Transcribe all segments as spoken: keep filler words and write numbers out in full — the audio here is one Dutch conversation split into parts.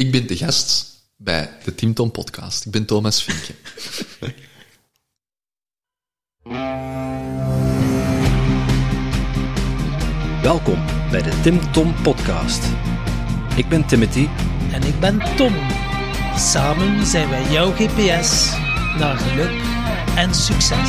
Ik ben de gast bij de Tim Tom Podcast. Ik ben Thomas Vyncke. Welkom bij de Tim Tom Podcast. Ik ben Timothy. En ik ben Tom. Samen zijn wij jouw G P S naar geluk en succes.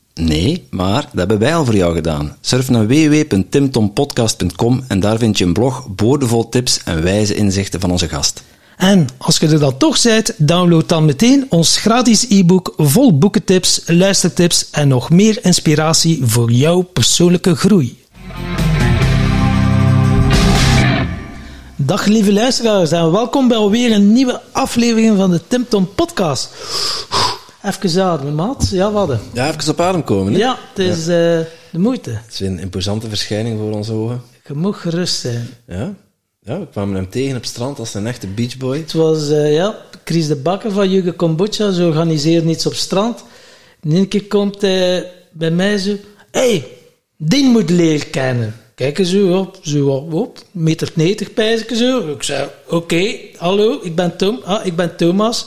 Nee, maar dat hebben wij al voor jou gedaan. Surf naar w w w punt tim tom podcast punt com en daar vind je een blog boordevol tips en wijze inzichten van onze gast. En als je er dan toch bent, download dan meteen ons gratis e-book vol boekentips, luistertips en nog meer inspiratie voor jouw persoonlijke groei. Dag lieve luisteraars en welkom bij alweer een nieuwe aflevering van de Tim Tom Podcast. Even ademen, maat. Ja, wat? Ja, even op adem komen. Hè? Ja, het is ja. Uh, de moeite. Het is een imposante verschijning voor onze ogen. Je moet gerust zijn. Ja, ja, we kwamen hem tegen op het strand als een echte beachboy. Het was, uh, ja, Chris de Bakker van Yugen Kombucha. Ze organiseerden iets op het strand. En een keer komt hij bij mij zo... Hey, die moet leren kennen. Kijk eens zo op, zo op, meter negentig pijzen zo. Ik zei, oké, okay, hallo, ik ben Tom, ah, ik ben Thomas...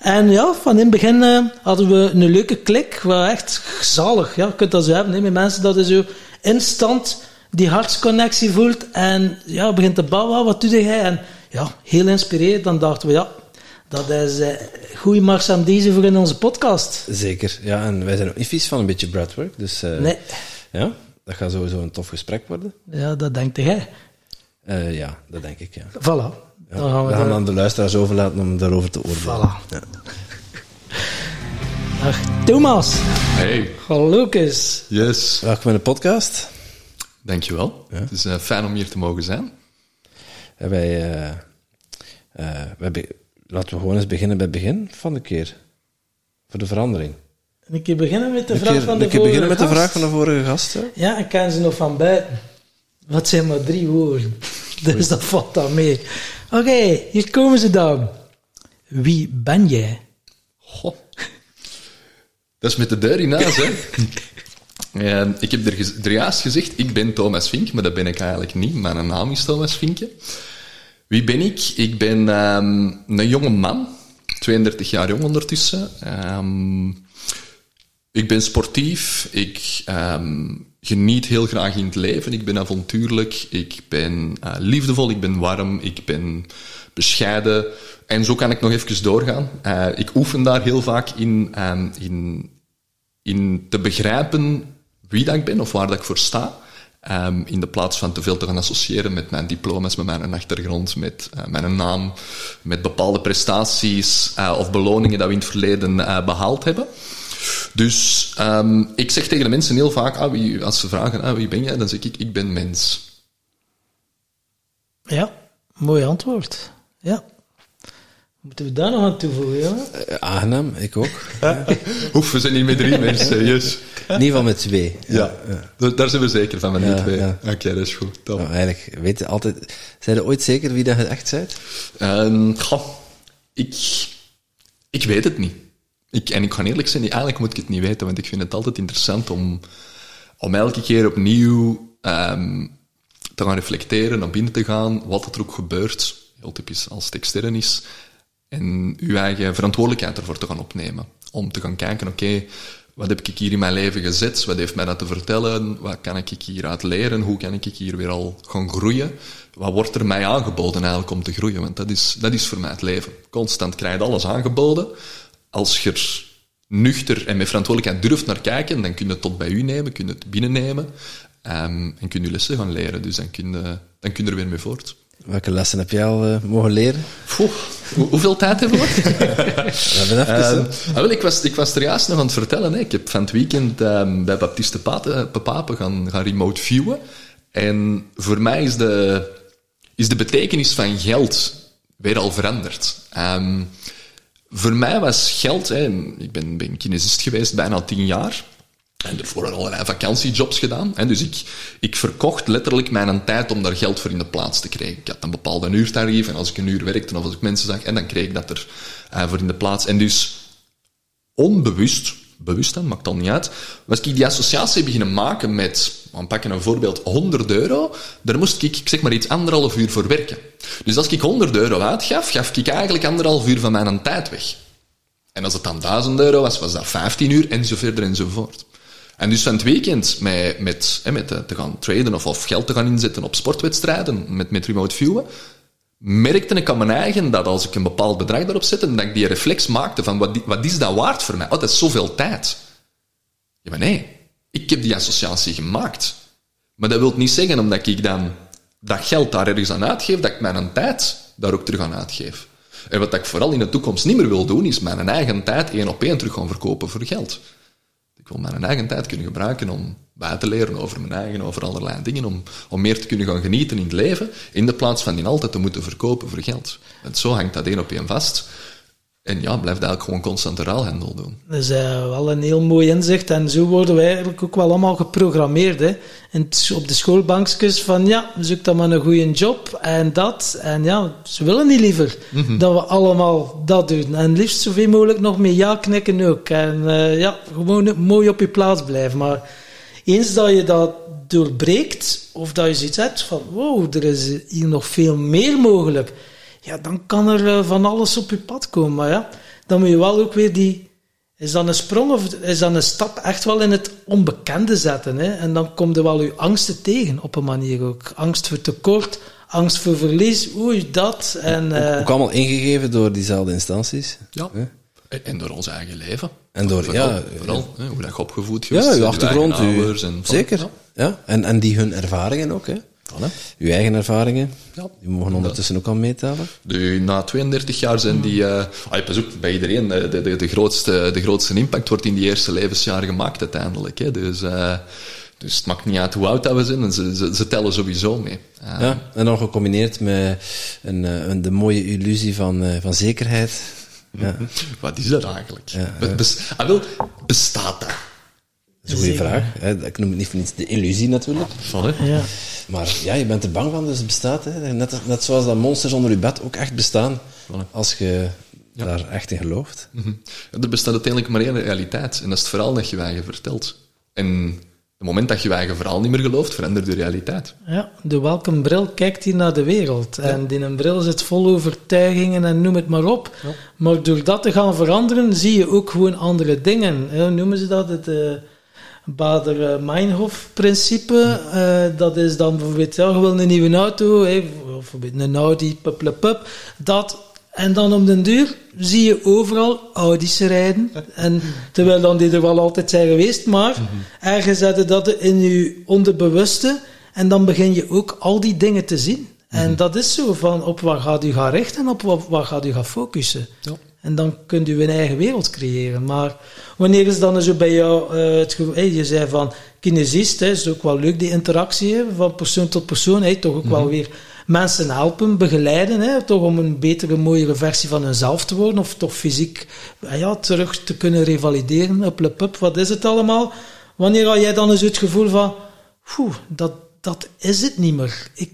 En ja, van in het begin uh, hadden we een leuke klik. Wel echt zalig. Ja, je kunt dat zo hebben, hè, met mensen dat je zo instant die hartsconnectie voelt. En ja, begint te bouwen. Wat doe jij? En ja, heel inspirerend. Dan dachten we, ja, dat is uh, goede marchandise voor in onze podcast. Zeker, ja. En wij zijn ook niet vies van een beetje breathwork. Dus uh, nee. Ja, dat gaat sowieso een tof gesprek worden. Ja, dat denkt jij. Uh, ja, dat denk ik, ja. Voilà. Ja, dan gaan we, we gaan de... aan de luisteraars overlaten om daarover te oordelen. Voilà. Ja. Dag Thomas. Hey. Hallo Kees. Yes. Welkom bij de podcast. Dankjewel. Ja. Het is uh, fijn om hier te mogen zijn. Ja, wij, uh, uh, wij be- laten we gewoon eens beginnen bij het begin van de keer. Voor de verandering. Een keer beginnen met de een vraag keer, van de vorige gast. Een keer beginnen met de vraag van de vorige gast. Hè? Ja, ik kan ze nog van buiten. Wat zijn maar drie woorden. Dus dat valt dan mee. Oké, okay, hier komen ze dan. Wie ben jij? Goh. Dat is met de deur in huis, hè. uh, ik heb er, gez- er juist gezegd, ik ben Thomas Vyncke, maar dat ben ik eigenlijk niet. Mijn naam is Thomas Vyncke. Wie ben ik? Ik ben um, een jonge man, tweeëndertig jaar jong ondertussen. Um, ik ben sportief, ik... Um, geniet heel graag in het leven. Ik ben avontuurlijk, ik ben uh, liefdevol, ik ben warm, ik ben bescheiden. En zo kan ik nog even doorgaan. Uh, ik oefen daar heel vaak in, uh, in, in te begrijpen wie dat ik ben of waar dat ik voor sta. Um, in de plaats van te veel te gaan associëren met mijn diploma's, met mijn achtergrond, met uh, mijn naam, met bepaalde prestaties uh, of beloningen dat we in het verleden uh, behaald hebben. Dus um, ik zeg tegen de mensen heel vaak, ah, wie, als ze vragen, ah, wie ben jij? Dan zeg ik, ik ben mens. Ja, mooi antwoord. Ja. Moeten we daar nog aan toevoegen, jongen? Uh, aangenaam, ik ook. Oef, we zijn hier met drie mensen, serieus. In ieder geval met twee. Ja, ja. Daar zijn we zeker van, maar niet ja, twee. Ja. Oké, okay, dat is goed. Nou, eigenlijk, weet je altijd... Zijn er ooit zeker wie dat je echt bent? Um, goh, ik, ik weet het niet. Ik, en ik ga eerlijk zijn, eigenlijk moet ik het niet weten, want ik vind het altijd interessant om, om elke keer opnieuw um, te gaan reflecteren, naar binnen te gaan, wat er ook gebeurt, heel typisch als het extern is, en uw eigen verantwoordelijkheid ervoor te gaan opnemen. Om te gaan kijken, oké, okay, wat heb ik hier in mijn leven gezet, wat heeft mij dat te vertellen, wat kan ik hieruit leren, hoe kan ik hier weer al gaan groeien, wat wordt er mij aangeboden eigenlijk om te groeien, want dat is, dat is voor mij het leven. Constant krijg je alles aangeboden. Als je er nuchter en met verantwoordelijkheid durft naar kijken, dan kun je het tot bij u nemen, kun je het binnennemen um, en kun je lessen gaan leren. Dus dan kun je, dan kun je er weer mee voort. Welke lessen heb jij al uh, mogen leren? Poeh, hoe, hoeveel tijd hebben we? We hebben even. Ik was, ik was er juist nog aan het vertellen. Hè. Ik heb van het weekend um, bij Baptiste Pate Papapen gaan, gaan remote viewen. En voor mij is de, is de betekenis van geld weer al veranderd. Um, voor mij was geld... Hè, ik ben, ben kinesist geweest bijna tien jaar. En daarvoor allerlei vakantiejobs gedaan. Hè, dus ik, ik verkocht letterlijk mijn tijd om daar geld voor in de plaats te krijgen. Ik had een bepaalde uurtarief. En als ik een uur werkte of als ik mensen zag... En dan kreeg ik dat er uh, voor in de plaats. En dus onbewust... bewust, dat maakt dan niet uit, was ik die associatie beginnen maken met, we pakken een voorbeeld, honderd euro, daar moest ik, ik zeg maar iets, anderhalf uur voor werken. Dus als ik honderd euro uitgaf, gaf ik eigenlijk anderhalf uur van mijn tijd weg. En als het dan duizend euro was, was dat vijftien uur, en zo verder en zo voort. En dus van het weekend met, met, hè, met te gaan traden of, of geld te gaan inzetten op sportwedstrijden, met, met remote viewen, merkte ik aan mijn eigen dat als ik een bepaald bedrag daarop zette, dat ik die reflex maakte van wat, wat is dat waard voor mij? Oh, dat is zoveel tijd. Ja, maar nee. Ik heb die associatie gemaakt. Maar dat wil niet zeggen, omdat ik dan dat geld daar ergens aan uitgeef, dat ik mijn tijd daar ook terug aan uitgeef. En wat ik vooral in de toekomst niet meer wil doen, is mijn eigen tijd één op één terug gaan verkopen voor geld. Ik wil mijn eigen tijd kunnen gebruiken om bij te leren over mijn eigen, over allerlei dingen, om, om meer te kunnen gaan genieten in het leven, in de plaats van die altijd te moeten verkopen voor geld. Want zo hangt dat één op één vast. En ja, blijft eigenlijk gewoon constant de ruilhandel doen. Dat is uh, wel een heel mooi inzicht. En zo worden wij eigenlijk ook wel allemaal geprogrammeerd. Hè? En op de schoolbankjes van, ja, zoek dan maar een goede job en dat. En ja, ze willen niet liever mm-hmm. dat we allemaal dat doen. En liefst zoveel mogelijk nog meer ja knikken ook. En uh, ja, gewoon mooi op je plaats blijven. Maar eens dat je dat doorbreekt, of dat je zoiets hebt van, wow, er is hier nog veel meer mogelijk... Ja, dan kan er van alles op je pad komen. Maar ja, dan moet je wel ook weer die... Is dat een sprong of is dat een stap echt wel in het onbekende zetten? Hè? En dan komt er wel je angsten tegen, op een manier ook. Angst voor tekort, angst voor verlies, oei, dat. En, ja, ook, ook allemaal ingegeven door diezelfde instanties. Ja, hè? En door ons eigen leven. En door, vooral, ja... Vooral, ja. Hè, hoe dat je opgevoed geweest. Ja, je achtergrond, je, en zeker. Ja. Ja. En, en die hun ervaringen ook, hè. Voilà. Uw eigen ervaringen, ja, die mogen ondertussen ja. ook al meetellen. De, na tweeëndertig jaar zijn die... Uh, ah, pas ook bij iedereen, de, de, de, grootste, de grootste impact wordt in die eerste levensjaar gemaakt uiteindelijk. Hè. Dus, uh, dus het maakt niet uit hoe oud dat we zijn, en ze, ze, ze tellen sowieso mee. Uh. Ja, en dan gecombineerd met een, een, de mooie illusie van, uh, van zekerheid. Ja. Wat is dat eigenlijk? Ja, uh. Bes, ah, wel, bestaat dat? Dat is een goede vraag. Hè. Ik noem het niet voor niets de illusie natuurlijk. Van, hè? Ja. Maar ja, je bent er bang van, dus het bestaat. Hè. Net, net zoals dat monsters onder je bed ook echt bestaan. Voilà. Als je ja. daar echt in gelooft. Mm-hmm. Ja, er bestaat uiteindelijk maar één realiteit. En dat is het verhaal dat je je eigen vertelt. En op het moment dat je je eigen verhaal niet meer gelooft, verandert de realiteit. Ja, door welke bril kijkt hij naar de wereld? Ja. En in een bril zit vol overtuigingen en noem het maar op. Ja. Maar door dat te gaan veranderen, zie je ook gewoon andere dingen. Hoe noemen ze dat? Het... Uh, Baader-Meinhof-principe, uh, dat is dan bijvoorbeeld, ja, je wil een nieuwe auto, hey, bijvoorbeeld een Audi, pup, pup, pup, dat, en dan om den duur zie je overal Audi's rijden, en, terwijl dan die er wel altijd zijn geweest, maar mm-hmm. ergens zetten dat in je onderbewuste, en dan begin je ook al die dingen te zien. Mm-hmm. En dat is zo, van op waar gaat u gaan richten, op wat, waar gaat u gaan focussen. Ja. En dan kunt u een eigen wereld creëren. Maar wanneer is dan zo bij jou uh, het gevoel... Hey, je zei van kinesist, hè, is ook wel leuk die interactie hè, van persoon tot persoon. Hey, toch ook mm-hmm. wel weer mensen helpen, begeleiden. Hè, toch om een betere, mooiere versie van hunzelf te worden. Of toch fysiek uh, ja, terug te kunnen revalideren. Up, up, up, wat is het allemaal? Wanneer had jij dan zo het gevoel van... Poeh, dat, dat is het niet meer. Ik,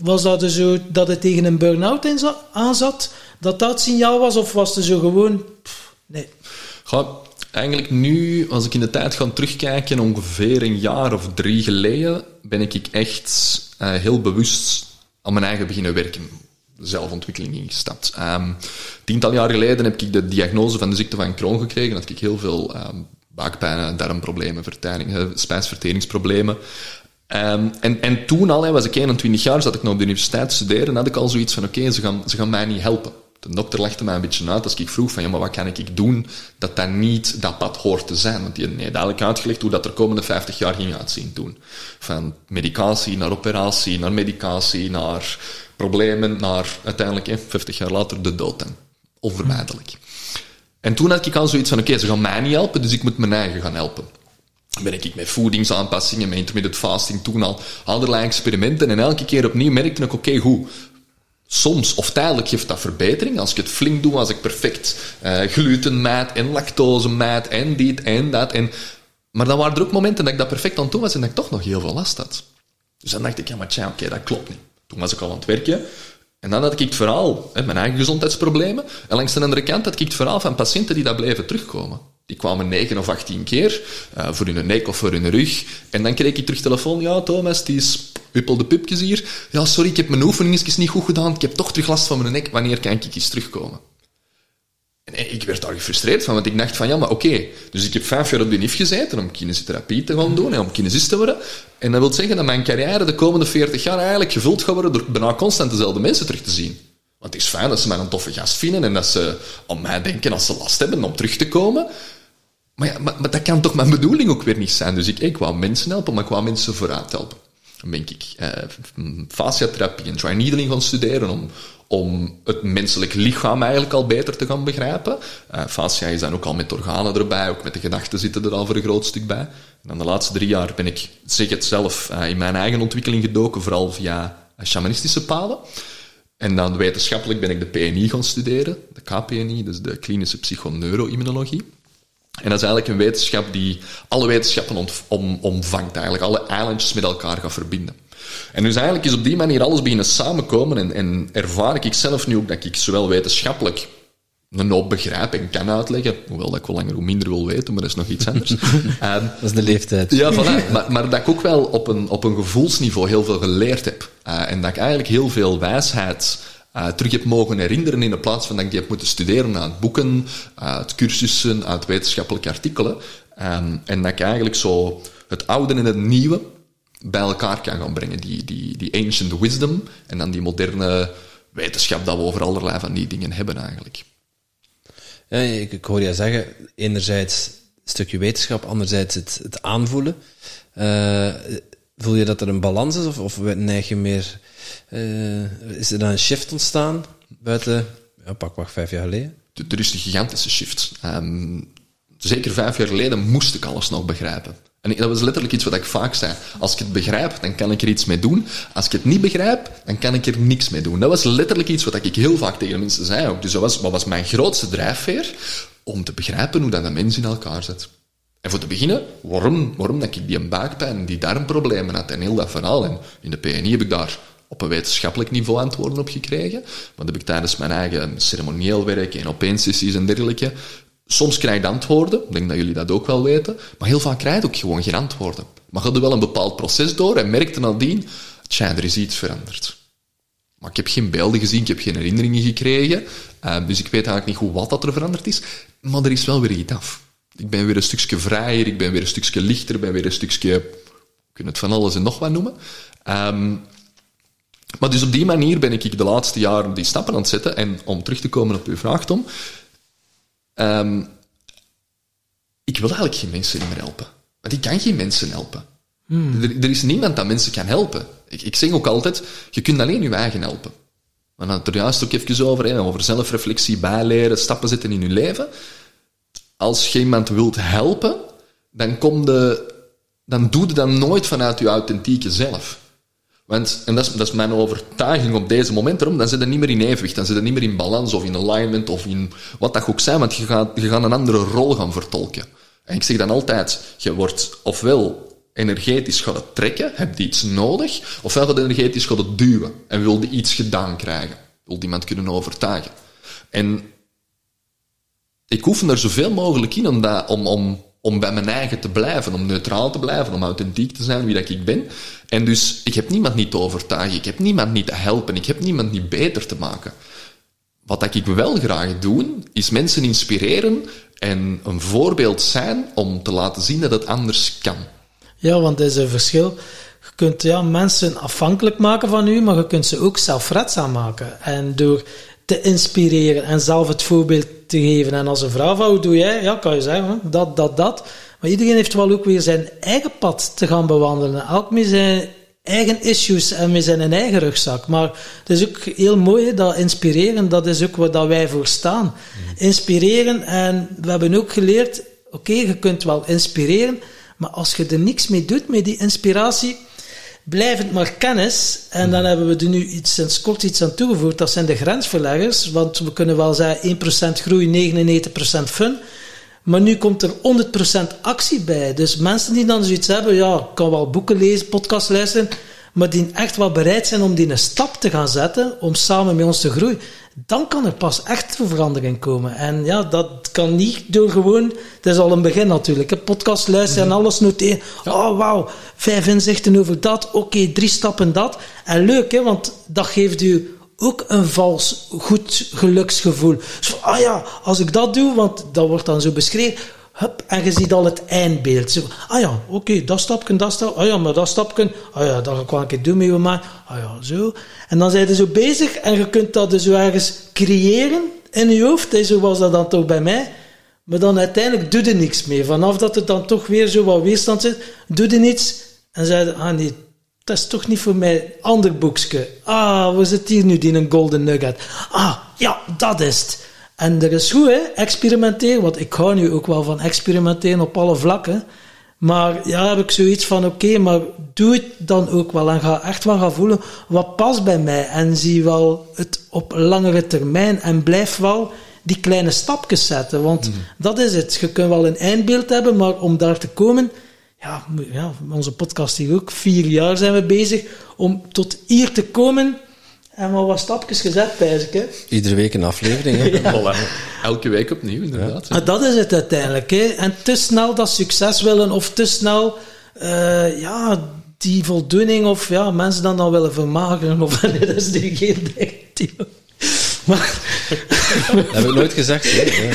was dat dus zo dat het tegen een burn-out in za- aan zat... Dat dat het signaal was, of was het zo gewoon... Pff, nee. Ja, eigenlijk nu, als ik in de tijd ga terugkijken, ongeveer een jaar of drie geleden, ben ik echt uh, heel bewust aan mijn eigen beginnen werken. Zelfontwikkeling ingestapt. Um, tiental jaar geleden heb ik de diagnose van de ziekte van Crohn gekregen. Dat ik heel veel um, buikpijnen, darmproblemen, spijsverteringsproblemen... Um, en, en toen al, was ik eenentwintig jaar, zat ik nog op de universiteit te studeren, en had ik al zoiets van, oké, okay, ze, gaan, ze gaan mij niet helpen. De dokter legde mij een beetje uit als ik vroeg van, ja, maar wat kan ik doen dat dat niet dat pad hoort te zijn? Want die had eigenlijk uitgelegd hoe dat er komende vijftig jaar ging uitzien toen. Van medicatie naar operatie, naar medicatie, naar problemen, naar uiteindelijk, eh, vijftig jaar later, de dood dan. Onvermijdelijk. En toen had ik al zoiets van, oké, okay, ze gaan mij niet helpen, dus ik moet mijn eigen gaan helpen. Ben ik met voedingsaanpassingen, met intermittent fasting, toen al allerlei experimenten. En elke keer opnieuw merkte ik, oké, okay, goed. soms of tijdelijk geeft dat verbetering. Als ik het flink doe, als ik perfect uh, gluten mijd en lactose mijd en dit en dat. En... Maar dan waren er ook momenten dat ik dat perfect aan toe was en dat ik toch nog heel veel last had. Dus dan dacht ik, ja maar tja, oké, okay, dat klopt niet. Toen was ik al aan het werken. En dan had ik het verhaal, hè, mijn eigen gezondheidsproblemen. En langs de andere kant had ik het verhaal van patiënten die dat bleven terugkomen. Die kwamen negen of achttien keer, uh, voor hun nek of voor hun rug. En dan kreeg ik terug telefoon, ja Thomas, die is huppel de pupjes hier. Ja, sorry, ik heb mijn oefeningetjes niet goed gedaan. Ik heb toch terug last van mijn nek. Wanneer kan ik eens terugkomen? En ik werd daar gefrustreerd van, want ik dacht van, ja, maar oké. Okay. Dus ik heb vijf jaar op de N I F gezeten om kinesiotherapie te gaan doen en om kinesist te worden. En dat wil zeggen dat mijn carrière de komende veertig jaar eigenlijk gevuld gaat worden door bijna constant dezelfde mensen terug te zien. Want het is fijn dat ze mij een toffe gast vinden en dat ze aan mij denken als ze last hebben om terug te komen. Maar, ja, maar, maar dat kan toch mijn bedoeling ook weer niet zijn. Dus ik, ik wou mensen helpen, maar ik wou mensen vooruit helpen. Dan ben ik eh, fasciatherapie en dry needling gaan studeren om, om het menselijk lichaam eigenlijk al beter te gaan begrijpen. Uh, fascia is dan ook al met organen erbij, ook met de gedachten zitten er al voor een groot stuk bij. En dan de laatste drie jaar ben ik, zeg het zelf, uh, in mijn eigen ontwikkeling gedoken, vooral via shamanistische paden. En dan wetenschappelijk ben ik de P N I gaan studeren, de K P N I, dus de Klinische Psychoneuroimmunologie. En dat is eigenlijk een wetenschap die alle wetenschappen ont- om, omvangt, eigenlijk alle eilandjes met elkaar gaat verbinden. En dus eigenlijk is op die manier alles beginnen samenkomen en, en ervaar ik zelf nu ook dat ik zowel wetenschappelijk een hoop begrijp en kan uitleggen, hoewel dat ik wel langer hoe minder wil weten, maar dat is nog iets anders. um, dat is de leeftijd. Ja, voilà. Maar, maar dat ik ook wel op een, op een gevoelsniveau heel veel geleerd heb. Uh, en dat ik eigenlijk heel veel wijsheid... Uh, terug heb mogen herinneren in de plaats van dat ik die heb moeten studeren aan boeken, uit cursussen, uit wetenschappelijke artikelen. Um, en dat ik eigenlijk zo het oude en het nieuwe bij elkaar kan gaan brengen. Die, die, die ancient wisdom en dan die moderne wetenschap dat we over allerlei van die dingen hebben eigenlijk. Ja, ik, ik hoor je zeggen, enerzijds een stukje wetenschap, anderzijds het, het aanvoelen. Uh, Voel je dat er een balans is? Of, of neig je meer... Uh, is er dan een shift ontstaan? Buiten... Ja, pak wacht, vijf jaar geleden. Er is een gigantische shift. Um, zeker vijf jaar geleden moest ik alles nog begrijpen. En dat was letterlijk iets wat ik vaak zei. Als ik het begrijp, dan kan ik er iets mee doen. Als ik het niet begrijp, dan kan ik er niks mee doen. Dat was letterlijk iets wat ik heel vaak tegen mensen zei ook. Dus dat was, wat was mijn grootste drijfveer? Om te begrijpen hoe dat een mens in elkaar zit. En voor te beginnen, waarom, waarom dat ik die buikpijn en die darmproblemen had en heel dat verhaal. En in de P N I heb ik daar op een wetenschappelijk niveau antwoorden op gekregen. Want dat heb ik tijdens mijn eigen ceremonieel werk en opeensessies en dergelijke. Soms krijg je antwoorden, ik denk dat jullie dat ook wel weten. Maar heel vaak krijg je ook gewoon geen antwoorden. Maar je had er wel een bepaald proces door en merkte nadien, tja, er is iets veranderd. Maar ik heb geen beelden gezien, ik heb geen herinneringen gekregen. Dus ik weet eigenlijk niet goed wat dat er veranderd is. Maar er is wel weer iets af. Ik ben weer een stukje vrijer, ik ben weer een stukje lichter, ik ben weer een stukje... We kunnen het van alles en nog wat noemen. Um, maar dus op die manier ben ik de laatste jaren die stappen aan het zetten. En om terug te komen op uw vraag, Tom. Um, ik wil eigenlijk geen mensen niet meer helpen. Want ik kan geen mensen helpen. Hmm. Er, er is niemand dat mensen kan helpen. Ik, ik zeg ook altijd, je kunt alleen je eigen helpen. We hadden het er juist ook even over, hè, over zelfreflectie, bijleren, stappen zetten in je leven... Als je iemand wilt helpen, dan, kom de, dan doe je dat nooit vanuit je authentieke zelf. Want, en dat is, dat is mijn overtuiging op deze moment erom, dan zit je niet meer in evenwicht, dan zit je niet meer in balans of in alignment of in wat dat ook zijn, want je gaat, je gaat een andere rol gaan vertolken. En ik zeg dan altijd, je wordt ofwel energetisch gaat het trekken, heb je iets nodig, ofwel gaat het energetisch gaat het duwen en wil je iets gedaan krijgen. Wil iemand kunnen overtuigen. En... Ik oefen er zoveel mogelijk in om, dat, om, om, om bij mijn eigen te blijven, om neutraal te blijven, om authentiek te zijn wie dat ik ben. En dus, ik heb niemand niet te overtuigen, ik heb niemand niet te helpen, ik heb niemand niet beter te maken. Wat dat ik wel graag doe, is mensen inspireren en een voorbeeld zijn om te laten zien dat het anders kan. Ja, want er is een verschil. Je kunt ja, mensen afhankelijk maken van u, maar je kunt ze ook zelfredzaam maken. En door... te inspireren en zelf het voorbeeld te geven. En als een vrouw van, hoe doe jij? Ja, kan je zeggen, dat, dat, dat. Maar iedereen heeft wel ook weer zijn eigen pad te gaan bewandelen. Elk met zijn eigen issues en met zijn eigen rugzak. Maar het is ook heel mooi, dat inspireren, dat is ook wat wij voor staan. Inspireren, en we hebben ook geleerd, oké, okay, je kunt wel inspireren, maar als je er niks mee doet, met die inspiratie... blijvend maar kennis. En dan hebben we er nu iets, sinds kort iets aan toegevoegd. Dat zijn de grensverleggers. Want we kunnen wel zeggen één procent groei, negenennegentig procent fun. Maar nu komt er honderd procent actie bij. Dus mensen die dan zoiets hebben. Ja, ik kan wel boeken lezen, podcast luisteren. Maar die echt wel bereid zijn om die een stap te gaan zetten. Om samen met ons te groeien. Dan kan er pas echt verandering komen. En ja, dat kan niet door gewoon... Het is al een begin natuurlijk. Een podcast luisteren en alles noteren. Oh, wauw. Vijf inzichten over dat. Oké, okay, drie stappen dat. En leuk, hè, want dat geeft u ook een vals goed geluksgevoel. Dus, ah ja, als ik dat doe, want dat wordt dan zo beschreven... Hup, en je ziet al het eindbeeld. Zo, ah ja, oké, okay, dat stapje, dat stapje. Ah ja, maar dat stapje. Ah ja, daar kan ik het doen mee maken. Ah ja, zo. En dan zijn ze zo bezig. En je kunt dat dus ergens creëren in je hoofd. En zo was dat dan toch bij mij. Maar dan uiteindelijk doe je niks meer. Vanaf dat er dan toch weer zo wat weerstand zit, doe je niets. En zei je, ah nee, dat is toch niet voor mij. Ander boekje. Ah, waar zit hier nu die een golden nugget? Ah, ja, dat is het. En dat is goed, hè? Experimenteren. Want ik hou nu ook wel van experimenteren op alle vlakken. Maar ja, heb ik zoiets van, oké, okay, maar doe het dan ook wel. En ga echt wel gaan voelen, wat past bij mij? En zie wel het op langere termijn. En blijf wel die kleine stapjes zetten. Want mm. dat is het. Je kunt wel een eindbeeld hebben, maar om daar te komen... Ja, ja, onze podcast hier ook. Vier jaar zijn we bezig om tot hier te komen... En wel wat stapjes gezet, pijs ik, hè. Iedere week een aflevering, hè. Ja. Voilà. Elke week opnieuw, inderdaad. Ja. Dat is het uiteindelijk, hè. En te snel dat succes willen, of te snel uh, ja, die voldoening, of ja, mensen dan dan willen vermageren, of dat is nu geen ding. Maar, dat heb ik nooit gezegd, hè.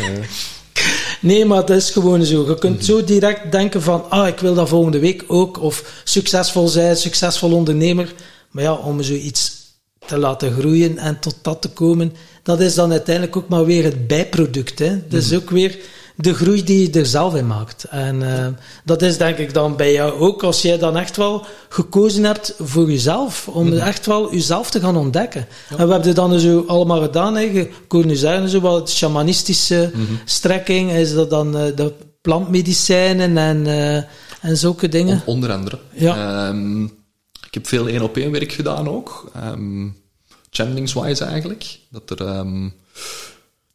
Nee, maar het is gewoon zo. Je kunt zo direct denken van, ah, ik wil dat volgende week ook, of succesvol zijn, succesvol ondernemer. Maar ja, om zoiets te laten groeien en tot dat te komen, dat is dan uiteindelijk ook maar weer het bijproduct. Hè? Dus mm-hmm. ook weer de groei die je er zelf in maakt. En uh, dat is denk ik dan bij jou ook, als jij dan echt wel gekozen hebt voor jezelf, om mm-hmm. echt wel jezelf te gaan ontdekken. Ja. En we hebben dan zo allemaal gedaan, hè? Je kon nu zeggen, zo wat shamanistische mm-hmm. strekking, is dat dan uh, de plantmedicijnen en, uh, en zulke dingen? O- onder andere. Ja. Um, Ik heb veel één-op-één werk gedaan ook. Um, Channelingswise eigenlijk. Dat er, um,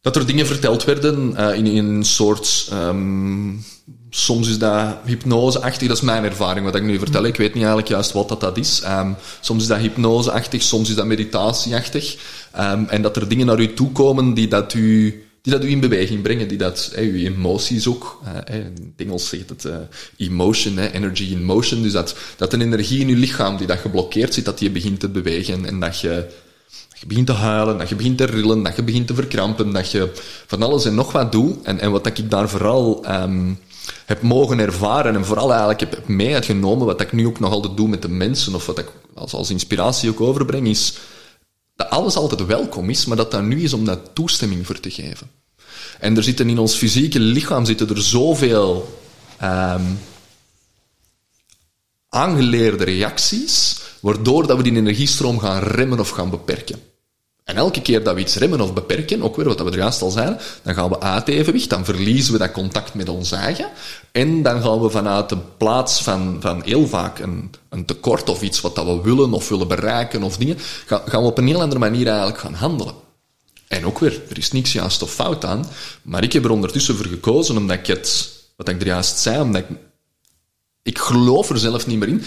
dat er dingen verteld werden uh, in een soort... Um, soms is dat hypnoseachtig. Dat is mijn ervaring wat ik nu vertel. Ik weet niet eigenlijk juist wat dat, dat is. Um, soms is dat hypnoseachtig, soms is dat meditatieachtig. Um, en dat er dingen naar u toe komen die dat u... die dat u in beweging brengen, die dat je hey, emoties ook, uh, hey, in het Engels zegt het uh, emotion, hey, energy in motion, dus dat, dat een energie in je lichaam die dat geblokkeerd zit, dat die begint te bewegen en dat je, dat je begint te huilen, dat je begint te rillen, dat je begint te verkrampen, dat je van alles en nog wat doet. En, en wat ik daar vooral um, heb mogen ervaren en vooral eigenlijk heb, heb mee uitgenomen, wat ik nu ook nog altijd doe met de mensen of wat ik als, als inspiratie ook overbreng, is... dat alles altijd welkom is, maar dat dat nu is om daar toestemming voor te geven. En er zitten in ons fysieke lichaam zitten er zoveel um, aangeleerde reacties, waardoor dat we die energiestroom gaan remmen of gaan beperken. En elke keer dat we iets remmen of beperken, ook weer wat we er juist al zeiden, dan gaan we uit evenwicht, dan verliezen we dat contact met ons eigen. En dan gaan we vanuit de plaats van, van heel vaak een, een tekort of iets wat dat we willen of willen bereiken of dingen, gaan, gaan we op een heel andere manier eigenlijk gaan handelen. En ook weer, er is niks juist of fout aan, maar ik heb er ondertussen voor gekozen, omdat ik het, wat ik er juist zei, omdat ik, ik geloof er zelf niet meer in,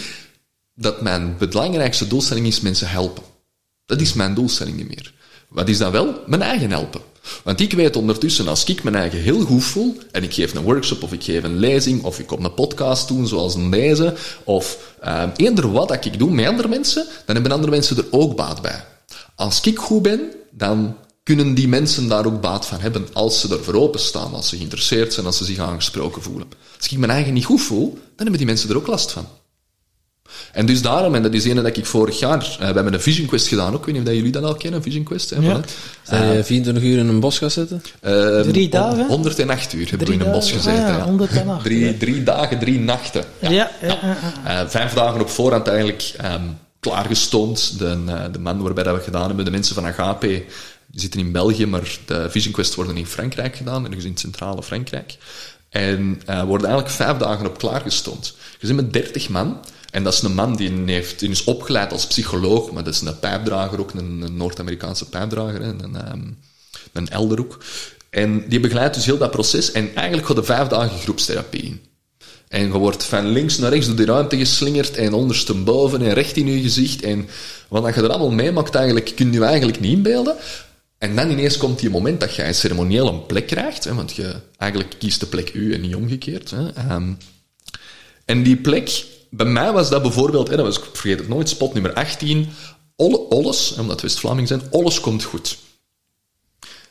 dat mijn belangrijkste doelstelling is mensen helpen. Dat is mijn doelstelling niet meer. Wat is dat wel? Mijn eigen helpen. Want ik weet ondertussen, als ik mijn eigen heel goed voel, en ik geef een workshop, of ik geef een lezing, of ik kom een podcast doen, zoals een lezen, of eh, eender wat dat ik doe met andere mensen, dan hebben andere mensen er ook baat bij. Als ik goed ben, dan kunnen die mensen daar ook baat van hebben, als ze ervoor openstaan, als ze geïnteresseerd zijn, als ze zich aangesproken voelen. Als ik mijn eigen niet goed voel, dan hebben die mensen er ook last van. En dus daarom, en dat is ene dat ik vorig jaar... We hebben een VisionQuest gedaan ook. Ik weet niet of jullie dat al kennen, VisionQuest. Hè, ja. Zijn je uh, vierentwintig uur in een bos gaan zitten? Uh, drie dagen? honderdacht uur hebben we in een bos gezeten. Ah, ja, honderdacht. drie, drie dagen, drie nachten. Ja, ja, ja. ja. Uh, vijf dagen op voorhand eigenlijk um, klaargestoomd. De, uh, de man waarbij dat we gedaan hebben, de mensen van Agape, die zitten in België, maar de VisionQuest worden in Frankrijk gedaan, ergens in het centrale Frankrijk. En uh, worden eigenlijk vijf dagen op klaargestoomd. Je zit met dertig man. En dat is een man die, heeft, die is opgeleid als psycholoog. Maar dat is een pijpdrager ook. Een, een Noord-Amerikaanse pijpdrager. Hè, een, um, een elder ook. En die begeleidt dus heel dat proces. En eigenlijk gaat de vijf dagen groepstherapie in. En je wordt van links naar rechts door die ruimte geslingerd en ondersteboven en recht in je gezicht. En wat je er allemaal meemaakt, eigenlijk, kun je eigenlijk niet inbeelden. En dan ineens komt die moment dat je ceremonieel een plek krijgt. Hè, want je eigenlijk kiest de plek u en niet omgekeerd. Hè. Um, en die plek, bij mij was dat bijvoorbeeld, hè, dat was, ik vergeet het nooit, spot nummer achttien. Olle, Olles, omdat we West-Vlaming zijn, Olles komt goed.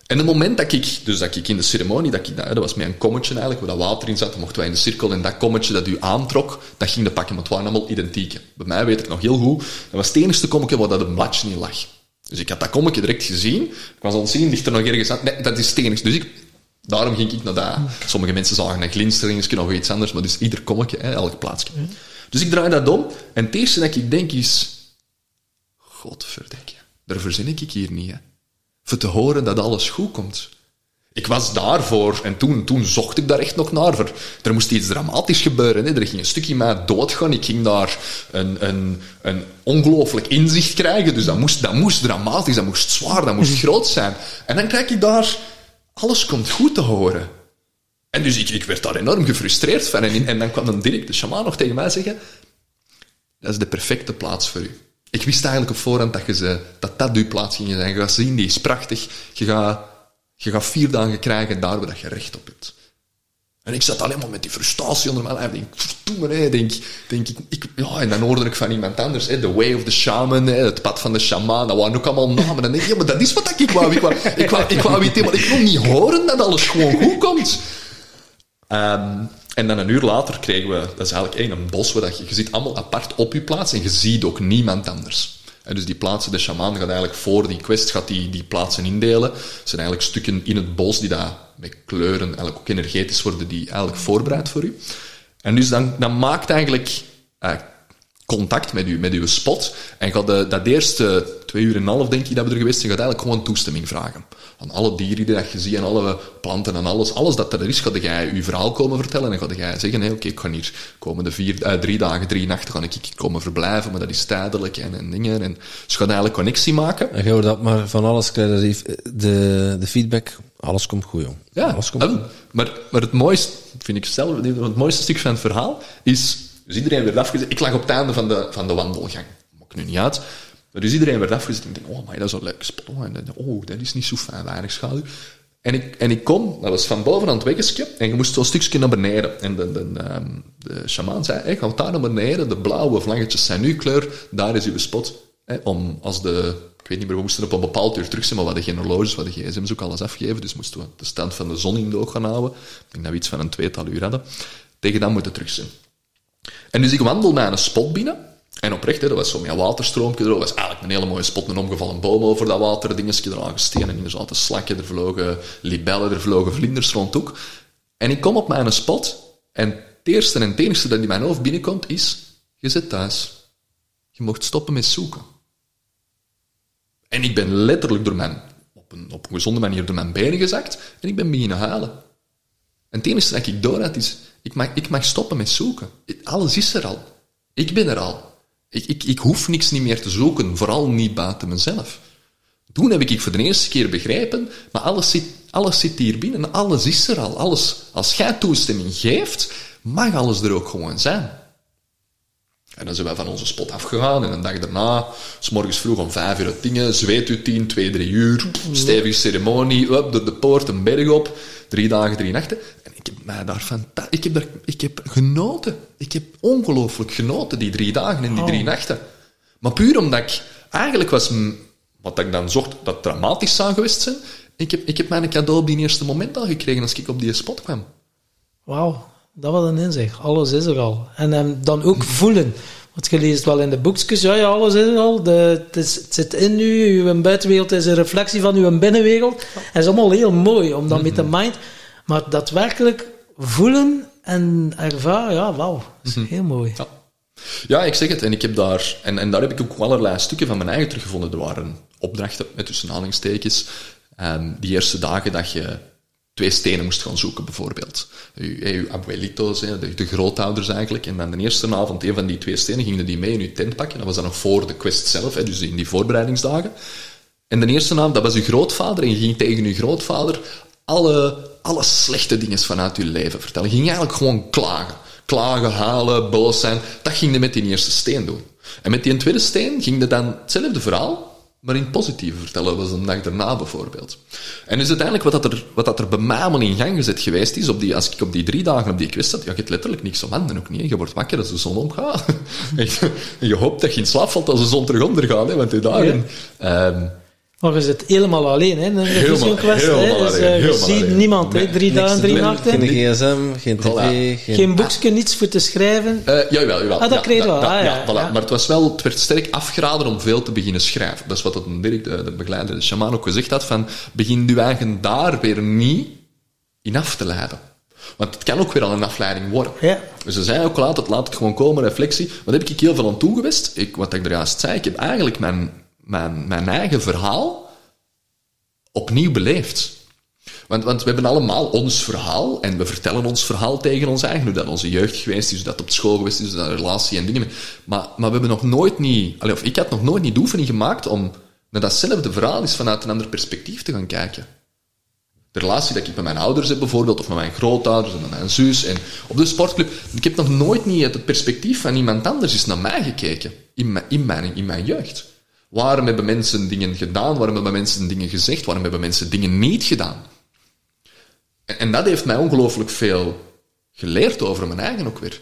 En het moment dat ik, dus dat ik in de ceremonie, dat, ik, dat was met een kommetje eigenlijk, waar dat water in zat, dan mochten wij in de cirkel, en dat kommetje dat u aantrok, dat ging de pakken, want het waren allemaal identieke. Bij mij weet ik nog heel goed, dat was het enige kommetje waar dat een bladje in lag. Dus ik had dat kommetje direct gezien, ik was aan het zien, ligt er nog ergens aan, nee, dat is het enige. Dus ik, daarom ging ik naar dat. Sommige mensen zagen een glinstering of iets anders, maar dus ieder kommetje, elk plaatsje. Dus ik draai dat om, en het eerste dat ik denk is, godverdikke, daar verzin ik hier niet, hè. Voor te horen dat alles goed komt. Ik was daarvoor, en toen, toen zocht ik daar echt nog naar. Voor. Er moest iets dramatisch gebeuren. Hè. Er ging een stukje mij doodgaan. Ik ging daar een, een, een ongelooflijk inzicht krijgen. Dus dat moest, dat moest dramatisch, dat moest zwaar, dat moest groot zijn. En dan krijg ik daar, alles komt goed te horen. En dus ik, ik werd daar enorm gefrustreerd van. En, en dan kwam dan Dirk, de shaman, nog tegen mij zeggen, dat is de perfecte plaats voor u. Ik wist eigenlijk op voorhand dat je ze, dat, dat uw plaats ging zijn. Je gaat zien, die is prachtig. Je gaat, je gaat vier dagen krijgen daar waar je recht op hebt. En ik zat alleen maar met die frustratie onder mijn lijf. Ik denk, verdomme, hè. Denk, denk ik, ik, ja, en dan hoorde ik van iemand anders, hè, The Way of the Shaman, hè, het pad van de shaman. Dat waren ook allemaal namen. Dan denk ik, ja, maar dat is wat ik wou. Ik wou, ik wou, ik wou, ik wou, maar ik wil niet horen dat alles gewoon goed komt. Um, En dan een uur later kregen we, dat is eigenlijk een bos, waar je, je zit allemaal apart op je plaats en je ziet ook niemand anders. En dus die plaatsen, de shaman gaat eigenlijk voor die quest, gaat die, die plaatsen indelen. Het zijn eigenlijk stukken in het bos die daar met kleuren eigenlijk ook energetisch worden, die eigenlijk voorbereid voor u. En dus dan, dan maakt eigenlijk uh, contact met u, met uw spot. En gaat de, dat eerste twee uur en een half, denk ik, dat we er geweest zijn, gaat eigenlijk gewoon toestemming vragen. Aan alle dieren die je ziet, aan alle planten en alles. Alles dat er is, ga jij je verhaal komen vertellen. En ga jij zeggen, nee, oké, okay, ik ga hier komende vier, eh, drie dagen, drie nachten ga ik hier komen verblijven. Maar dat is tijdelijk en, en dingen. En, dus je gaat eigenlijk connectie maken. En je hoort dat maar van alles krijgen. De, de feedback, alles komt goed, jong. Ja, alles komt goed. Maar, maar het mooiste, vind ik zelf, het mooiste stuk van het verhaal is... Dus iedereen werd afgezet. Ik lag op het einde van de, van de wandelgang. Maakt nu niet uit. Maar dus iedereen werd afgezet. Ik denk, oh, maar dat is een leuke spot. Oh, dat is niet zo fijn, weinig schaduw. En ik, en ik kom, dat was van boven aan het weggesje. En je moest zo'n stukje naar beneden. En de, de, de, de shaman zei, hey, ga daar naar beneden. De blauwe vlaggetjes zijn uw kleur. Daar is uw spot. Hey, om als de... Ik weet niet meer, we moesten op een bepaald uur terug zijn, maar we hadden geen horloges, we hadden gsm's ook alles afgegeven. Dus moesten we de stand van de zon in de oog gaan houden. Ik denk dat we iets van een tweetal uur hadden. Tegen dan moeten we terug zijn. En dus ik wandel naar een spot binnen. En oprecht, hè, dat was zo'n waterstroompje er. Dat was eigenlijk een hele mooie spot. Een omgevallen boom over dat water. Dingetje er lagen stenen in. Er zaten slakken, er vlogen libellen, er vlogen vlinders rond ook. En ik kom op mijn spot. En het eerste en het enigste dat in mijn hoofd binnenkomt is... Je zit thuis. Je mocht stoppen met zoeken. En ik ben letterlijk door mijn, op, een, op een gezonde manier door mijn benen gezakt. En ik ben beginnen huilen. En het enige dat ik door had is... Ik mag, ik mag stoppen met zoeken. Alles is er al. Ik ben er al. Ik, ik, ik hoef niks niet meer te zoeken. Vooral niet buiten mezelf. Toen heb ik voor de eerste keer begrepen, maar alles zit, alles zit hier binnen. Alles is er al. Alles, als jij toestemming geeft, mag alles er ook gewoon zijn. En dan zijn wij van onze spot afgegaan. En een dag daarna, 's morgens vroeg om vijf uur het dingen, zweet u tien, twee, drie uur, stevige ceremonie, up, door de poort, een berg op, drie dagen, drie nachten. En ik heb mij daar fanta- ik heb daar, ik heb genoten. Ik heb ongelooflijk genoten, die drie dagen en die drie nachten. Maar puur omdat ik, eigenlijk was, wat ik dan zocht, dat dramatisch zou geweest zijn, ik heb, ik heb mijn cadeau op die eerste moment al gekregen als ik op die spot kwam. Wauw. Dat was een inzicht. Alles is er al. En um, dan ook voelen. Want je leest wel in de boekjes. Ja, ja, alles is er al. De, het, is, het zit in u. Uw buitenwereld is een reflectie van uw binnenwereld. En het is allemaal heel mooi. Om dat mm-hmm. met de mind... Maar daadwerkelijk voelen en ervaren. Ja, wauw. Dat is mm-hmm. heel mooi. Ja. ja, ik zeg het. En, ik heb daar, en, en daar heb ik ook allerlei stukken van mijn eigen teruggevonden. Er waren opdrachten, met tussen aanhalingstekens. Um, die eerste dagen dat je... twee stenen moest gaan zoeken, bijvoorbeeld. Je, je abuelito's, de, de grootouders eigenlijk. En dan de eerste avond, een van die twee stenen, gingen die mee in je tent pakken. Dat was dan nog voor de quest zelf, dus in die voorbereidingsdagen. En de eerste avond, dat was je grootvader. En je ging tegen je grootvader alle, alle slechte dingen vanuit je leven vertellen. Je ging eigenlijk gewoon klagen. Klagen, halen, boos zijn. Dat ging je met die eerste steen doen. En met die tweede steen ging je dan hetzelfde verhaal, maar in het positieve vertellen, was een dag daarna bijvoorbeeld. En dus uiteindelijk, wat dat er, wat dat er bij mij allemaal in gang gezet geweest is, op die, als ik op die drie dagen op die quest zat, ja, je hebt letterlijk niks om handen ook niet. Hè. Je wordt wakker als de zon omgaat. En je hoopt dat je in slaap valt als de zon terug ondergaat, hè, want die dagen... Ja. Um, maar je zit helemaal alleen, hè? Helemaal, quest, helemaal hè? Dus, uh, alleen. Je ziet alleen. Niemand, hè? Drie nee, dagen, drie nee, nachten. Geen gsm, geen tv, voilà. geen... Geen boekje, niets voor te schrijven. Uh, jawel, jawel. Ah, dat ja, kreeg je wel. Da, ah, ja, ja, voilà. ja. Maar het, was wel, het werd sterk afgeraden om veel te beginnen schrijven. Dat is wat de, Dirk, de, de begeleider, de shaman, ook gezegd had, van begin je eigen daar weer niet in af te leiden. Want het kan ook weer al een afleiding worden. Ja. Dus ze zei ook, laat het, laat het gewoon komen, reflectie. Wat heb ik heel veel aan toegewist? Ik, wat ik er juist zei, ik heb eigenlijk mijn... Mijn, mijn eigen verhaal opnieuw beleefd. Want, want we hebben allemaal ons verhaal en we vertellen ons verhaal tegen ons eigen. Hoe dat onze jeugd geweest is, hoe dat op school geweest is, hoe dat relatie en dingen. Maar, maar we hebben nog nooit niet... Of ik had nog nooit niet de oefening gemaakt om naar datzelfde verhaal is vanuit een ander perspectief te gaan kijken. De relatie dat ik met mijn ouders heb bijvoorbeeld, of met mijn grootouders en met mijn zus. En op de sportclub. Ik heb nog nooit niet uit het perspectief van iemand anders is naar mij gekeken. In mijn, in mijn, in mijn jeugd. Waarom hebben mensen dingen gedaan? Waarom hebben mensen dingen gezegd? Waarom hebben mensen dingen niet gedaan? En, en dat heeft mij ongelooflijk veel geleerd over mijn eigen ook weer.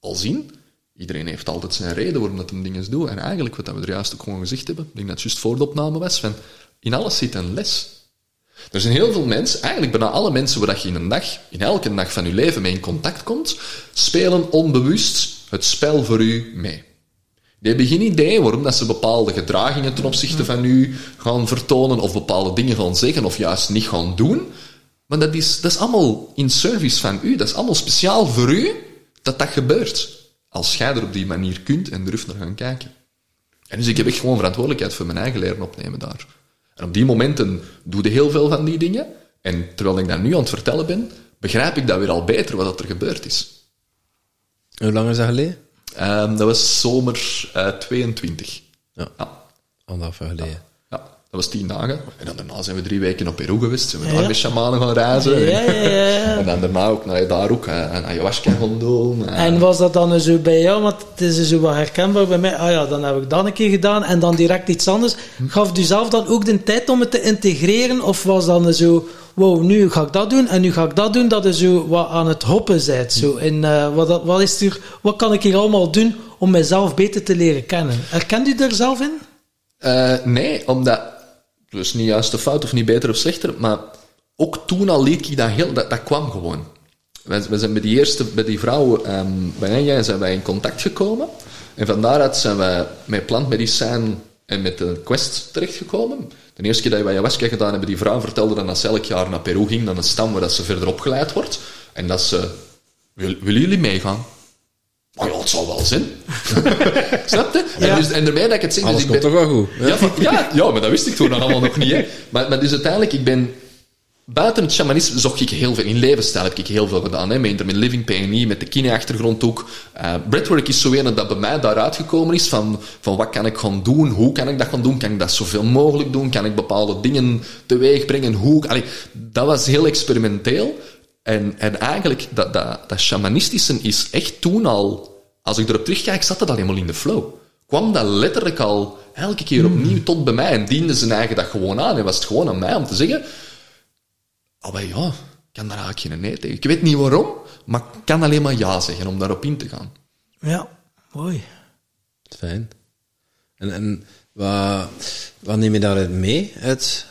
Al zien, iedereen heeft altijd zijn reden waarom dat hem dingen doet. En eigenlijk, wat we er juist ook gewoon gezegd hebben, ik denk dat het juist voor de opname was, van in alles zit een les. Er zijn heel veel mensen, eigenlijk bijna alle mensen waar je in een dag, in elke dag van je leven mee in contact komt, spelen onbewust het spel voor u mee. Die hebben geen idee waarom dat ze bepaalde gedragingen ten opzichte van u gaan vertonen of bepaalde dingen gaan zeggen of juist niet gaan doen. Maar dat is, dat is allemaal in service van u. Dat is allemaal speciaal voor u dat dat gebeurt. Als jij er op die manier kunt en durft naar gaan kijken. En dus ik heb echt gewoon verantwoordelijkheid voor mijn eigen leren opnemen daar. En op die momenten doe ik heel veel van die dingen. En terwijl ik dat nu aan het vertellen ben, begrijp ik dat weer al beter wat er gebeurd is. Hoe lang is dat geleden? Um, dat was zomer uh, tweeëntwintig. Ja, anderhalf jaar geleden. Ja, dat was tien dagen. En dan daarna zijn we drie weken op Peru geweest. Zijn we ja, daar ja. met shamanen gaan reizen. Ja, ja, ja. En dan daarna ook naar daar ook een ayahuasca gaan doen. En was dat dan zo bij jou? Want het is zo wat herkenbaar bij mij. Ah ja, dan heb ik dat een keer gedaan. En dan direct iets anders. Gaf u zelf dan ook de tijd om het te integreren? Of was dan zo... Wow, nu ga ik dat doen en nu ga ik dat doen, dat je zo wat aan het hoppen bent. Zo. En, uh, wat, wat, is er, wat kan ik hier allemaal doen om mezelf beter te leren kennen? Herkent u er zelf in? Uh, nee, omdat... Dus niet juist de fout of niet beter of slechter, maar ook toen al liet ik dat heel... Dat, dat kwam gewoon. We, we zijn bij die eerste, bij die vrouw, um, bij Enja, zijn wij in contact gekomen. En van daaruit zijn we met plantmedicijn en met de quest terechtgekomen. De eerste keer dat we ayahuasca gedaan hebben, die vrouw vertelde dan dat ze elk jaar naar Peru ging, naar een stam waar dat ze verder opgeleid wordt. En dat ze... Wil, willen jullie meegaan? Oh ja, het zal wel zijn. Snap je? Ja. En, dus, en daarmee dat ik het zeg... Alles dus ik komt ben, toch wel goed. Ja, van, ja, ja, maar dat wist ik toen allemaal nog niet. Hè. Maar, maar dus uiteindelijk, ik ben... Buiten het shamanisme zocht ik heel veel. In levensstijl heb ik heel veel gedaan. Hè. Met Intermittent Living, P N I, met de kine-achtergrond ook. Uh, breathwork is zo een dat bij mij daaruit gekomen is. Van, van wat kan ik gaan doen? Hoe kan ik dat gaan doen? Kan ik dat zoveel mogelijk doen? Kan ik bepaalde dingen teweeg brengen? Hoe? Allee, dat was heel experimenteel. En, en eigenlijk, dat, dat, dat shamanistische is echt toen al... Als ik erop terugkijk, zat dat al helemaal in de flow. Kwam dat letterlijk al elke keer opnieuw tot bij mij. En diende zijn eigen dag gewoon aan. En was het gewoon aan mij om te zeggen... Oh, maar ja, ik kan daar eigenlijk geen nee tegen. Ik weet niet waarom, maar ik kan alleen maar ja zeggen om daarop in te gaan. Ja, mooi. Fijn. En, en wat, wat neem je daaruit mee? Uit,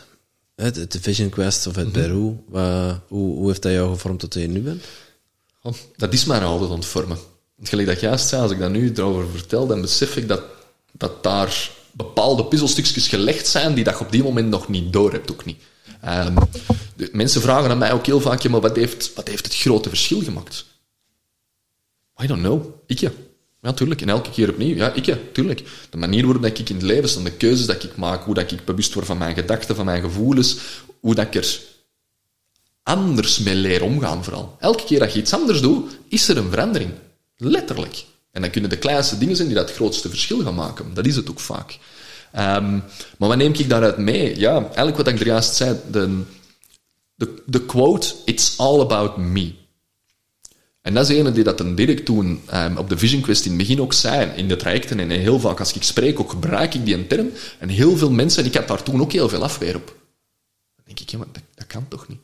uit, uit de Vision Quest of uit mm-hmm. Peru? Wat, hoe, hoe heeft dat jou gevormd tot je nu bent? Oh, dat is mij altijd aan het vormen. Want gelijk dat juist zei, als ik dat nu erover vertel, dan besef ik dat, dat daar bepaalde puzzelstukjes gelegd zijn die dat je op die moment nog niet door hebt, ook niet. Um, de, mensen vragen aan mij ook heel vaak, ja, maar wat heeft, wat heeft het grote verschil gemaakt? I don't know. Ik ja. Ja, tuurlijk. En elke keer opnieuw. Ja, ik ja, tuurlijk. De manier waarop dat ik in het leven sta, de keuzes dat ik maak, hoe dat ik bewust word van mijn gedachten, van mijn gevoelens, hoe dat ik er anders mee leren omgaan vooral. Elke keer dat je iets anders doet, is er een verandering. Letterlijk. En dan kunnen de kleinste dingen zijn die dat grootste verschil gaan maken. Dat is het ook vaak. Um, maar wat neem ik daaruit mee? Ja, eigenlijk wat ik er juist zei, de, de, de quote, it's all about me. En dat is de ene die dat een direct toen um, op de VisionQuest in het begin ook zei, in de trajecten, en heel vaak als ik spreek, ook gebruik ik die term, en heel veel mensen, ik had daar toen ook heel veel afweer op. Dan denk ik, ja, maar dat, dat kan toch niet?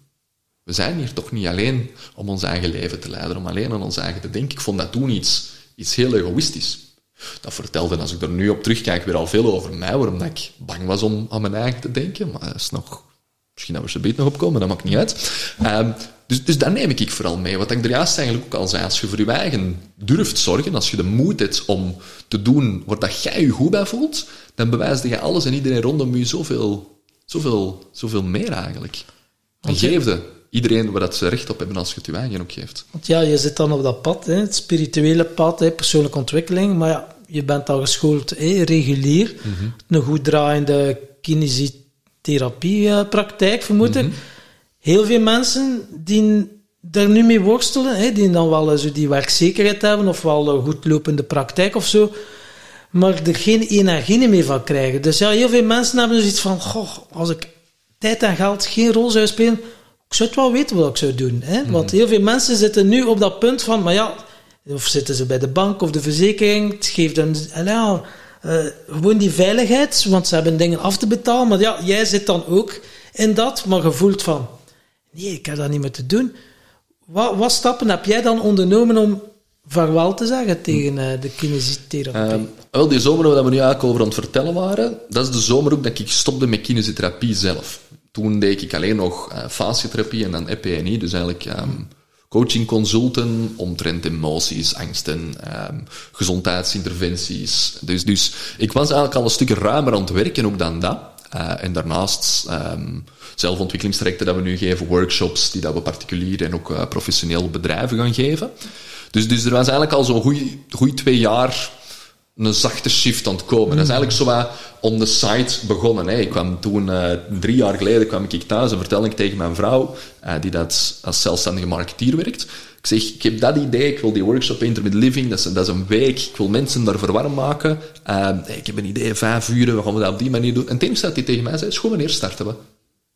We zijn hier toch niet alleen om ons eigen leven te leiden, om alleen aan ons eigen te denken. Ik vond dat toen iets, iets heel egoïstisch. Dat vertelde, als ik er nu op terugkijk, weer al veel over mij, waarom dat ik bang was om aan mijn eigen te denken. Maar dat is nog... Misschien dat we er zo'n beetje nog op komen, dat maakt niet uit. Um, dus, dus dat neem ik vooral mee. Wat ik er juist eigenlijk ook al zei, als je voor je eigen durft zorgen, als je de moed hebt om te doen wat dat jij je goed bij voelt, dan bewijsde je alles en iedereen rondom je zoveel, zoveel, zoveel meer eigenlijk. En geefde iedereen waar dat ze recht op hebben als je het je eigen ook geeft. Want ja, je zit dan op dat pad, hè, het spirituele pad, hè, persoonlijke ontwikkeling, maar ja, je bent al geschoold, hè, regulier, mm-hmm. een goed draaiende kinesie therapiepraktijk, vermoed ik. Mm-hmm. Heel veel mensen die daar nu mee worstelen, hè, die dan wel zo die werkzekerheid hebben, of wel een goed lopende praktijk of zo, maar er geen energie meer van krijgen. Dus ja, heel veel mensen hebben dus iets van, goh, als ik tijd en geld geen rol zou spelen, ik zou het wel weten wat ik zou doen. Hè? Mm-hmm. Want heel veel mensen zitten nu op dat punt van, maar ja, of zitten ze bij de bank of de verzekering, het geeft een... Ja, Uh, gewoon die veiligheid, want ze hebben dingen af te betalen, maar ja, jij zit dan ook in dat, maar gevoeld van nee, ik heb dat niet meer te doen. Wat, wat stappen heb jij dan ondernomen om vaarwel te zeggen tegen uh, de kinesietherapie? Uh, wel, die zomer waar we nu eigenlijk over aan het vertellen waren, dat is de zomer ook dat ik stopte met kinesietherapie zelf. Toen deed ik alleen nog uh, fascietherapie en dan E P N I, dus eigenlijk... Um, coaching consulten, omtrent emoties, angsten, um, gezondheidsinterventies. Dus, dus ik was eigenlijk al een stuk ruimer aan het werken ook dan dat. Uh, en daarnaast um, zelfontwikkelingstrajecten dat we nu geven, workshops die dat we particulier en ook uh, professioneel bedrijven gaan geven. Dus, dus er was eigenlijk al zo'n goed twee jaar een zachte shift aan het komen. Mm. Dat is eigenlijk zo wat on the side begonnen. Hè. Ik kwam toen, uh, drie jaar geleden kwam ik thuis en vertelde ik tegen mijn vrouw, uh, die dat als zelfstandige marketeer werkt. Ik zeg, ik heb dat idee, ik wil die workshop Intermittent Living, dat is, dat is een week, ik wil mensen daarvoor warm maken. Uh, ik heb een idee, vijf uur, we gaan dat op die manier doen. En ten eerste dat hij tegen mij zei, is goed, wanneer starten we?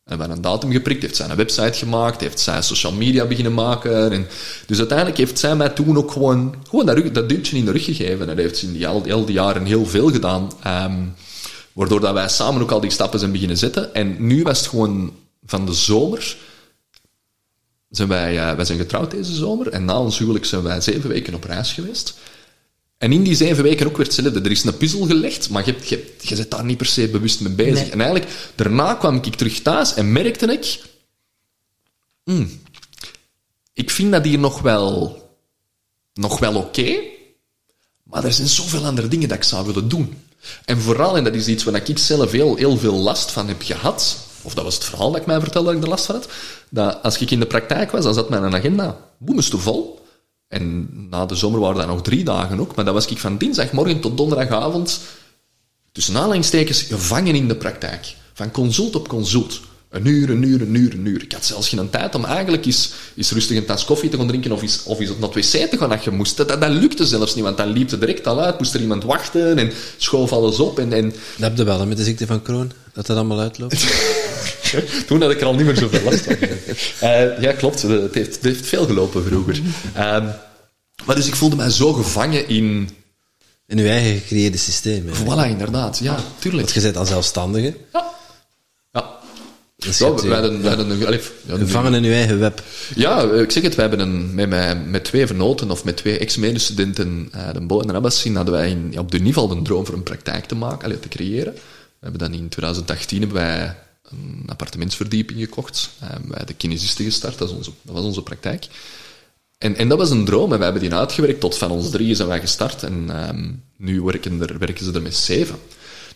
En we hebben een datum geprikt, heeft zij een website gemaakt, heeft zij social media beginnen maken. En dus uiteindelijk heeft zij mij toen ook gewoon, gewoon dat, rug, dat duwtje in de rug gegeven. En dat heeft ze in die, al, die, al die jaren heel veel gedaan. Um, waardoor dat wij samen ook al die stappen zijn beginnen zetten. En nu was het gewoon van de zomer. Zijn wij, uh, wij zijn getrouwd deze zomer. En na ons huwelijk zijn wij zeven weken op reis geweest. En in die zeven weken ook weer hetzelfde. Er is een puzzel gelegd, maar je, je, je bent daar niet per se bewust mee bezig. Nee. En eigenlijk, daarna kwam ik terug thuis en merkte ik... Mm, ik vind dat hier nog wel... Nog wel oké. Okay, maar er zijn zoveel andere dingen dat ik zou willen doen. En vooral, en dat is iets waar ik zelf heel, heel veel last van heb gehad... Of dat was het verhaal dat ik mij vertelde dat ik er last van had. Dat als ik in de praktijk was, dan zat mijn agenda boemestevol... En na de zomer waren dat nog drie dagen ook, maar dat was ik van dinsdagmorgen tot donderdagavond tussen aanhalingstekens gevangen in de praktijk. Van consult op consult. Een uur, een uur, een uur, een uur. Ik had zelfs geen tijd om eigenlijk eens, eens rustig een tas koffie te gaan drinken of eens, of eens op het wc te gaan als je moest. Dat, dat, dat lukte zelfs niet, want dan liep het direct al uit, moest er iemand wachten en schoof alles op. En, en... Dat heb je wel, hè, met de ziekte van Crohn, dat dat allemaal uitloopt. Toen had ik er al niet meer zoveel last van. Uh, ja, klopt. Het heeft, het heeft veel gelopen vroeger. Uh, maar dus ik voelde mij zo gevangen in... In uw eigen gecreëerde systeem. Hè? Voilà, inderdaad. Ja, tuurlijk. Want je bent dan zelfstandige. Ja. Ja. Dus ja, we, we hadden, we hadden, ja. Allee, ja, gevangen in uw eigen web. Ja, ik zeg het. Wij hebben een, met, mijn, met twee vernoten of met twee ex-medestudenten, uh, de Bo en de Abbassin, hadden wij in, op de niveau een droom voor een praktijk te maken, allee, te creëren. We hebben dan in twintig achttien hebben wij... een appartementsverdieping gekocht. Uh, wij hebben de kinesisten gestart, dat, is onze, dat was onze praktijk. En, en dat was een droom, en wij hebben die uitgewerkt. Tot van ons drieën zijn wij gestart, en um, nu werken, er, werken ze er met zeven.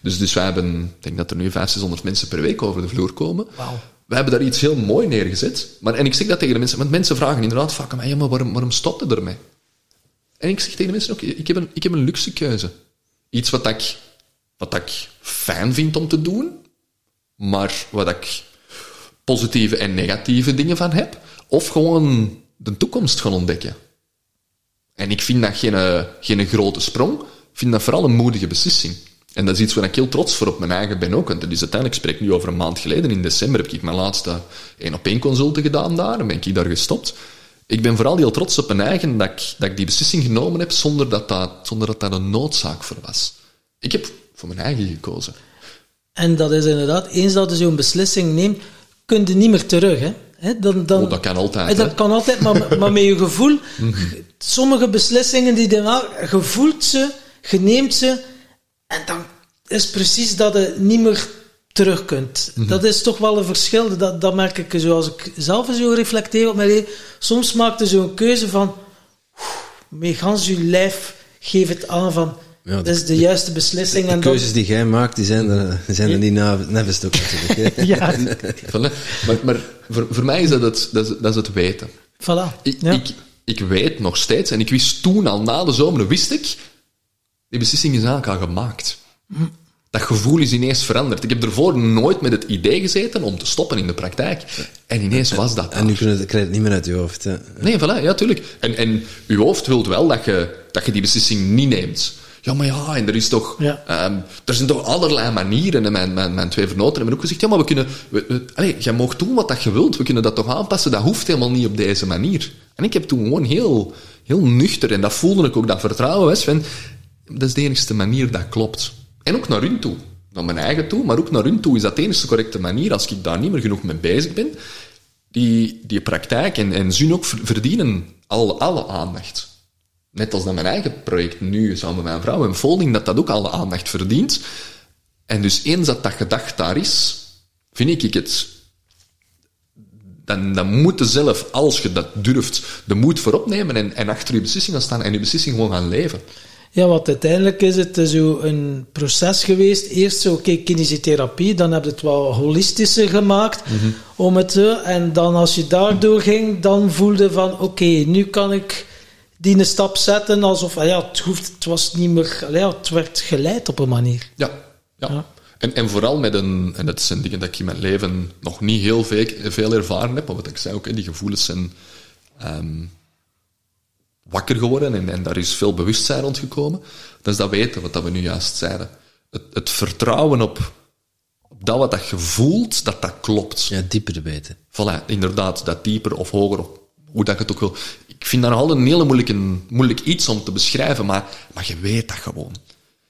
Dus, dus wij hebben, ik denk dat er nu vijfhonderd, zeshonderd mensen per week over de vloer komen. Wow. Wij hebben daar iets heel mooi neergezet. Maar, en ik zeg dat tegen de mensen, want mensen vragen inderdaad vaak, maar, ja, maar waarom, waarom stopt het ermee? En ik zeg tegen de mensen ook, ik heb een, ik heb een luxe keuze. Iets wat ik, wat ik fijn vind om te doen... Maar wat ik positieve en negatieve dingen van heb, of gewoon de toekomst gaan ontdekken. En ik vind dat geen, geen grote sprong. Ik vind dat vooral een moedige beslissing. En dat is iets waar ik heel trots voor op mijn eigen ben ook. En dat is uiteindelijk, spreek ik nu over een maand geleden, in december heb ik mijn laatste één-op-één consulten gedaan daar. Dan ben ik daar gestopt. Ik ben vooral heel trots op mijn eigen dat ik, dat ik die beslissing genomen heb zonder dat dat, zonder dat dat een noodzaak voor was. Ik heb voor mijn eigen gekozen. En dat is inderdaad, eens dat je zo'n beslissing neemt, kun je niet meer terug, hè? He, dan, dan, oh, dat kan altijd. Dat hè? kan altijd, maar, maar met je gevoel. Sommige beslissingen, die je voelt ze, je neemt ze, en dan is precies dat je niet meer terug kunt. Mm-hmm. Dat is toch wel een verschil. Dat, dat merk ik zo, als ik zelf zo reflecteer op mijn leven. Soms maak je zo'n keuze van, met gans je lijf geef het aan van, ja, dat is de juiste beslissing. De, de, de en keuzes dat... die jij maakt, die zijn er, die zijn er niet nevens ook natuurlijk. Ja. Voilà. Maar, maar voor, voor mij is dat het, dat is, dat is het weten. Voilà. Ik, ja. ik, ik weet nog steeds, en ik wist toen al na de zomer, wist ik, die beslissing is eigenlijk al gemaakt. Hm. Dat gevoel is ineens veranderd. Ik heb ervoor nooit met het idee gezeten om te stoppen in de praktijk. En ineens was dat. En, en nu krijg je het niet meer uit je hoofd. Hè. Nee, voilà, ja, tuurlijk. En, en je hoofd wil wel dat je, dat je die beslissing niet neemt. Ja, maar ja, en er is toch... Ja. Um, er zijn toch allerlei manieren. En mijn, mijn, mijn twee vernoten hebben ook gezegd... Ja, maar we kunnen... We, we, allee, jij mag doen wat dat je wilt. We kunnen dat toch aanpassen. Dat hoeft helemaal niet op deze manier. En ik heb toen gewoon heel, heel nuchter... En dat voelde ik ook, dat vertrouwen was. Van, dat is de enigste manier dat klopt. En ook naar hun toe. Naar mijn eigen toe. Maar ook naar hun toe is dat de enigste correcte manier. Als ik daar niet meer genoeg mee bezig ben... Die, die praktijk en, en zin ook verdienen alle, alle aandacht... Net als dat mijn eigen project nu, samen met mijn vrouw, Unfolding, dat dat ook alle aandacht verdient. En dus eens dat dat gedacht daar is, vind ik het... Dan, dan moet je zelf, als je dat durft, de moed voorop nemen en, en achter je beslissing gaan staan en je beslissing gewoon gaan leven. Ja, want uiteindelijk is het zo een proces geweest. Eerst zo, oké, kinesietherapie, dan heb je het wel holistischer gemaakt. Mm-hmm. om het En dan als je daardoor ging, dan voelde van, oké, okay, nu kan ik... die een stap zetten, alsof ja, het, hoeft, het was niet meer... Ja, het werd geleid op een manier. Ja, ja. ja. En, en vooral met een... En dat zijn dingen dat ik in mijn leven nog niet heel veel, veel ervaren heb, maar wat ik zei ook, die gevoelens zijn um, wakker geworden en, en daar is veel bewustzijn rondgekomen. Dat is dat weten, wat dat we nu juist zeiden. Het, het vertrouwen op, op dat wat dat je voelt, dat dat klopt. Ja, dieper weten. Voilà, inderdaad, dat dieper of hoger, of hoe dat ik het ook wil... Ik vind dat nog altijd een hele moeilijke, moeilijk iets om te beschrijven, maar, maar je weet dat gewoon.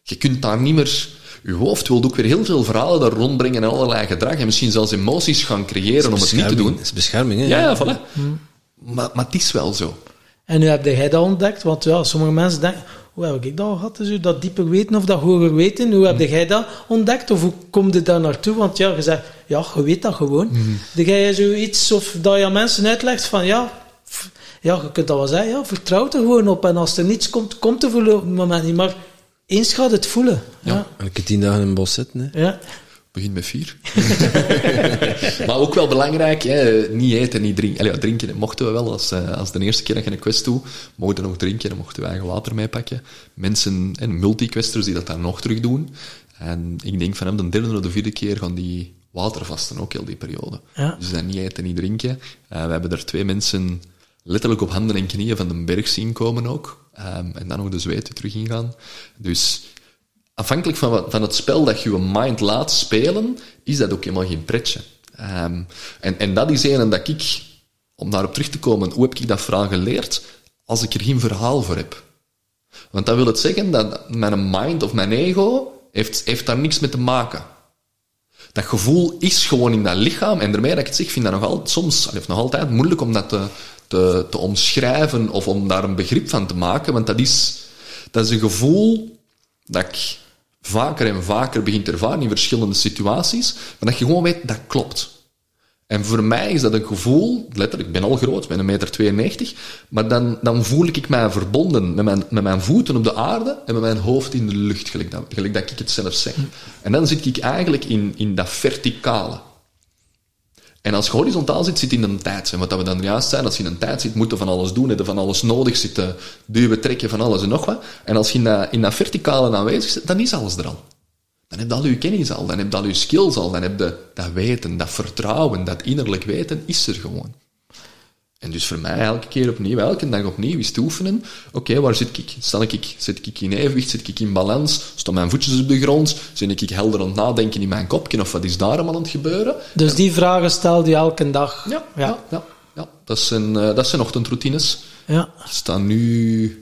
Je kunt daar niet meer... Je hoofd wil ook weer heel veel verhalen daar rondbrengen en allerlei gedrag en misschien zelfs emoties gaan creëren om het niet te doen. Dat is bescherming, hè? Ja, ja, voilà. Hmm. Maar, maar het is wel zo. En nu heb jij dat ontdekt, want ja, sommige mensen denken... Hoe heb ik dat al gehad? Dus dat dieper weten of dat hoger weten? Hoe heb hmm. jij dat ontdekt? Of hoe kom je daar naartoe? Want ja, je zegt, ja, je weet dat gewoon. Hmm. Dan ga je zoiets of dat je aan mensen uitlegt van... ja. Ja, je kunt dat wel zeggen, ja, vertrouw er gewoon op. En als er niets komt, komt er voor een moment niet. Maar eens gaat het voelen. Ja, ja. En je kunt tien dagen in het bos zitten. Hè. Ja. Begin met vier. Maar ook wel belangrijk, hè, niet eten, niet drinken. Allee, drinken dat mochten we wel. Als, als de eerste keer dat je een quest doet, mogen we nog drinken en mochten we eigen water meepakken. Mensen, en multi-questers die dat dan nog terug doen. En ik denk van hem, de derde of de vierde keer gaan die watervasten ook heel die periode. Ja. Dus dan niet eten, niet drinken. Uh, we hebben er twee mensen... letterlijk op handen en knieën van de berg zien komen ook. Um, en dan ook de zweet terug ingaan. Dus afhankelijk van, wat, van het spel dat je je mind laat spelen, is dat ook helemaal geen pretje. Um, en, en dat is een dat ik, om daarop terug te komen, hoe heb ik dat verhaal geleerd? Als ik er geen verhaal voor heb. Want dat wil het zeggen dat mijn mind of mijn ego heeft, heeft daar niks mee te maken. Dat gevoel is gewoon in dat lichaam. En daarmee dat ik het zeg, vind ik dat nog altijd, soms, of nog altijd moeilijk om dat te... Te, te omschrijven of om daar een begrip van te maken, want dat is, dat is een gevoel dat ik vaker en vaker begin te ervaren in verschillende situaties, maar dat je gewoon weet, dat klopt. En voor mij is dat een gevoel, letterlijk, ik ben al groot, ik ben een meter tweeënnegentig, maar dan, dan voel ik mij verbonden met mijn, met mijn voeten op de aarde en met mijn hoofd in de lucht, gelijk dat, gelijk dat ik het zelf zeg. En dan zit ik eigenlijk in, in dat verticale. En als je horizontaal zit, zit in een tijd. En wat we dan juist zijn, als je in een tijd zit, moeten van alles doen, hebben van alles nodig, zitten duwen, trekken, van alles en nog wat. En als je in dat, in dat verticale aanwezig zit, dan is alles er al. dan heb je al je kennis al, dan heb je al je skills al, dan heb je dat weten, dat vertrouwen, dat innerlijk weten is er gewoon. En dus voor mij elke keer opnieuw, elke dag opnieuw is te oefenen. Oké, okay, waar zit ik? Stel ik, zit ik in evenwicht? Zit ik in balans? Staan mijn voetjes op de grond? Zit ik helder aan het nadenken in mijn kopje? Of wat is daar allemaal aan het gebeuren? Dus en... die vragen stel je elke dag? Ja, ja. ja, ja, ja. Dat, zijn, dat zijn ochtendroutines. Ja. Ik sta nu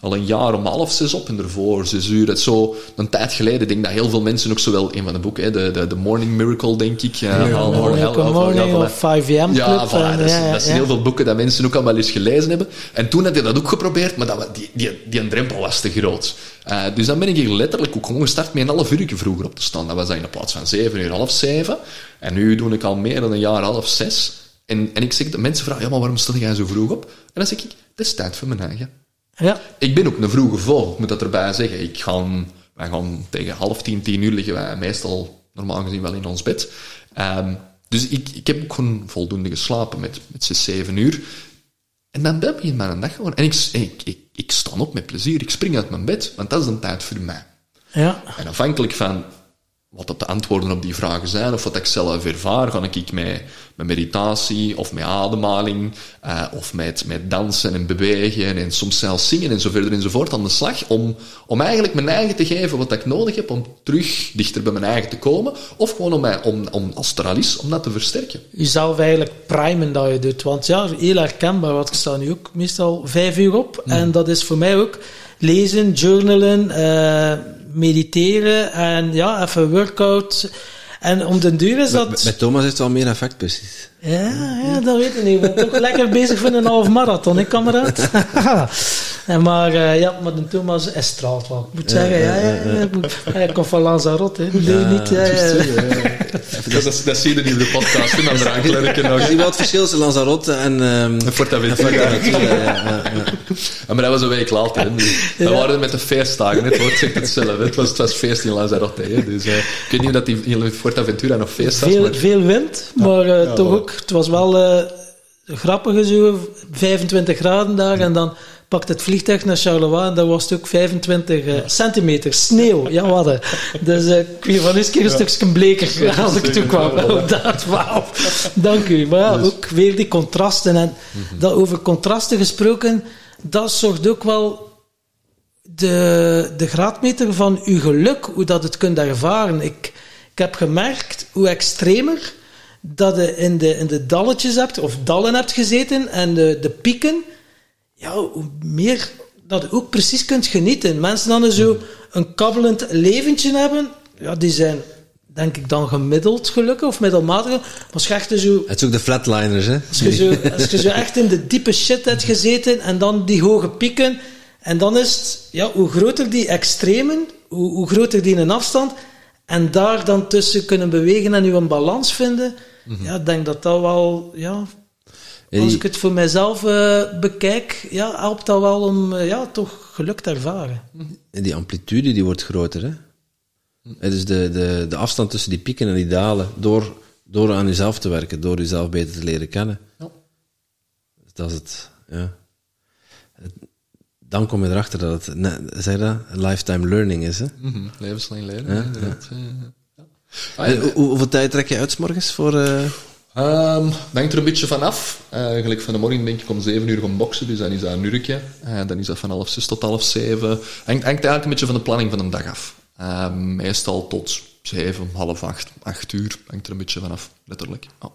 al een jaar om half zes op en ervoor, zes uur. Het zo een tijd geleden, ik denk dat heel veel mensen ook zowel een van de boeken, de, de, de Morning Miracle, denk ik. Ja, ja, al, morning al, al, morning al, al, of vijf a.m. Ja, voilà, dat, is, ja, ja, dat zijn ja. heel veel boeken dat mensen ook al wel eens gelezen hebben. En toen had je dat ook geprobeerd, maar dat, die, die, die drempel was te groot. Uh, dus dan ben ik hier letterlijk ook gewoon gestart met een half uur vroeger op te staan. Dat was dan in de plaats van zeven uur, half zeven. En nu doe ik al meer dan een jaar, half zes. En, en ik zeg dat mensen vragen, ja, maar waarom stel jij zo vroeg op? En dan zeg ik, dat is tijd voor mijn eigen. Ja. Ik ben ook een vroege vogel, ik moet dat erbij zeggen. Ik ga, wij gaan tegen half tien, tien uur liggen wij meestal normaal gezien wel in ons bed. Um, dus ik, ik heb ook gewoon voldoende geslapen met, met zes, zeven uur. En dan ben ik mijn dag gewoon. En ik, ik, ik, ik sta op met plezier, ik spring uit mijn bed, want dat is een tijd voor mij. Ja. En afhankelijk van wat de antwoorden op die vragen zijn, of wat ik zelf ervaar, ga ik met, met meditatie, of met ademhaling, uh, of met, met dansen en bewegen, en soms zelfs zingen, en zo verder enzovoort, aan de slag, om, om eigenlijk mijn eigen te geven wat ik nodig heb, om terug dichter bij mijn eigen te komen, of gewoon om, mij, om, om als het er al is, om dat te versterken. Jezelf eigenlijk primen dat je doet, want ja, heel herkenbaar, want ik sta nu ook meestal vijf uur op, mm. en dat is voor mij ook lezen, journalen, uh, mediteren en ja, even workout. En om den duur is dat... Met, met Thomas heeft het wel meer effect, precies. Ja, ja, dat weet ik niet. Ik ben toch lekker bezig voor een half marathon, hè, kameraad? maar uh, ja, maar de Thomas is straalt wel. Ik moet zeggen, ja, ja, ja, ja. Hij komt van Lanzarote, hè. Nee, ja, niet. Ja, ja. Dat, dat, dat zie je niet in de podcast, hè, maar dranklerken. Ik zie wel het verschil tussen Lanzarote en... Um, en Fortaventura. Ja, ja, ja. Maar dat was een week later, hè. Dus, ja. We waren met de feestdagen, het woord zegt het zelf. Het was, het was feest in Lanzarote, hè. Dus uh, ik weet niet dat die in Fortaventura nog feest was. Veel, maar... veel wind, maar uh, ja, toch ja, ook. Het was wel uh, grappig zo, vijfentwintig graden daar en dan pakt het vliegtuig naar Charleroi en daar was het ook vijfentwintig uh, centimeter sneeuw. Ja, wat hè. Dus uh, ik weet van eens keer een ja. stukje bleker ja, als ik toe kwam. Wauw. Dank u. Maar ja, ook weer die contrasten. En mm-hmm. dat over contrasten gesproken, dat zorgt ook wel de, de graadmeter van uw geluk, hoe dat het kunt ervaren. Ik, ik heb gemerkt hoe extremer dat je in de, in de dalletjes hebt, of dallen hebt gezeten, en de, de pieken, ja, hoe meer dat je ook precies kunt genieten. Mensen dan zo een kabbelend leventje hebben, ja, die zijn, denk ik dan gemiddeld gelukkig, of middelmatig, maar je echt zo... Het is ook de flatliners, hè? Als je, zo, als je zo echt in de diepe shit hebt gezeten, en dan die hoge pieken, en dan is het, ja, hoe groter die extremen, hoe, hoe groter die in een afstand, en daar dan tussen kunnen bewegen en je een balans vinden. Mm-hmm. Ja, ik denk dat dat wel, ja, als ik het voor mijzelf uh, bekijk, ja, helpt dat wel om uh, ja, toch geluk te ervaren. En die amplitude die wordt groter, hè? Mm-hmm. Dus de, de, de afstand tussen die pieken en die dalen, door, door aan jezelf te werken, door jezelf beter te leren kennen. Ja. Dat is het, ja. Dan kom je erachter dat het, nee, zeg dat, lifetime learning is, hè? Mm-hmm. Levenslang leren, ja, inderdaad. Ja. Ja. Ah, ja. Hoe, hoeveel tijd trek je uit 's morgens voor... Uh... Um, hangt er een beetje vanaf. Uh, eigenlijk van de morgen denk ik om zeven uur gaan boksen, dus dan is dat een uurtje. Uh, dan is dat van half zes tot half zeven. Hangt, hangt eigenlijk een beetje van de planning van een dag af. Um, meestal tot zeven, half acht, acht uur. Hangt er een beetje vanaf, letterlijk. Oh.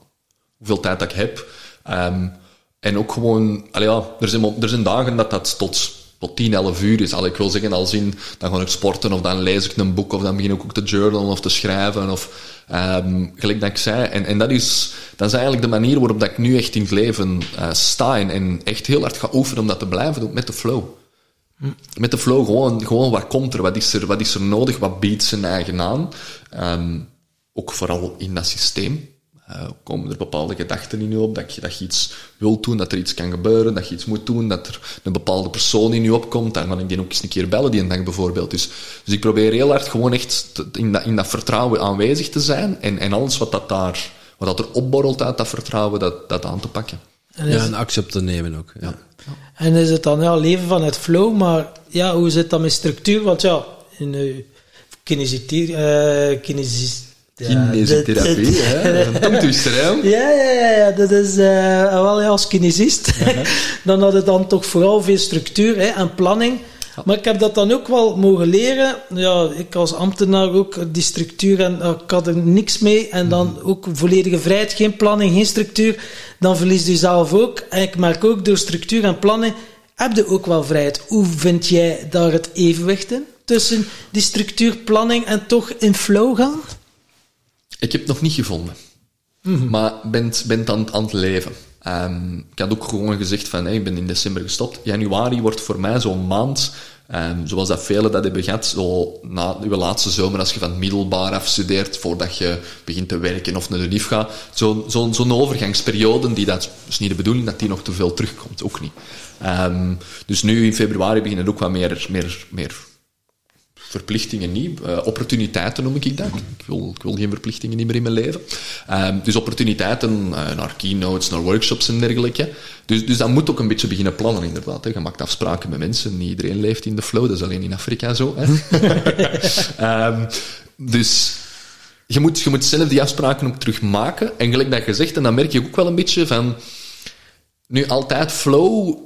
Hoeveel tijd dat ik heb. Um, en ook gewoon... Allee, ja, er, zijn, er zijn dagen dat dat tot... tot tien, elf uur is. Al ik wil zeggen, als in, dan ga ik sporten, of dan lees ik een boek, of dan begin ik ook te journalen, of te schrijven, of um, gelijk dat ik zei. En, en dat, is, dat is eigenlijk de manier waarop dat ik nu echt in het leven uh, sta, en, en echt heel hard ga oefenen om dat te blijven doen, met de flow. Hm. Met de flow, gewoon, gewoon wat komt er, wat is er, wat is er nodig, wat biedt zijn eigen aan. Um, ook vooral in dat systeem. Uh, komen er bepaalde gedachten in je op, dat je, dat je iets wilt doen, dat er iets kan gebeuren, dat je iets moet doen, dat er een bepaalde persoon in je opkomt, dan kan ik die ook eens een keer bellen, die een dag bijvoorbeeld. Dus, dus ik probeer heel hard gewoon echt te, in, dat, in dat vertrouwen aanwezig te zijn, en, en alles wat, dat daar, wat dat er opborrelt uit dat vertrouwen, dat, dat aan te pakken. En ja, en actie op te nemen ook. Ja. Ja. En is het dan, ja, leven van het flow, maar ja, hoe zit dat met structuur? Want ja, in... Uh, kinesitherapie. Uh, kinesis, ja, kinesitherapie, hè? Een tongtwister, hè? Ja, ja, ja, ja, dat is... Uh, wel, ja, als kinesist, uh-huh. dan had het dan toch vooral veel structuur, hè, en planning. Ja. Maar ik heb dat dan ook wel mogen leren. Ja, ik als ambtenaar ook, die structuur, en uh, ik had er niks mee. En dan mm-hmm. ook volledige vrijheid, geen planning, geen structuur. Dan verlies je jezelf ook. En ik merk ook, door structuur en planning heb je ook wel vrijheid. Hoe vind jij daar het evenwicht in? Tussen die structuur, planning en toch in flow gaan? Ik heb het nog niet gevonden. Mm-hmm. Maar ik ben, ben aan, aan het leven. Um, ik had ook gewoon gezegd van, hey, ik ben in december gestopt. Januari wordt voor mij zo'n maand, um, zoals dat velen dat hebben gehad, zo na je laatste zomer, als je van het middelbaar afstudeert, voordat je begint te werken of naar de lief gaat. Zo, zo, zo'n overgangsperiode, die dat is niet de bedoeling dat die nog te veel terugkomt, ook niet. Um, dus nu in februari beginnen er ook wat meer... meer, meer verplichtingen niet. Uh, opportuniteiten noem ik dat. Ik wil, ik wil geen verplichtingen niet meer in mijn leven. Uh, dus opportuniteiten uh, naar keynotes, naar workshops en dergelijke. Dus, dus dat moet ook een beetje beginnen plannen, inderdaad. Hè. Je maakt afspraken met mensen. Niet iedereen leeft in de flow. Dat is alleen in Afrika zo. Hè. um, dus je moet, je moet zelf die afspraken ook terug maken. En gelijk dat je zegt, en dan merk je ook wel een beetje van... Nu, altijd flow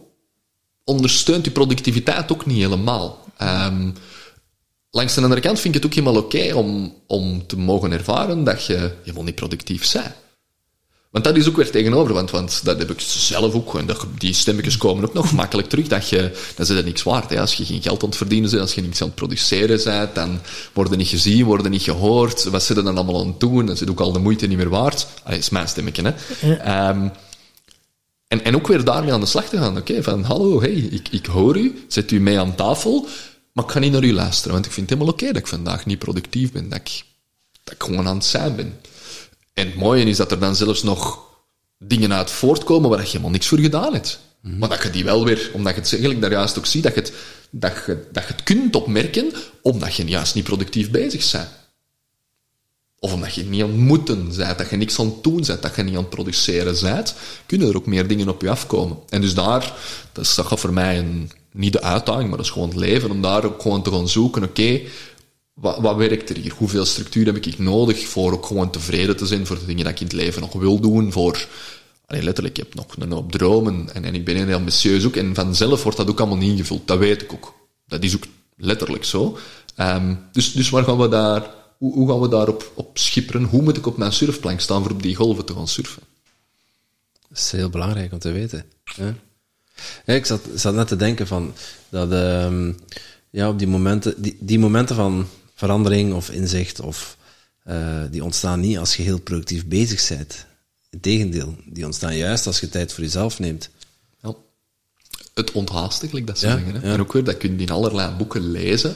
ondersteunt je productiviteit ook niet helemaal. Um, Langs de andere kant vind ik het ook helemaal oké okay om, om te mogen ervaren dat je helemaal niet productief bent. Want dat is ook weer tegenover, want, want dat heb ik zelf ook, en dat, die stemmetjes komen ook nog makkelijk terug, dat je, dat is dat niks waard. Hè. Als je geen geld aan het verdienen bent, als je niks aan het produceren bent, dan worden niet gezien, worden niet gehoord, wat zitten dan allemaal aan het doen, dan zit ook al de moeite niet meer waard. Dat is mijn stemmetje, hè. Ja. Um, en, en ook weer daarmee aan de slag te gaan. Oké, okay, van hallo, hey, ik, ik hoor u, zet u mee aan tafel... Maar ik ga niet naar u luisteren, want ik vind het helemaal oké dat ik vandaag niet productief ben, dat ik, dat ik gewoon aan het zijn ben. En het mooie is dat er dan zelfs nog dingen uit voortkomen waar je helemaal niks voor gedaan hebt. Mm-hmm. Maar dat je die wel weer, omdat je het eigenlijk daar juist ook ziet, dat je het, dat je, dat je het kunt opmerken, omdat je juist niet productief bezig bent. Of omdat je niet aan het moeten bent, dat je niks aan het doen bent, dat je niet aan het produceren bent, kunnen er ook meer dingen op je afkomen. En dus daar, dat is toch voor mij een... Niet de uitdaging, maar dat is gewoon het leven. Om daar ook gewoon te gaan zoeken, oké, okay, wat, wat werkt er hier? Hoeveel structuur heb ik nodig voor ook gewoon tevreden te zijn voor de dingen dat ik in het leven nog wil doen? Voor, allee, letterlijk, ik heb nog een hoop dromen en, en ik ben heel ambitieus ook. En vanzelf wordt dat ook allemaal niet ingevuld. Dat weet ik ook. Dat is ook letterlijk zo. Um, dus, dus waar gaan we daar, hoe, hoe gaan we daarop op schipperen? Hoe moet ik op mijn surfplank staan voor op die golven te gaan surfen? Dat is heel belangrijk om te weten, hè? Ja, ik zat, zat net te denken van dat um, ja, op die momenten, die, die momenten van verandering of inzicht, of, uh, die ontstaan niet als je heel productief bezig bent. Integendeel, die ontstaan juist als je tijd voor jezelf neemt. Ja. Het onthaasten, gelijk dat ze ja, zeggen. Hè? Ja. En ook weer, dat kun je in allerlei boeken lezen.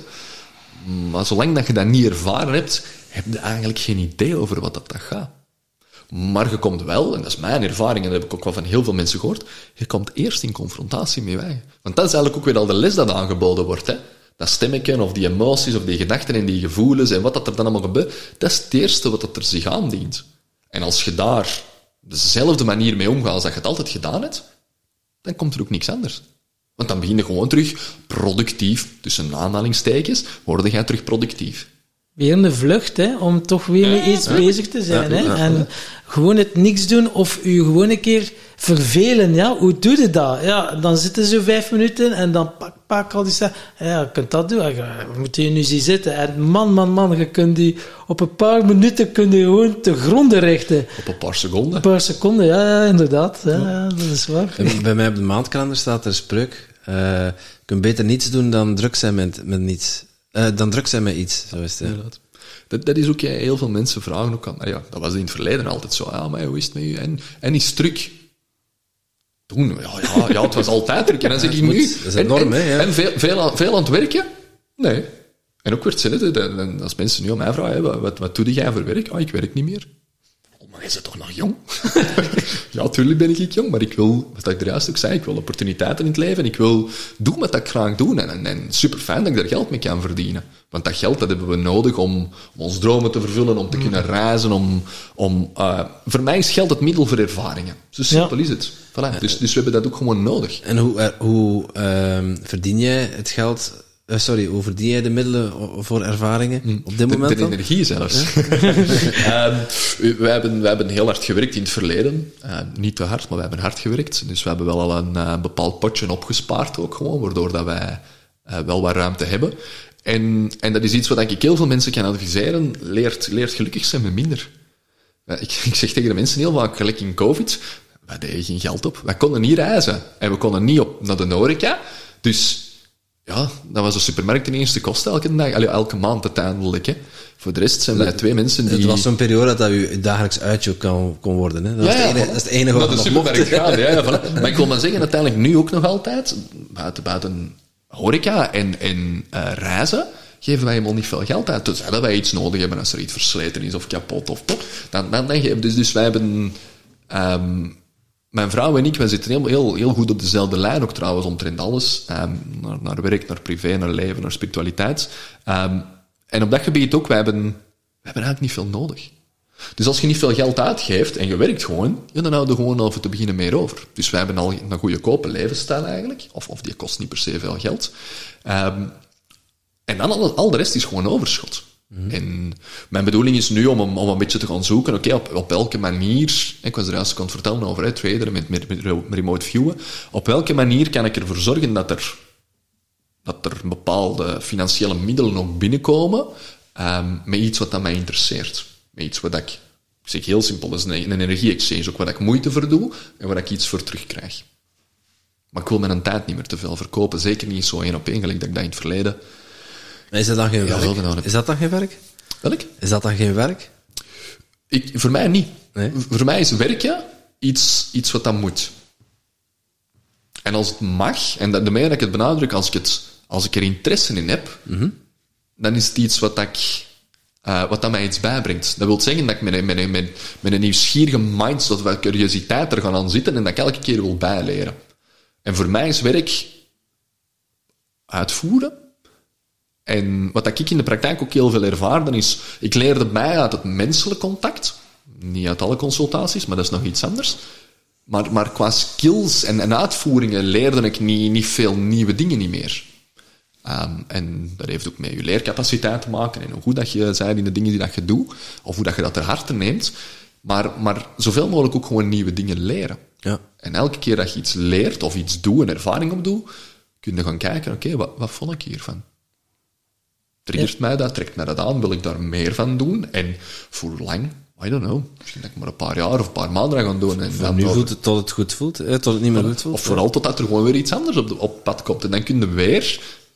Maar zolang dat je dat niet ervaren hebt, heb je eigenlijk geen idee over wat dat gaat. Maar je komt wel, en dat is mijn ervaring, en dat heb ik ook wel van heel veel mensen gehoord, je komt eerst in confrontatie met je eigen. Want dat is eigenlijk ook weer al de les dat aangeboden wordt. Hè? Dat stemmetje, of die emoties, of die gedachten en die gevoelens, en wat dat er dan allemaal gebeurt, dat is het eerste wat dat er zich aandient. En als je daar dezelfde manier mee omgaat als dat je het altijd gedaan hebt, dan komt er ook niks anders. Want dan begin je gewoon terug productief, tussen aanhalingstekens, word jij terug productief. Weer een vlucht, hè, om toch weer met iets ja, bezig te zijn. Ja, hè. Ja, en ja. Gewoon het niks doen of je gewoon een keer vervelen. Ja. Hoe doe je dat? Ja, dan zitten ze vijf minuten en dan pak, pak al die staan. Ja, je kunt dat doen. Je moet je nu zien zitten. En man, man, man, je kunt die op een paar minuten kun je gewoon te gronden richten. Op een paar seconden. Een paar seconden, ja, inderdaad. Ja, ja, dat is waar. En bij mij op de maandkalender staat er een spreuk. Uh, je kunt beter niets doen dan druk zijn met, met niets. Uh, dan druk zijn met iets, zo is het. Ja. Dat, dat is ook, ja, heel veel mensen vragen ook aan, ja, dat was in het verleden altijd zo, ja, maar hoe is het met je? En, en is het druk? Toen, ja, ja, ja, het was altijd druk. En dan zeg ik nu... Dat is enorm, hè. Ja. En veel, veel, aan, veel aan het werken? Nee. En ook wordt het, als mensen nu aan mij vragen, hè, wat, wat doe jij voor werk? Ah, oh, ik werk niet meer. Oh, maar je bent toch nog jong? Ja, tuurlijk ben ik jong, maar ik wil, wat ik er juist ook zei, ik wil opportuniteiten in het leven en ik wil doen wat ik graag doe. En, en, en super fijn dat ik daar geld mee kan verdienen. Want dat geld, dat hebben we nodig om, om onze dromen te vervullen, om te kunnen reizen, om... om uh, voor mij is geld het middel voor ervaringen. Zo simpel ja. is het. Voilà. Dus, dus we hebben dat ook gewoon nodig. En hoe, hoe uh, verdien jij het geld Uh, sorry, over die de middelen voor ervaringen mm. op dit de, moment? De dan? Energie zelfs. uh, we, we, hebben, we hebben heel hard gewerkt in het verleden. Uh, niet te hard, maar we hebben hard gewerkt. Dus we hebben wel al een uh, bepaald potje opgespaard ook gewoon, waardoor dat wij uh, wel wat ruimte hebben. En, en dat is iets wat ik heel veel mensen kan adviseren. Leert, leert gelukkig zijn met minder. Uh, ik, ik zeg tegen de mensen heel vaak, gelijk in COVID, wij deden geen geld op. Wij konden niet reizen. En we konden niet op naar de horeca. Dus... ja, dan was de supermarkt ineens de kost elke dag. Allee, elke maand uiteindelijk. Hè. Voor de rest zijn wij twee mensen die... Het was zo'n periode dat je dagelijks uitje kon, kon worden. Hè. Dat, ja, was ja, enige, dat is het enige wat de supermarkt gaat. Ja, ja, voilà. Maar ik wil maar zeggen, uiteindelijk nu ook nog altijd, buiten, buiten horeca en, en uh, reizen, geven wij helemaal niet veel geld uit. Dus dat wij iets nodig hebben als er iets versleten is of kapot of pop. Dan, dan, dan, dus, dus wij hebben... Um, Mijn vrouw en ik, wij zitten heel, heel, heel goed op dezelfde lijn, ook trouwens, omtrent alles. Um, naar, naar werk, naar privé, naar leven, naar spiritualiteit. Um, en op dat gebied ook, wij hebben, wij hebben eigenlijk niet veel nodig. Dus als je niet veel geld uitgeeft en je werkt gewoon, ja, dan houden we gewoon al voor te beginnen meer over. Dus wij hebben al een goede kopen levensstijl eigenlijk, of, of die kost niet per se veel geld. Um, en dan al, al de rest is gewoon overschot. Mm-hmm. En mijn bedoeling is nu om, om, om een beetje te gaan zoeken, oké, okay, op, op welke manier, ik was er juist aan het vertellen over hey, traderen met, met, met remote viewen, op welke manier kan ik ervoor zorgen dat er, dat er bepaalde financiële middelen ook binnenkomen um, met iets wat dat mij interesseert. Met iets wat ik, ik zeg heel simpel, dat is een, een energie-exchange, ook wat ik moeite voor doe en waar ik iets voor terugkrijg. Maar ik wil mijn tijd niet meer te veel verkopen, zeker niet zo één op één, gelijk dat ik dat in het verleden... Is dat dan geen ja, werk? Is dat dan geen werk? Welk? Is dat dan geen werk? Ik, voor mij niet. Nee? Voor mij is werken iets, iets wat dan moet. En als het mag, en daarmee dat ik het benadruk, als ik, het, als ik er interesse in heb, mm-hmm. dan is het iets wat, ik, uh, wat dat mij iets bijbrengt. Dat wil zeggen dat ik met, met, met, met een nieuwsgierige mindset, wat curiositeit er gaan aan zitten en dat ik elke keer wil bijleren. En voor mij is werk uitvoeren. En wat ik in de praktijk ook heel veel ervaarde is, ik leerde mij uit het menselijk contact, niet uit alle consultaties, maar dat is nog iets anders, maar, maar qua skills en, en uitvoeringen leerde ik niet, niet veel nieuwe dingen niet meer. Um, en dat heeft ook met je leercapaciteit te maken en hoe goed dat je bent in de dingen die dat je doet, of hoe dat je dat ter harte neemt, maar, maar zoveel mogelijk ook gewoon nieuwe dingen leren. Ja. En elke keer dat je iets leert of iets doet, een ervaring opdoet, kun je gaan kijken, oké, okay, wat, wat vond ik hiervan? Triggert ja. mij dat, trekt mij dat aan, wil ik daar meer van doen? En voor lang, I don't know, misschien dat ik maar een paar jaar of een paar maanden gaan doen. En dan nu door... voelt het tot het goed voelt, hè? Tot het niet meer goed voelt. Of ja. vooral totdat er gewoon weer iets anders op, de, op pad komt. En dan kun je weer,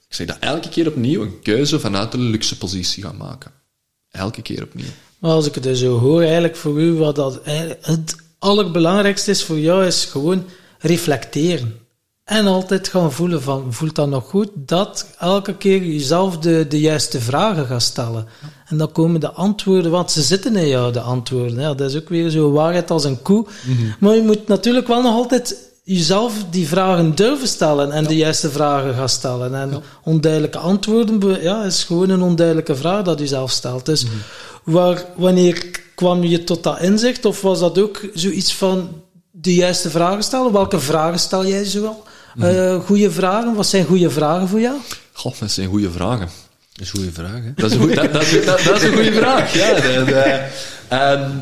ik zeg dat elke keer opnieuw, een keuze vanuit de luxe positie gaan maken. Elke keer opnieuw. Maar als ik het dus zo hoor, eigenlijk voor u, wat dat, het allerbelangrijkste is voor jou, is gewoon reflecteren. En altijd gaan voelen van, voelt dat nog goed? Dat elke keer jezelf de, de juiste vragen gaat stellen. En dan komen de antwoorden, want ze zitten in jou, de antwoorden. Ja, dat is ook weer zo'n waarheid als een koe. Mm-hmm. Maar je moet natuurlijk wel nog altijd jezelf die vragen durven stellen en ja. de juiste vragen gaan stellen. En ja. onduidelijke antwoorden, ja, is gewoon een onduidelijke vraag dat je zelf stelt. Dus mm-hmm. waar, wanneer kwam je tot dat inzicht? Of was dat ook zoiets van de juiste vragen stellen? Welke vragen stel jij zoal? Uh, goede vragen? Wat zijn goede vragen voor jou? God, dat zijn goede vragen. Dat is een goede vraag, hè? Dat is, goeie, dat, dat, dat, dat is een goede vraag, ja. Dat, uh, um,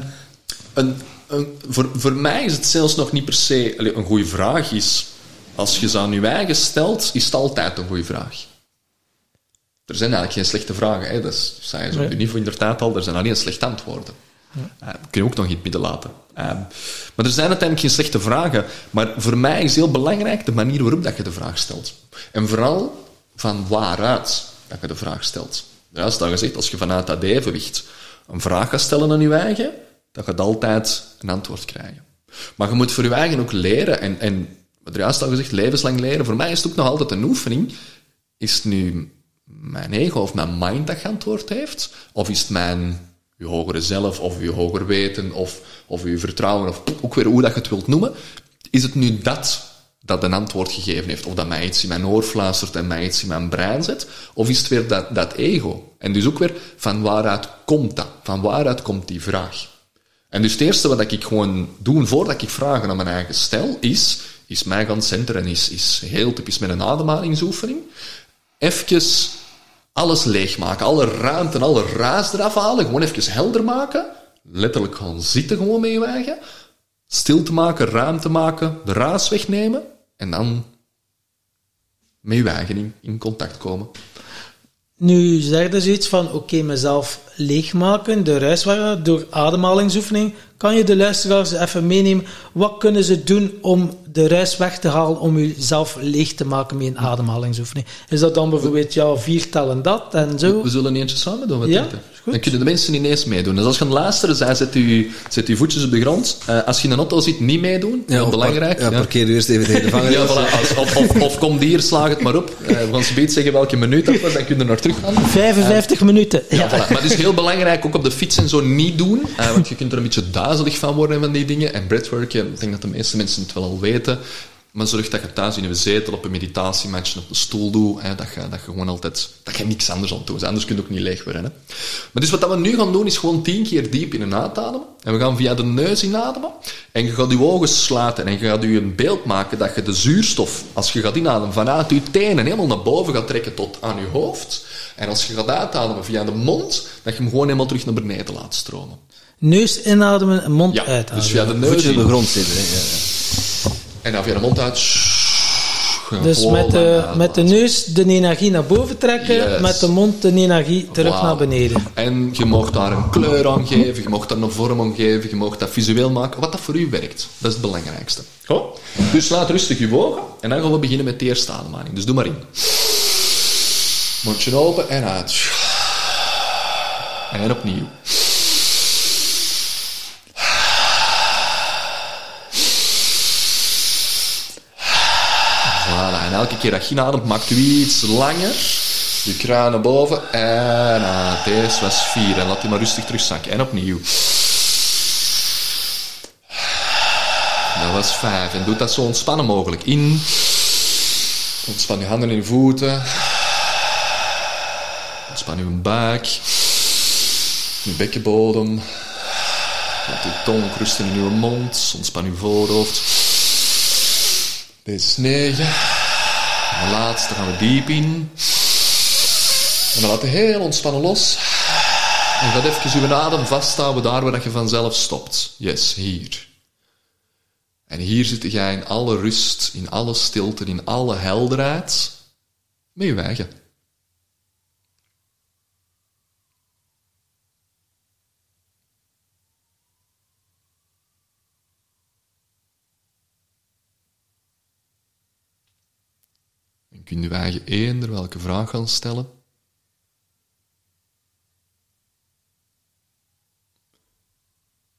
een, een, voor, voor mij is het zelfs nog niet per se... Een goede vraag is... Als je ze aan je eigen stelt, is het altijd een goede vraag. Er zijn eigenlijk geen slechte vragen, hè. Dat is, zei je zo op je niveau inderdaad al. Er zijn alleen slechte antwoorden. Uh, kun je ook nog in het midden laten. Uh, maar er zijn uiteindelijk geen slechte vragen. Maar voor mij is heel belangrijk de manier waarop dat je de vraag stelt. En vooral van waaruit dat je de vraag stelt. Juist al gezegd, als je vanuit dat evenwicht een vraag gaat stellen aan je eigen, dan gaat altijd een antwoord krijgen. Maar je moet voor je eigen ook leren. En, en wat er juist al gezegd, levenslang leren. Voor mij is het ook nog altijd een oefening. Is het nu mijn ego of mijn mind dat geantwoord heeft? Of is het mijn... je hogere zelf, of je hoger weten, of, of je vertrouwen, of ook weer hoe dat je het wilt noemen. Is het nu dat dat een antwoord gegeven heeft? Of dat mij iets in mijn oor fluistert en mij iets in mijn brein zet? Of is het weer dat, dat ego? En dus ook weer, van waaruit komt dat? Van waaruit komt die vraag? En dus het eerste wat ik gewoon doe, voordat ik vragen aan mijn eigen stel, is, is mij gaan centeren, is, is heel typisch met een ademhalingsoefening. eventjes alles leegmaken. Alle ruimte en alle ruis eraf halen. Gewoon eventjes helder maken. Letterlijk gaan zitten, gewoon meewagen. Stil te maken, ruimte maken, de ruis wegnemen. En dan met je eigen in, in contact komen. Nu zeg dus iets van, oké, okay, mezelf leegmaken, de ruis wegnemen, door ademhalingsoefening. Kan je de luisteraars even meenemen? Wat kunnen ze doen om de ruis weg te halen, om jezelf leeg te maken met een ademhalingsoefening? Is dat dan bijvoorbeeld, ja, vier tellen dat en zo? We zullen eentje samen doen. Wat ja, goed. Dan kunnen de mensen niet eens meedoen. Dus als je aan het luisteren bent, zet je, zet je voetjes op de grond. Uh, als je in een auto zit, niet meedoen. Heel ja, belangrijk. Ja, ja, parkeer je eerst even tegen de vangrail. Ja, voilà, als, of, of, of kom hier, slaag het maar op. Uh, van speed zeggen welke minuut dat was, dan kun je er naar terug gaan. vijfenvijftig uh, minuten. Ja, ja. Voilà. Maar het is heel belangrijk, ook op de fiets en zo, niet doen. Uh, want je kunt er een beetje duizelig van worden van die dingen. En breathwork, ja, ik denk dat de meeste mensen het wel al weten. Maar zorg dat je thuis in je zetel, op een meditatiematje, op de stoel doet. Hè, dat, je, dat je gewoon altijd... Dat je niks anders aan het doen bent. Anders kun je ook niet leeg worden. Hè. Maar dus wat we nu gaan doen, is gewoon tien keer diep in- en uitademen. En we gaan via de neus inademen. En je gaat je ogen sluiten. En je gaat je een beeld maken dat je de zuurstof, als je gaat inademen, vanuit je tenen helemaal naar boven gaat trekken tot aan je hoofd. En als je gaat uitademen via de mond, dat je hem gewoon helemaal terug naar beneden laat stromen. Neus inademen en mond ja, uitademen. Dus via de neus in de grond zitten. Hè. Ja, ja. En dan via de mond uit. Dus met de, met de neus de energie naar boven trekken, yes. Met de mond de energie terug wow. naar beneden. En je mag daar een kleur aan geven, je mag daar een vorm aan geven, je mag dat visueel maken, wat dat voor u werkt. Dat is het belangrijkste. Goed? Dus slaat rustig je ogen en dan gaan we beginnen met de eerste ademhaling. Dus doe maar in. Mondje open en uit. En opnieuw. Elke keer dat je inademt, maakt u iets langer. Je kruin naar boven. En ah, deze was vier. En laat die maar rustig terugzakken. En opnieuw. Dat was vijf. En doe dat zo ontspannen mogelijk. In. Ontspan je handen en je voeten. Ontspan je buik. Je bekkenbodem. Laat je tong rusten in je mond. Ontspan je voorhoofd. Deze is negen. En laatst gaan we diep in. En dan laat je heel ontspannen los. En gaat even uw adem vasthouden daar waar je vanzelf stopt. Yes, hier. En hier zit jij in alle rust, in alle stilte, in alle helderheid. Met je eigen. Kun je je eigen eender welke vraag gaan stellen.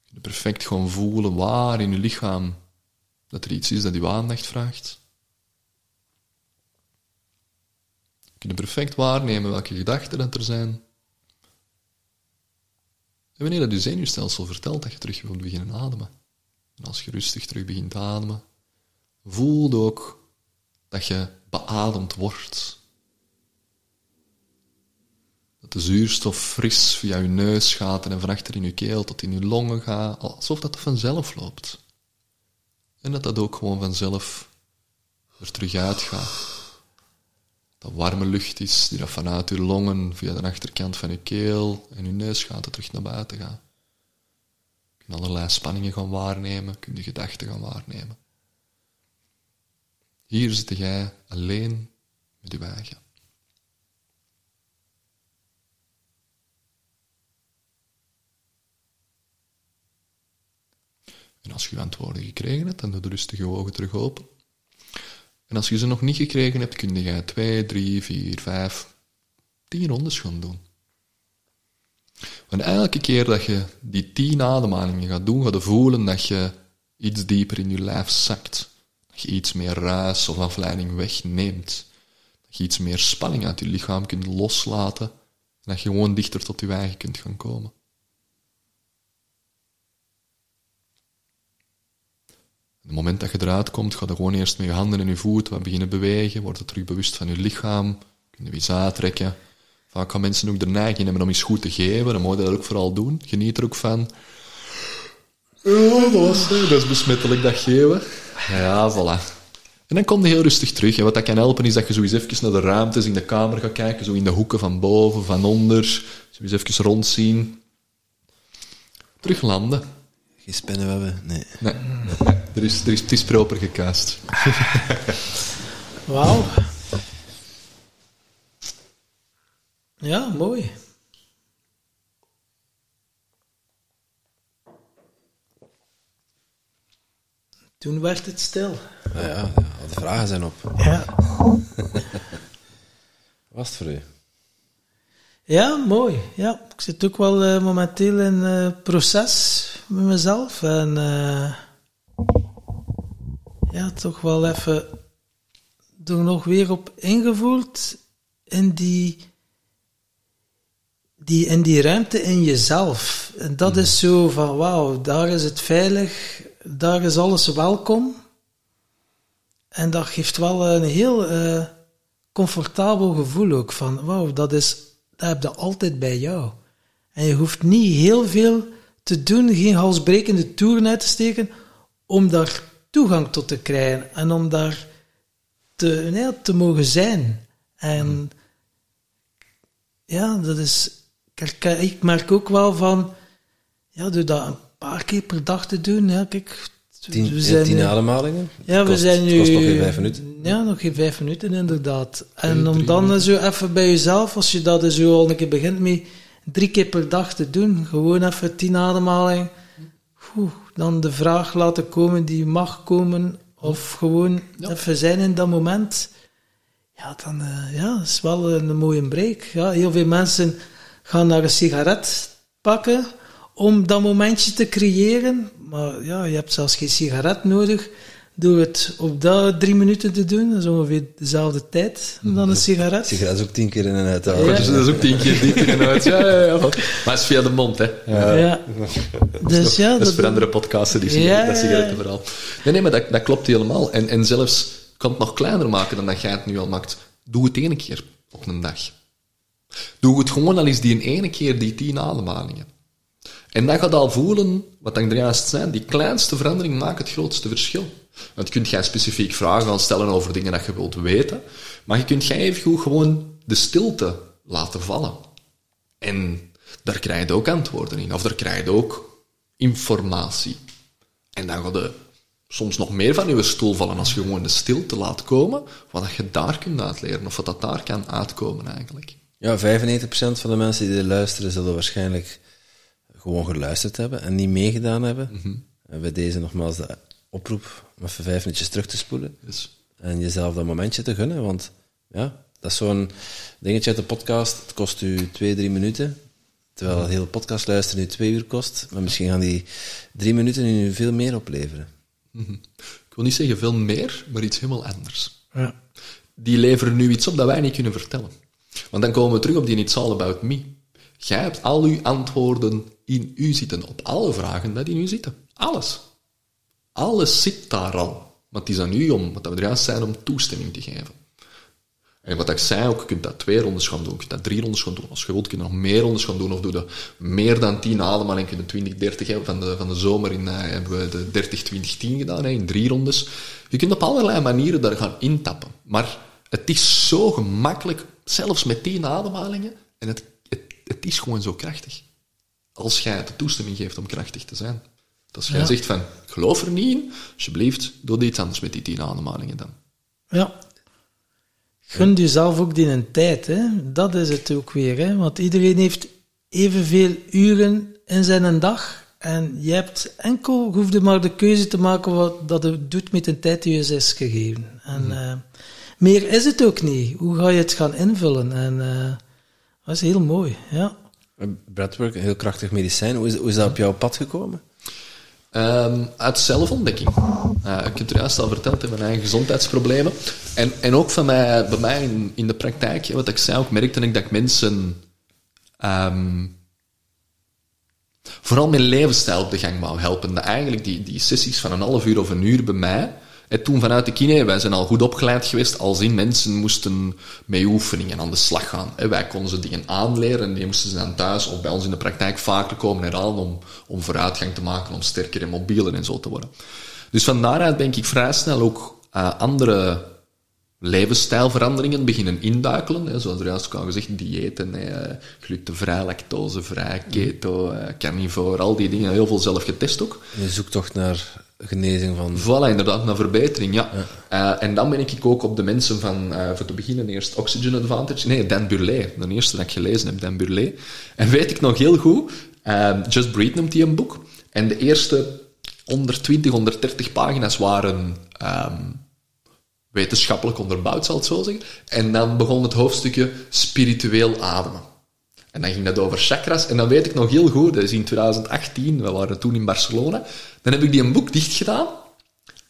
Kun je perfect gewoon voelen waar in je lichaam dat er iets is dat je aandacht vraagt. Kun je perfect waarnemen welke gedachten dat er zijn. En wanneer dat je zenuwstelsel vertelt dat je terug wilt beginnen ademen. En als je rustig terug begint te ademen, voel ook dat je beademd wordt. Dat de zuurstof fris via je neus gaat en van achter in je keel tot in je longen gaat, alsof dat vanzelf loopt. En dat dat ook gewoon vanzelf er terug uit gaat. Dat warme lucht is die dat vanuit je longen, via de achterkant van je keel en je neus gaat, dat terug naar buiten gaat. Je kunt allerlei spanningen gaan waarnemen, je kunt je gedachten gaan waarnemen. Hier zit jij alleen met je eigen. En als je antwoorden gekregen hebt, dan doe je rustig je ogen terug open. En als je ze nog niet gekregen hebt, kun je twee, drie, vier, vijf, tien rondes gaan doen. Want elke keer dat je die tien ademhalingen gaat doen, ga je voelen dat je iets dieper in je lijf zakt. Dat je iets meer ruis of afleiding wegneemt. Dat je iets meer spanning uit je lichaam kunt loslaten. En dat je gewoon dichter tot je eigen kunt gaan komen. En het moment dat je eruit komt, ga je gewoon eerst met je handen en je voeten wat beginnen bewegen. Word je terug bewust van je lichaam. Kun je eens uittrekken. Vaak gaan mensen ook de neiging hebben om eens goed te geven. Dan moet je dat ook vooral doen. Geniet er ook van. Oh, dat, was, dat is besmettelijk, dat geven. Ja, voilà. En dan kom je heel rustig terug. En wat dat kan helpen is dat je sowieso even naar de ruimtes in de kamer gaat kijken. Zo in de hoeken van boven, van onder. Sowieso even rondzien. Terug landen. Geen spinnenwebben? Nee. Nee. nee. Er is, er is, het is proper gekuist. Wauw. Ja, mooi. Toen werd het stil. Ja, ja, al de vragen zijn op. Ja. Was het voor u? Ja, mooi. Ja, ik zit ook wel uh, momenteel in uh, proces met mezelf. En uh, ja, toch wel even er nog weer op ingevoeld in die, die, in die ruimte in jezelf. En dat mm. is zo van, wauw, daar is het veilig. Daar is alles welkom. En dat geeft wel een heel uh, comfortabel gevoel ook. Van wauw, dat, dat heb je altijd bij jou. En je hoeft niet heel veel te doen, geen halsbrekende toeren uit te steken, om daar toegang tot te krijgen. En om daar te, nee, te mogen zijn. En ja, dat is... Ik merk ook wel van... Ja, doe dat... een paar keer per dag te doen. Ja, kijk, tien, we zijn tien nu, ademhalingen? Ja, we kost, zijn nu... Het kost nog geen vijf minuten. Ja, nog geen vijf minuten, inderdaad. En drie, om drie dan minuten. Zo even bij jezelf, als je dat zo al een keer begint mee, drie keer per dag te doen, gewoon even tien ademhalingen, oeh, dan de vraag laten komen die mag komen, of gewoon ja. even zijn in dat moment. Ja, dan uh, ja, is wel een mooie break. Ja, heel veel mensen gaan naar een sigaret pakken, om dat momentje te creëren. Maar ja, je hebt zelfs geen sigaret nodig. Door het op dat drie minuten te doen. Dat is ongeveer dezelfde tijd dan een sigaret. Sigaret is ook tien keer in en uit. Ja. Ja. Dus dat is ook tien keer dieper in en uit. Ja, ja, ja. Maar het is via de mond, hè. Ja. Ja. Dus dat is, ja, dat is voor andere podcasten, die sigaretten, ja. dat sigaretten vooral. Nee, nee, maar dat, dat klopt helemaal. En, en zelfs, kan het nog kleiner maken dan dat jij het nu al maakt. Doe het één keer op een dag. Doe het gewoon al eens die ene keer, die tien ademhalingen. En dan gaat al voelen, wat ik er juist zei, die kleinste verandering maakt het grootste verschil. Want je kunt jij specifiek vragen gaan stellen over dingen dat je wilt weten, maar je kunt jij even gewoon de stilte laten vallen. En daar krijg je ook antwoorden in, of daar krijg je ook informatie. En dan gaat je soms nog meer van je stoel vallen als je gewoon de stilte laat komen, wat je daar kunt uitleren, of wat dat daar kan uitkomen eigenlijk. Ja, vijfennegentig procent van de mensen die er luisteren zullen waarschijnlijk... gewoon geluisterd hebben en niet meegedaan hebben. Mm-hmm. En bij deze nogmaals de oproep om even vijf minuutjes terug te spoelen. Yes. En jezelf dat momentje te gunnen, want ja, dat is zo'n dingetje uit de podcast. Het kost u twee, drie minuten. Terwijl de hele podcast luisteren nu twee uur kost. Maar misschien gaan die drie minuten nu veel meer opleveren. Mm-hmm. Ik wil niet zeggen veel meer, maar iets helemaal anders. Ja. Die leveren nu iets op dat wij niet kunnen vertellen. Want dan komen we terug op die It's All About Me. Jij hebt al uw antwoorden in u zitten, op alle vragen dat in u zitten. Alles. Alles zit daar al. Maar het is aan u om, wat we er juist zijn, om toestemming te geven. En wat ik zei ook, je kunt dat twee rondes gaan doen, je kunt dat drie rondes gaan doen. Als je wilt, kun je nog meer rondes gaan doen, of doe je meer dan tien ademhalingen, kun je twintig, dertig hebben. Van de, van de zomer in, uh, hebben we de dertig, twintig, tien gedaan, hè, in drie rondes. Je kunt op allerlei manieren daar gaan intappen. Maar het is zo gemakkelijk, zelfs met tien ademhalingen, en het Het is gewoon zo krachtig. Als jij de toestemming geeft om krachtig te zijn. Als jij ja. zegt van, ik geloof er niet in, alsjeblieft, doe iets anders met die tien ademhalingen dan. Ja. Gun jezelf ja. ook die een tijd. Hè? Dat is het ook weer. Hè? Want iedereen heeft evenveel uren in zijn dag. En je hebt enkel, je hoeft maar de keuze te maken wat dat het doet met de tijd die je is gegeven. En hmm. uh, meer is het ook niet. Hoe ga je het gaan invullen? En... Uh, dat is heel mooi, ja. Breathwork, een heel krachtig medicijn. Hoe is, hoe is dat op jouw pad gekomen? Um, uit zelfontdekking. Uh, ik heb het er juist al verteld in mijn eigen gezondheidsproblemen. En, en ook van mij, bij mij in, in de praktijk, wat ik zei ook, merkte ik dat ik mensen um, vooral mijn levensstijl op de gang wou helpen. Dat eigenlijk die, die sessies van een half uur of een uur bij mij... En toen vanuit de kine, wij zijn al goed opgeleid geweest, al zien mensen moesten mee oefeningen aan de slag gaan. En wij konden ze dingen aanleren en die moesten ze dan thuis of bij ons in de praktijk vaker komen herhalen om, om vooruitgang te maken, om sterker en mobieler en zo te worden. Dus van daaruit ben ik vrij snel ook uh, andere levensstijlveranderingen beginnen induikelen. Hè, zoals er juist al gezegd, diëten, uh, glutenvrij, lactosevrij, keto, uh, carnivore, al die dingen. Heel veel zelf getest ook. Je zoekt toch naar genezing van... Voilà, inderdaad, naar verbetering, ja. ja. Uh, en dan ben ik ook op de mensen van, uh, voor te beginnen, eerst Oxygen Advantage. Nee, Dan Burley, de eerste dat ik gelezen heb, Dan Burley. En weet ik nog heel goed, uh, Just Breathe noemt die een boek. En de eerste honderdtwintig, honderddertig pagina's waren um, wetenschappelijk onderbouwd, zal ik zo zeggen. En dan begon het hoofdstukje spiritueel ademen. En dan ging dat over chakras. En dan weet ik nog heel goed, dat is in twintig achttien, we waren toen in Barcelona. Dan heb ik die een boek dicht gedaan.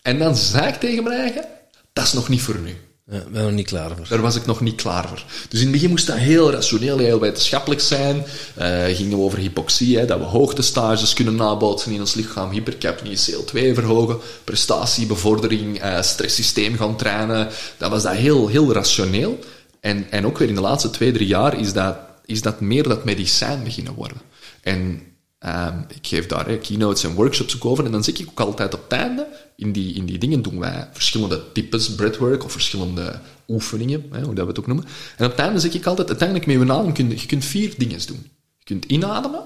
En dan zei ik tegen mijn eigen, dat is nog niet voor nu. Ja, ik ben nog niet klaar voor. Daar was ik nog niet klaar voor. Dus in het begin moest dat heel rationeel, heel wetenschappelijk zijn. Uh, gingen we over hypoxie, hè, dat we hoogtestages kunnen nabootsen in ons lichaam, hypercapnie, C O twee verhogen, prestatiebevordering, uh, stresssysteem gaan trainen. Dat was dat heel, heel rationeel. En, en ook weer in de laatste twee, drie jaar is dat... is dat meer dat medicijn beginnen worden. En uh, ik geef daar hè, keynotes en workshops ook over, en dan zeg ik ook altijd op het einde, in die, in die dingen doen wij verschillende types breathwork, of verschillende oefeningen, hè, hoe dat we het ook noemen. En op het einde zeg ik altijd, uiteindelijk met je adem, kun je, je kunt vier dingen doen. Je kunt inademen,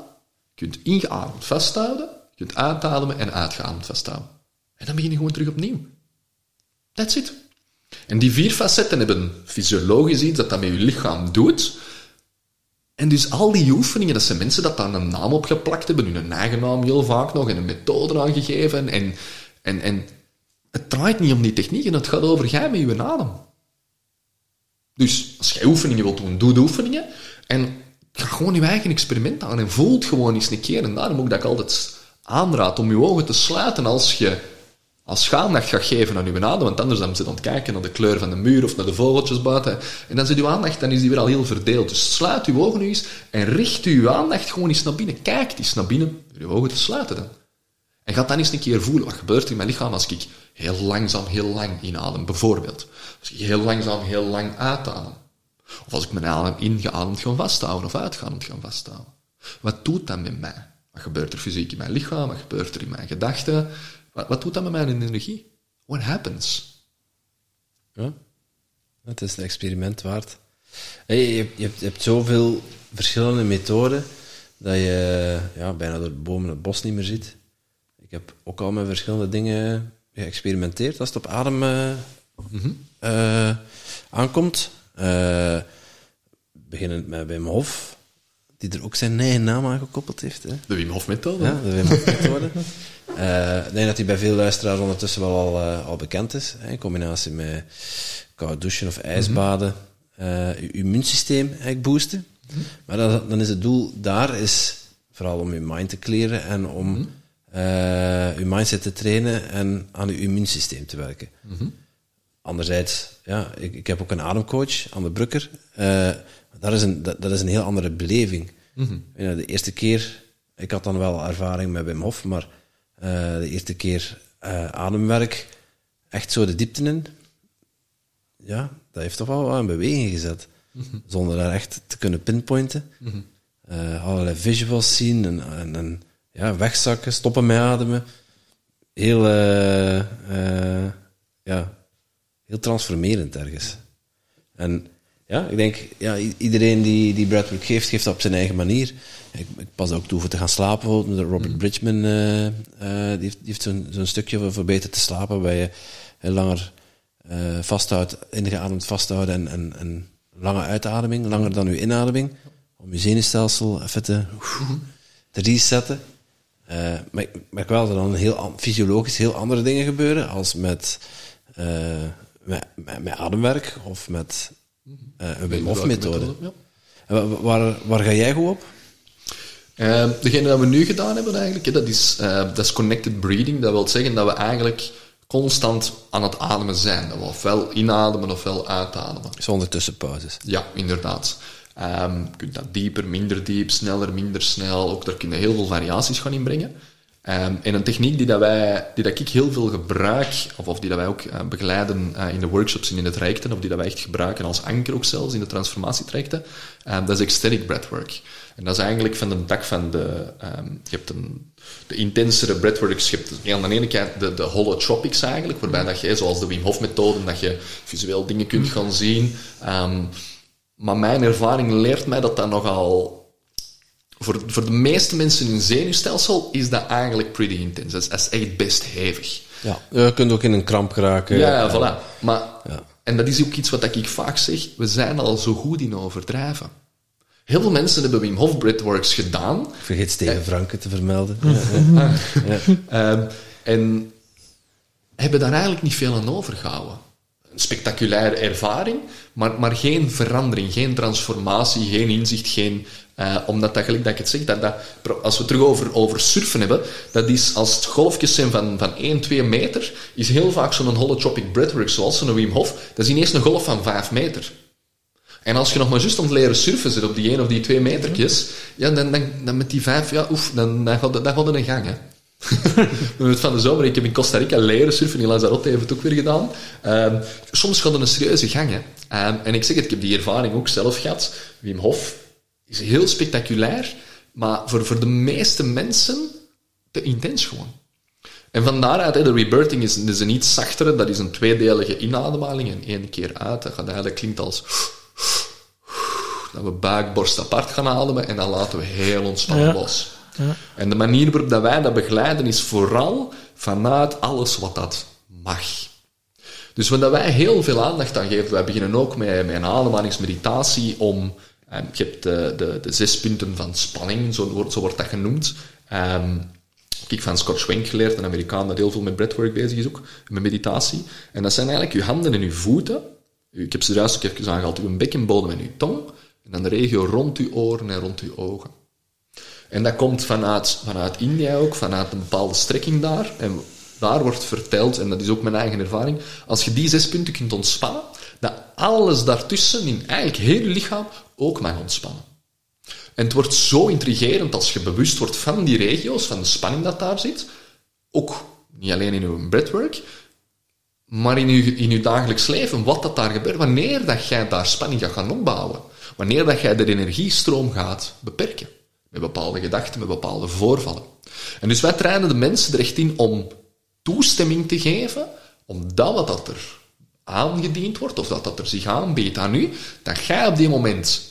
je kunt ingeademd vasthouden, je kunt uitademen en uitgeademd vasthouden. En dan begin je gewoon terug opnieuw. That's it. En die vier facetten hebben fysiologisch iets dat dat met je lichaam doet. En dus al die oefeningen, dat zijn mensen dat daar een naam op geplakt hebben, hun eigen naam heel vaak nog, en een methode aangegeven. En, en, en het draait niet om die technieken, het gaat over jij met je adem. Dus als jij oefeningen wilt doen, doe de oefeningen. En ga gewoon je eigen experiment aan en voel het gewoon eens een keer. En daarom ook dat ik altijd aanraad om je ogen te sluiten als je als aandacht gaat geven aan je adem. Want anders dan zit je aan het kijken naar de kleur van de muur of naar de vogeltjes buiten. En dan zit je aandacht, dan is die weer al heel verdeeld. Dus sluit je ogen nu eens en richt je aandacht gewoon eens naar binnen. Kijk eens naar binnen, door je ogen te sluiten dan. En ga dan eens een keer voelen, wat gebeurt er in mijn lichaam als ik heel langzaam, heel lang inadem, bijvoorbeeld. Als ik heel langzaam, heel lang uitadem. Of als ik mijn adem ingeademd ga vasthouden of uitgeademd ga vasthouden. Wat doet dat met mij? Wat gebeurt er fysiek in mijn lichaam? Wat gebeurt er in mijn gedachten? Wat, wat doet dat met mijn energie? What happens? Ja, het is een experiment waard. Hey, je, je, hebt, je hebt zoveel verschillende methoden dat je ja, bijna door de bomen het bos niet meer ziet. Ik heb ook al met verschillende dingen geëxperimenteerd als het op adem uh, mm-hmm. uh, aankomt. Uh, beginnend met Wim Hof, die er ook zijn eigen naam aan gekoppeld heeft. Hè? De Wim Hof-methode. Ja, de Wim Hof-methode. Uh, ik denk dat die bij veel luisteraars ondertussen wel al, uh, al bekend is. Hè, in combinatie met koud douchen of ijsbaden. Mm-hmm. Uh, je immuunsysteem eigenlijk boosten. Mm-hmm. Maar dat, dan is het doel daar is vooral om je mind te clearen en om mm-hmm. uh, je mindset te trainen en aan je immuunsysteem te werken. Mm-hmm. Anderzijds, ja, ik, ik heb ook een ademcoach, Anne Brukker. Uh, dat, is een, dat, dat is een heel andere beleving. Mm-hmm. De eerste keer, ik had dan wel ervaring met Wim Hof, maar Uh, de eerste keer uh, ademwerk, echt zo de diepte in. Ja, dat heeft toch wel wat in beweging gezet. Mm-hmm. Zonder daar echt te kunnen pinpointen. Mm-hmm. Uh, allerlei visuals zien en, en, en ja, wegzakken, stoppen met ademen. Heel, uh, uh, ja, heel transformerend ergens. En ja, ik denk, ja, iedereen die, die breathwork geeft, geeft dat op zijn eigen manier. Ik, ik pas ook toe voor te gaan slapen. Robert Bridgman uh, uh, die heeft, die heeft zo'n, zo'n stukje voor, voor beter te slapen, waarbij je heel langer uh, vasthoudt, ingeademd vasthouden en, en, en lange uitademing, langer dan uw inademing, om je zenuwstelsel even te, te resetten. Uh, maar ik merk wel dat er dan heel, fysiologisch heel andere dingen gebeuren, als met, uh, met, met, met ademwerk of met Uh, een Wim Hof-methode. Ja. Waar, waar, waar ga jij goed op? Uh, degene dat we nu gedaan hebben eigenlijk, dat is, uh, dat is connected breathing. Dat wil zeggen dat we eigenlijk constant aan het ademen zijn. Dat we ofwel inademen ofwel uitademen. Zonder tussenpauzes. Ja, inderdaad. Um, je kunt dat dieper, minder diep, sneller, minder snel. Ook daar kun je heel veel variaties gaan inbrengen. Um, en een techniek die, dat wij, die dat ik heel veel gebruik, of, of die dat wij ook uh, begeleiden uh, in de workshops en in de trajecten, of die dat wij echt gebruiken als anker ook zelfs in de transformatietrajecten, um, dat is ecstatic breathwork. En dat is eigenlijk van de dag van de... Um, je hebt een, de intensere breathworks, je hebt aan de ene kant de, de holotropics eigenlijk, waarbij dat je, zoals de Wim Hof methode, dat je visueel dingen kunt gaan zien. Um, maar mijn ervaring leert mij dat dat nogal... Voor, voor de meeste mensen in een zenuwstelsel is dat eigenlijk pretty intens. Dat, dat is echt best hevig. Ja, je kunt ook in een kramp geraken. Ja, ja, voilà. Maar, ja. En dat is ook iets wat ik vaak zeg. We zijn al zo goed in overdrijven. Heel veel mensen hebben Wim Hof breathworks gedaan. Ik vergeet Steven Franken te vermelden. Ja, ja. Ja. Um, en hebben daar eigenlijk niet veel aan overgehouden. Een spectaculaire ervaring, maar, maar geen verandering, geen transformatie, geen inzicht, geen... Uh, omdat dat, gelijk dat ik het zeg, dat, dat, als we het terug over, over surfen hebben, dat is als het golfjes zijn van, van één, twee meter, is heel vaak zo'n holotropic breathwork, zoals zo'n Wim Hof, dat is ineens een golf van vijf meter. En als je nog maar juist om te leren surfen zit op die één of die twee metertjes, ja, dan, dan, dan met die vijf, ja, oef, dan, dan, dan, dan gaat het een gang, hè. Van de zomer, ik heb in Costa Rica leren surfen, in Lanzarote heeft het ook weer gedaan. Um, soms gaat het een serieuze gang, hè. Um, en ik zeg het, ik heb die ervaring ook zelf gehad. Wim Hof is heel spectaculair, maar voor, voor de meeste mensen te intens gewoon. En van daaruit, de rebirthing is, is een iets zachtere, dat is een tweedelige inademing en één keer uit. Dat, gaat, dat klinkt als... dat we buik, borst apart gaan ademen en dan laten we heel ontspannen ja. los. Ja. En de manier waarop dat wij dat begeleiden is vooral vanuit alles wat dat mag. Dus waar wij heel veel aandacht aan geven, wij beginnen ook met, met een ademhalingsmeditatie om... Um, je hebt de, de, de zes punten van spanning, zo wordt, zo wordt dat genoemd. Um, ik heb van Scott Schwenk geleerd, een Amerikaan dat heel veel met breathwork bezig is ook, met meditatie. En dat zijn eigenlijk je handen en je voeten. Ik heb ze juist ook even aangehaald, uw bekkenbodem en uw tong. En dan de regio rond uw oren en rond uw ogen. En dat komt vanuit, vanuit India ook, vanuit een bepaalde strekking daar. En daar wordt verteld, en dat is ook mijn eigen ervaring, als je die zes punten kunt ontspannen, dat alles daartussen, in eigenlijk heel je lichaam, ook mag ontspannen. En het wordt zo intrigerend als je bewust wordt van die regio's, van de spanning dat daar zit, ook niet alleen in je breathwork, maar in je, in je dagelijks leven, wat dat daar gebeurt, wanneer dat jij daar spanning gaat gaan opbouwen, wanneer dat jij de energiestroom gaat beperken, met bepaalde gedachten, met bepaalde voorvallen. En dus wij trainen de mensen er echt in om toestemming te geven, om dat wat dat er aangediend wordt, of dat dat er zich aanbiedt aan u, dat jij op die moment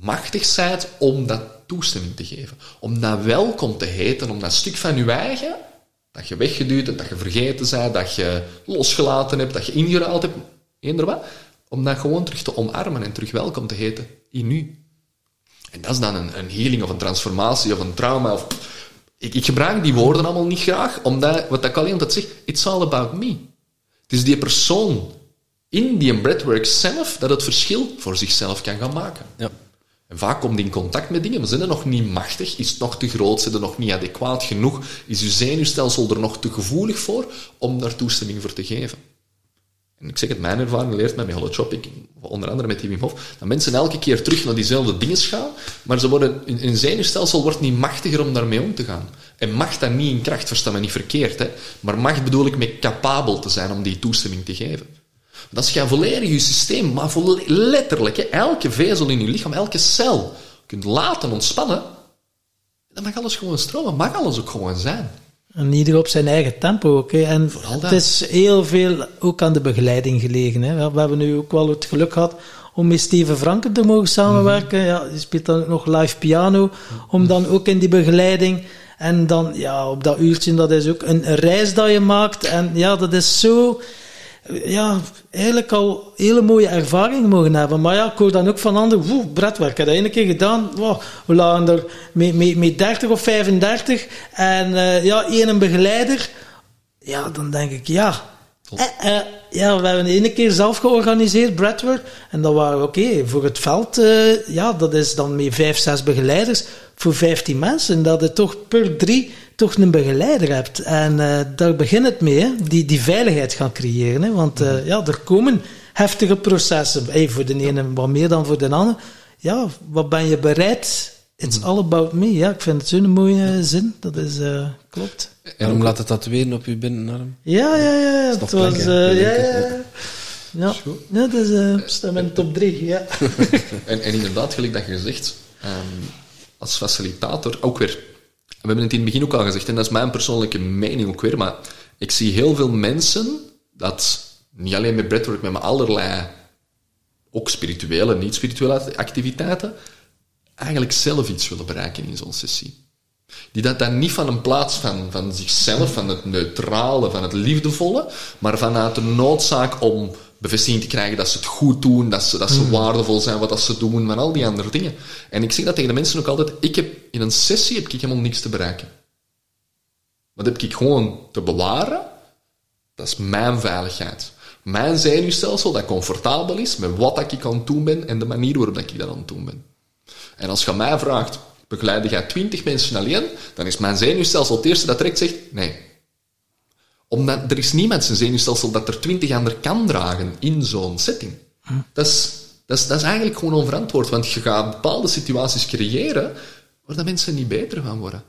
machtig bent om dat toestemming te geven. Om dat welkom te heten, om dat stuk van je eigen, dat je weggeduwd hebt, dat je vergeten bent, dat je losgelaten hebt, dat je ingeruild hebt, eender wat, om dat gewoon terug te omarmen en terug welkom te heten in u. En dat is dan een, een healing of een transformatie of een trauma. Of, ik, ik gebruik die woorden allemaal niet graag, omdat, wat ik alleen altijd zeg, it's all about me. Het is die persoon in die breathwork zelf, dat het verschil voor zichzelf kan gaan maken. Ja. En vaak komt in contact met dingen, we zijn er nog niet machtig, is het nog te groot, zijn er nog niet adequaat genoeg, is je zenuwstelsel er nog te gevoelig voor om daar toestemming voor te geven. En ik zeg het, mijn ervaring leert mij met holotropic, onder andere met die Wim Hof, dat mensen elke keer terug naar diezelfde dingen gaan, maar ze worden, een zenuwstelsel wordt niet machtiger om daarmee om te gaan. En macht dat niet in kracht, versta me niet verkeerd, hè? Maar macht bedoel ik met capabel te zijn om die toestemming te geven. Dat is volledig je systeem, maar letterlijk, hè, elke vezel in je lichaam, elke cel, kunt laten ontspannen, dan mag alles gewoon stromen, mag alles ook gewoon zijn. En ieder op zijn eigen tempo ook. Hè. En het is heel veel ook aan de begeleiding gelegen. Hè. We hebben nu ook wel het geluk gehad om met Steven Franken te mogen samenwerken. Mm-hmm. Ja, die speelt dan ook nog live piano, mm-hmm. om dan ook in die begeleiding... En dan, ja, op dat uurtje, dat is ook een reis dat je maakt. En ja, dat is zo... Ja, eigenlijk al hele mooie ervaring mogen hebben. Maar ja, ik hoor dan ook van anderen, woe, breathwork, heb dat één keer gedaan. Wow, we lagen er met, met, met dertig of vijfendertig. En uh, ja, één begeleider. Ja, dan denk ik, ja. Eh, eh, ja, we hebben één keer zelf georganiseerd, breathwork. En dan waren we, oké, okay, voor het veld, uh, ja, dat is dan met vijf, zes begeleiders. Voor vijftien mensen, dat je toch per drie... toch een begeleider hebt. En uh, daar begint het mee, hè? Die, die veiligheid gaan creëren. Hè? Want uh, ja, er komen heftige processen. Hey, voor de ene wat meer dan voor de ander. Ja, wat ben je bereid It's all about me, ja. Ik vind het zo'n mooie ja. zin. Dat is, uh, klopt. En om laten tatoeëren op je binnenarm. Ja, ja, ja. ja. Het was, uh, ja, ja. Ja, ja dat is uh, stem in de top drie, ja. en, en inderdaad, gelijk dat je zegt, um, als facilitator, ook weer, we hebben het in het begin ook al gezegd, en dat is mijn persoonlijke mening ook weer, maar ik zie heel veel mensen dat, niet alleen met breathwork, maar met allerlei, ook spirituele, niet-spirituele activiteiten, eigenlijk zelf iets willen bereiken in zo'n sessie. Die dat dan niet van een plaats van, van zichzelf, van het neutrale, van het liefdevolle, maar vanuit de noodzaak om bevestiging te krijgen dat ze het goed doen, dat ze, dat ze waardevol zijn, wat dat ze doen, van al die andere dingen. En ik zeg dat tegen de mensen ook altijd, ik heb, in een sessie heb ik helemaal niks te bereiken. Wat heb ik gewoon te bewaren? Dat is mijn veiligheid. Mijn zenuwstelsel dat comfortabel is met wat ik aan het doen ben en de manier waarop ik dat aan het doen ben. En als je mij vraagt, begeleid jij twintig mensen alleen, dan is mijn zenuwstelsel het eerste dat direct zegt, nee. Omdat er is niemand zijn zenuwstelsel dat er twintig anderen kan dragen in zo'n setting. Hm. Dat, is, dat, is, dat is eigenlijk gewoon onverantwoord, want je gaat bepaalde situaties creëren waar de mensen niet beter van worden.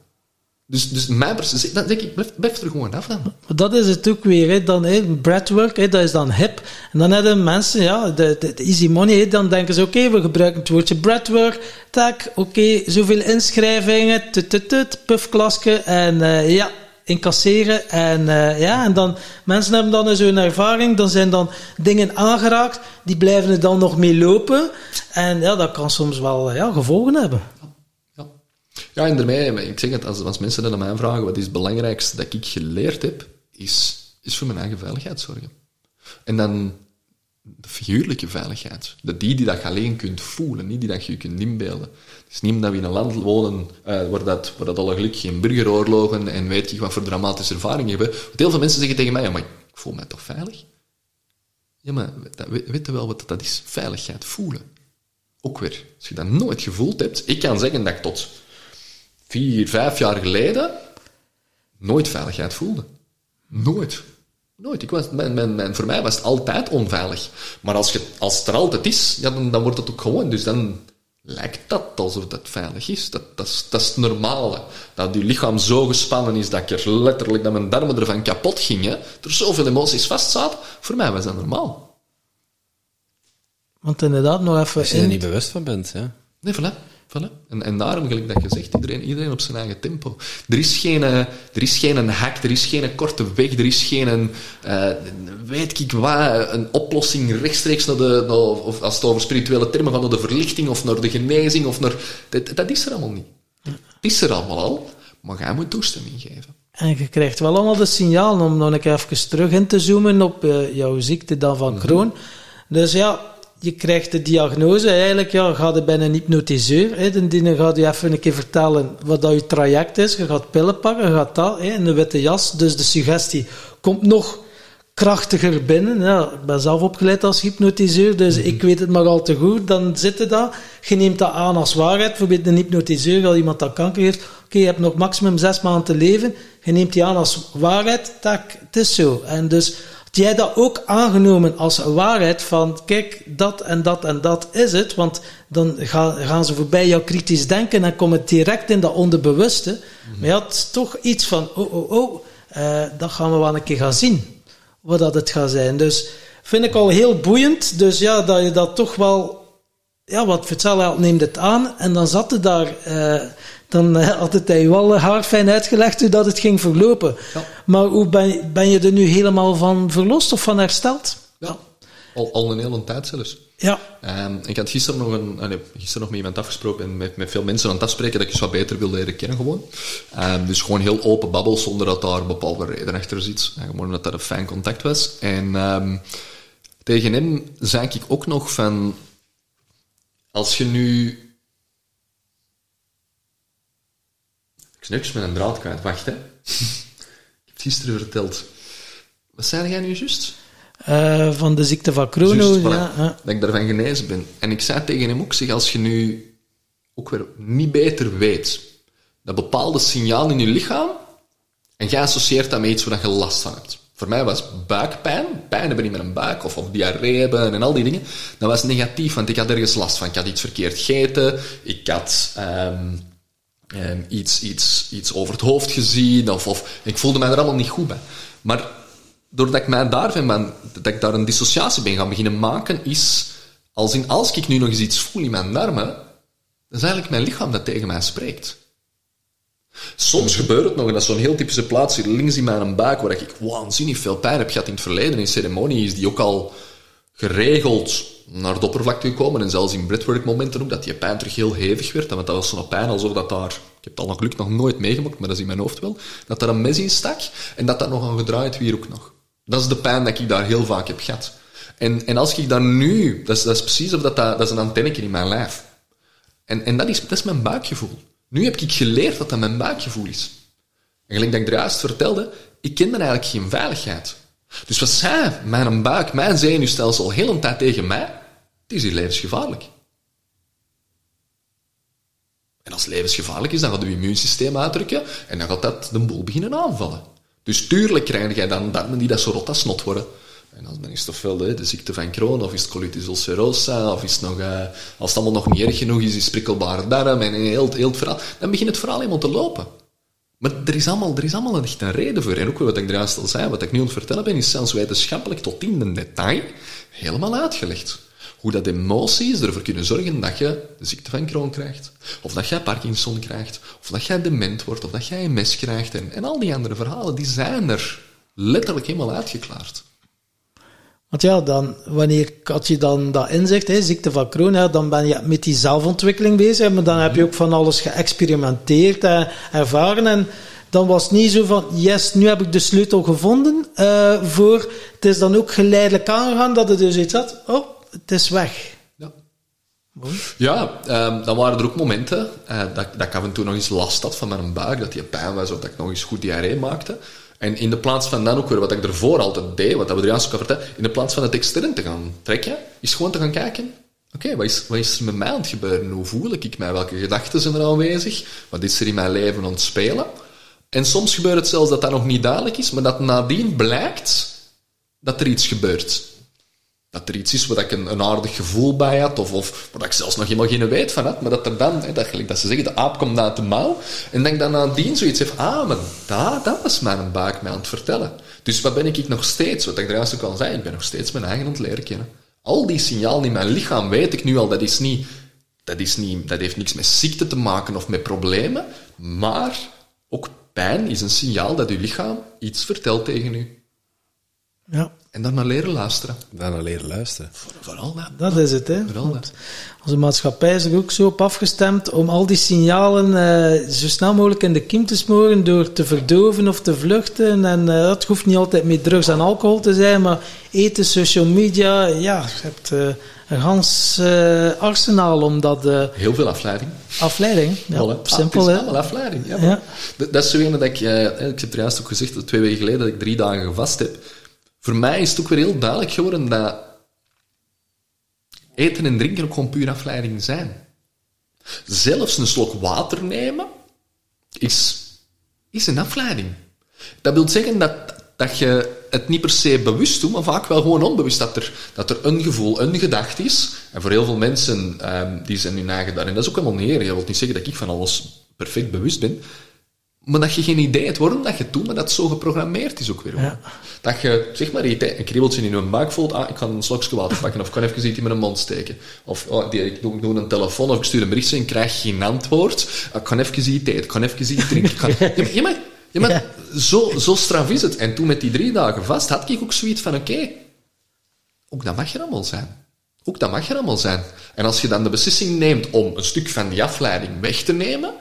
Dus, dus mijn persoon, dan denk ik, blijf, blijf er gewoon af dan. Dat is het ook weer, he, dan, he, breathwork, he, dat is dan hip. En dan hebben mensen, ja, de, de, de easy money, he, dan denken ze, oké, okay, we gebruiken het woordje breathwork, tak, oké, okay, zoveel inschrijvingen, tut, tut, tut, pufklaske, en uh, ja, incasseren, en uh, ja, en dan, mensen hebben dan zo'n ervaring, dan zijn dan dingen aangeraakt, die blijven er dan nog mee lopen, en ja, dat kan soms wel ja, gevolgen hebben. Ja, en daarmee, ik zeg het, als, als mensen dan aan mij vragen wat is het belangrijkste dat ik geleerd heb, is, is voor mijn eigen veiligheid zorgen. En dan de figuurlijke veiligheid. De die die dat je alleen kunt voelen, niet die dat je je kunt inbeelden. Het is niet omdat we in een land wonen uh, waar, dat, waar dat alle geluk geen burgeroorlogen en weet ik wat voor dramatische ervaringen hebben. Want heel veel mensen zeggen tegen mij, ja, maar ik voel mij toch veilig? Ja, maar weet, weet je wel wat dat is? Veiligheid voelen. Ook weer. Als je dat nooit gevoeld hebt, ik kan zeggen dat ik tot... vier, vijf jaar geleden, nooit veiligheid voelde. Nooit. Nooit. Ik was, mijn, mijn, mijn, voor mij was het altijd onveilig. Maar als, je, als het er altijd is, ja, dan, dan wordt het ook gewoon. Dus dan lijkt dat alsof dat veilig is. Dat, dat, is, dat is het normale. Dat je lichaam zo gespannen is dat ik er letterlijk dat mijn darmen ervan kapot gingen, er zoveel emoties vast zaten. Voor mij was dat normaal. Want inderdaad, nog even... Als je er in... niet bewust van bent, ja. Nee, voilà. Voilà. En, en daarom, gelijk dat je zegt, iedereen, iedereen op zijn eigen tempo. Er is geen, er is geen hack, er is geen korte weg, er is geen, uh, weet ik wat, een oplossing rechtstreeks naar de, naar, of als het over spirituele termen gaat, naar de verlichting of naar de genezing. Of naar, dat, dat is er allemaal niet. Het is er allemaal al, maar jij moet toestemming geven. En je krijgt wel allemaal de signalen, om nog even terug in te zoomen op uh, jouw ziekte dan van Crohn. Mm-hmm. Dus ja... Je krijgt de diagnose, eigenlijk ja, ga je bij een hypnotiseur. Hè, en die gaat je even een keer vertellen wat dat je traject is. Je gaat pillen pakken, je gaat dat, hè, in een witte jas. Dus de suggestie komt nog krachtiger binnen. Ja, ik ben zelf opgeleid als hypnotiseur, dus mm-hmm. ik weet het maar al te goed. Dan zit je dat, je neemt dat aan als waarheid. Bijvoorbeeld een hypnotiseur, als iemand dat kanker heeft. Oké, okay, je hebt nog maximum zes maanden te leven. Je neemt die aan als waarheid. Tak, het is zo. En dus... Had jij dat ook aangenomen als waarheid van, kijk, dat en dat en dat is het, want dan ga, gaan ze voorbij jouw kritisch denken en komen direct in dat onderbewuste. Mm-hmm. Maar je had toch iets van, oh, oh, oh, uh, dat gaan we wel een keer gaan zien, wat dat het gaat zijn. Dus vind ik al heel boeiend, dus ja, dat je dat toch wel, ja, wat vertellen, neemt het aan en dan zat het daar... Uh, Dan had het hij wel haarfijn uitgelegd hoe dat het ging verlopen. Ja. Maar hoe ben, ben je er nu helemaal van verlost of van hersteld? Ja, al, al een hele tijd zelfs. Ja. Um, ik had gisteren nog, een, nee, gisteren nog met iemand afgesproken en met, met veel mensen aan het afspreken dat ik ze wat beter wil leren kennen gewoon. Um, dus gewoon heel open babbel zonder dat daar een bepaalde reden achter zit. Gewoon omdat dat een fijn contact was. En um, tegen hem zei ik ook nog van... Als je nu... Ik ben niks met een draad kwijt. Wacht, hè. Ik heb het gisteren verteld. Wat zei jij nu juist? Uh, van de ziekte van Crohn. Voilà, ja, ja. Dat ik daarvan genezen ben. En ik zei tegen hem ook, zeg, als je nu ook weer niet beter weet dat bepaalde signaal in je lichaam en jij associeert dat met iets waar je last van hebt. Voor mij was buikpijn, pijn hebben in mijn buik, of, of diarree hebben en al die dingen, dat was negatief, want ik had ergens last van. Ik had iets verkeerd gegeten, ik had um, um, iets, iets, iets over het hoofd gezien, of, of ik voelde mij er allemaal niet goed bij. Maar doordat ik mij daarvan ben, dat ik daar een dissociatie ben gaan beginnen maken, is, als, in, als ik nu nog eens iets voel in mijn darmen, dat is eigenlijk mijn lichaam dat tegen mij spreekt. Soms gebeurt het nog, en dat is zo'n heel typische plaats hier links in mijn buik, waar ik waanzinnig veel pijn heb gehad in het verleden. In ceremonie is die ook al geregeld naar het oppervlakte gekomen. En zelfs in breathwork momenten ook, dat die pijn terug heel hevig werd. Want dat was zo'n pijn alsof dat daar, ik heb het al gelukkig nog nooit meegemaakt, maar dat is in mijn hoofd wel, dat daar een mes in stak en dat dat nog aan gedraaid weer ook nog. Dat is de pijn dat ik daar heel vaak heb gehad. En, en als ik daar nu, dat is, dat is precies of dat, dat, dat is een antennetje in mijn lijf. En, en dat, is, dat is mijn buikgevoel. Nu heb ik geleerd dat dat mijn buikgevoel is. En gelijk dat ik er juist vertelde, ik kende eigenlijk geen veiligheid. Dus wat zei mijn buik, mijn zenuwstelsel, heel een tijd tegen mij? Het is hier levensgevaarlijk. En als het levensgevaarlijk is, dan gaat je immuunsysteem uitdrukken en dan gaat dat de boel beginnen aanvallen. Dus tuurlijk krijg je dan darmen die dat zo rot als snot worden. En dan is het ofwel de, de ziekte van Crohn, of is het colitis ulcerosa, of is het nog, uh, als het allemaal nog niet erg genoeg is, is prikkelbare darm en heel, heel het verhaal. Dan begint het verhaal helemaal te lopen. Maar er is allemaal, er is allemaal echt een reden voor. En ook wat ik er juist al zei, wat ik nu aan het vertellen ben, is zelfs wetenschappelijk tot in de detail helemaal uitgelegd. Hoe dat emoties ervoor kunnen zorgen dat je de ziekte van Crohn krijgt, of dat jij Parkinson krijgt, of dat jij dement wordt, of dat jij M S krijgt. En, en al die andere verhalen, die zijn er letterlijk helemaal uitgeklaard. Want ja, dan, wanneer had je dan dat inzicht, hè, ziekte van Crohn, hè, dan ben je met die zelfontwikkeling bezig, maar dan heb je ook van alles geëxperimenteerd en ervaren. En dan was het niet zo van, yes, nu heb ik de sleutel gevonden, uh, voor, het is dan ook geleidelijk aangegaan dat het dus iets had, oh, het is weg. Ja, mooi. Ja, um, dan waren er ook momenten uh, dat, dat ik af en toe nog eens last had van mijn buik, dat die pijn was of dat ik nog eens goed diarree maakte. En in de plaats van dan ook weer, wat ik ervoor altijd deed, wat we er juist ook al vertelden, in de plaats van het extern te gaan trekken, is gewoon te gaan kijken, oké, okay, wat, wat is er met mij aan het gebeuren? Hoe voel ik mij? Welke gedachten zijn er aanwezig? Wat is er in mijn leven aan het spelen? En soms gebeurt het zelfs dat dat nog niet duidelijk is, maar dat nadien blijkt dat er iets gebeurt. Dat er iets is waar ik een, een aardig gevoel bij had, of, of waar ik zelfs nog helemaal geen weet van had, maar dat er dan, hè, dat, dat ze zeggen, de aap komt uit de mouw, en dat ik dan nadien zoiets heb, ah, maar dat, dat was mijn buik mij aan het vertellen. Dus wat ben ik nog steeds, wat ik er juist ook al zei, ik ben nog steeds mijn eigen aan het leren kennen. Al die signalen in mijn lichaam weet ik nu al, dat is niet, dat is niet, dat heeft niks met ziekte te maken of met problemen, maar ook pijn is een signaal dat je lichaam iets vertelt tegen u. Ja. En dan naar leren luisteren. Dan naar leren luisteren. Voor, vooral dat. Dat is het, hè. Vooral dat. Onze maatschappij is er ook zo op afgestemd om al die signalen eh, zo snel mogelijk in de kiem te smoren door te verdoven of te vluchten. En eh, dat hoeft niet altijd met drugs en alcohol te zijn, maar eten, social media, ja, je hebt eh, een gans eh, arsenaal om dat... Eh, Heel veel afleiding. Afleiding, ja. Voilà. Simpel, hè. Allemaal afleiding, ja. ja. Dat, dat is zo een dat ik... Eh, ik heb er juist ook gezegd, dat twee weken geleden, dat ik drie dagen gevast heb. Voor mij is het ook weer heel duidelijk geworden dat eten en drinken ook gewoon puur afleiding zijn. Zelfs een slok water nemen is, is een afleiding. Dat wil zeggen dat, dat je het niet per se bewust doet, maar vaak wel gewoon onbewust. Dat er, dat er een gevoel, een gedachte is. En voor heel veel mensen um, die zijn hun eigen daarin. Dat is ook helemaal niet erg. Dat wil niet zeggen dat ik van alles perfect bewust ben. Maar dat je geen idee hebt waarom dat je het doet, maar dat het zo geprogrammeerd is ook weer. Ja. Dat je, zeg maar, een kriebeltje in je buik voelt. Ah, ik ga een slokje water pakken. Of ik kan even iets in mijn mond steken. Of oh, die, ik, doe, ik doe een telefoon of ik stuur een berichtje en krijg geen antwoord. Ik kan even iets eten. Ik kan even iets drinken. Kan... Ja, ja, maar, ja, maar ja. Zo, zo straf is het. En toen met die drie dagen vast had ik ook zoiets van, oké, okay, ook dat mag er allemaal zijn. Ook dat mag er allemaal zijn. En als je dan de beslissing neemt om een stuk van die afleiding weg te nemen,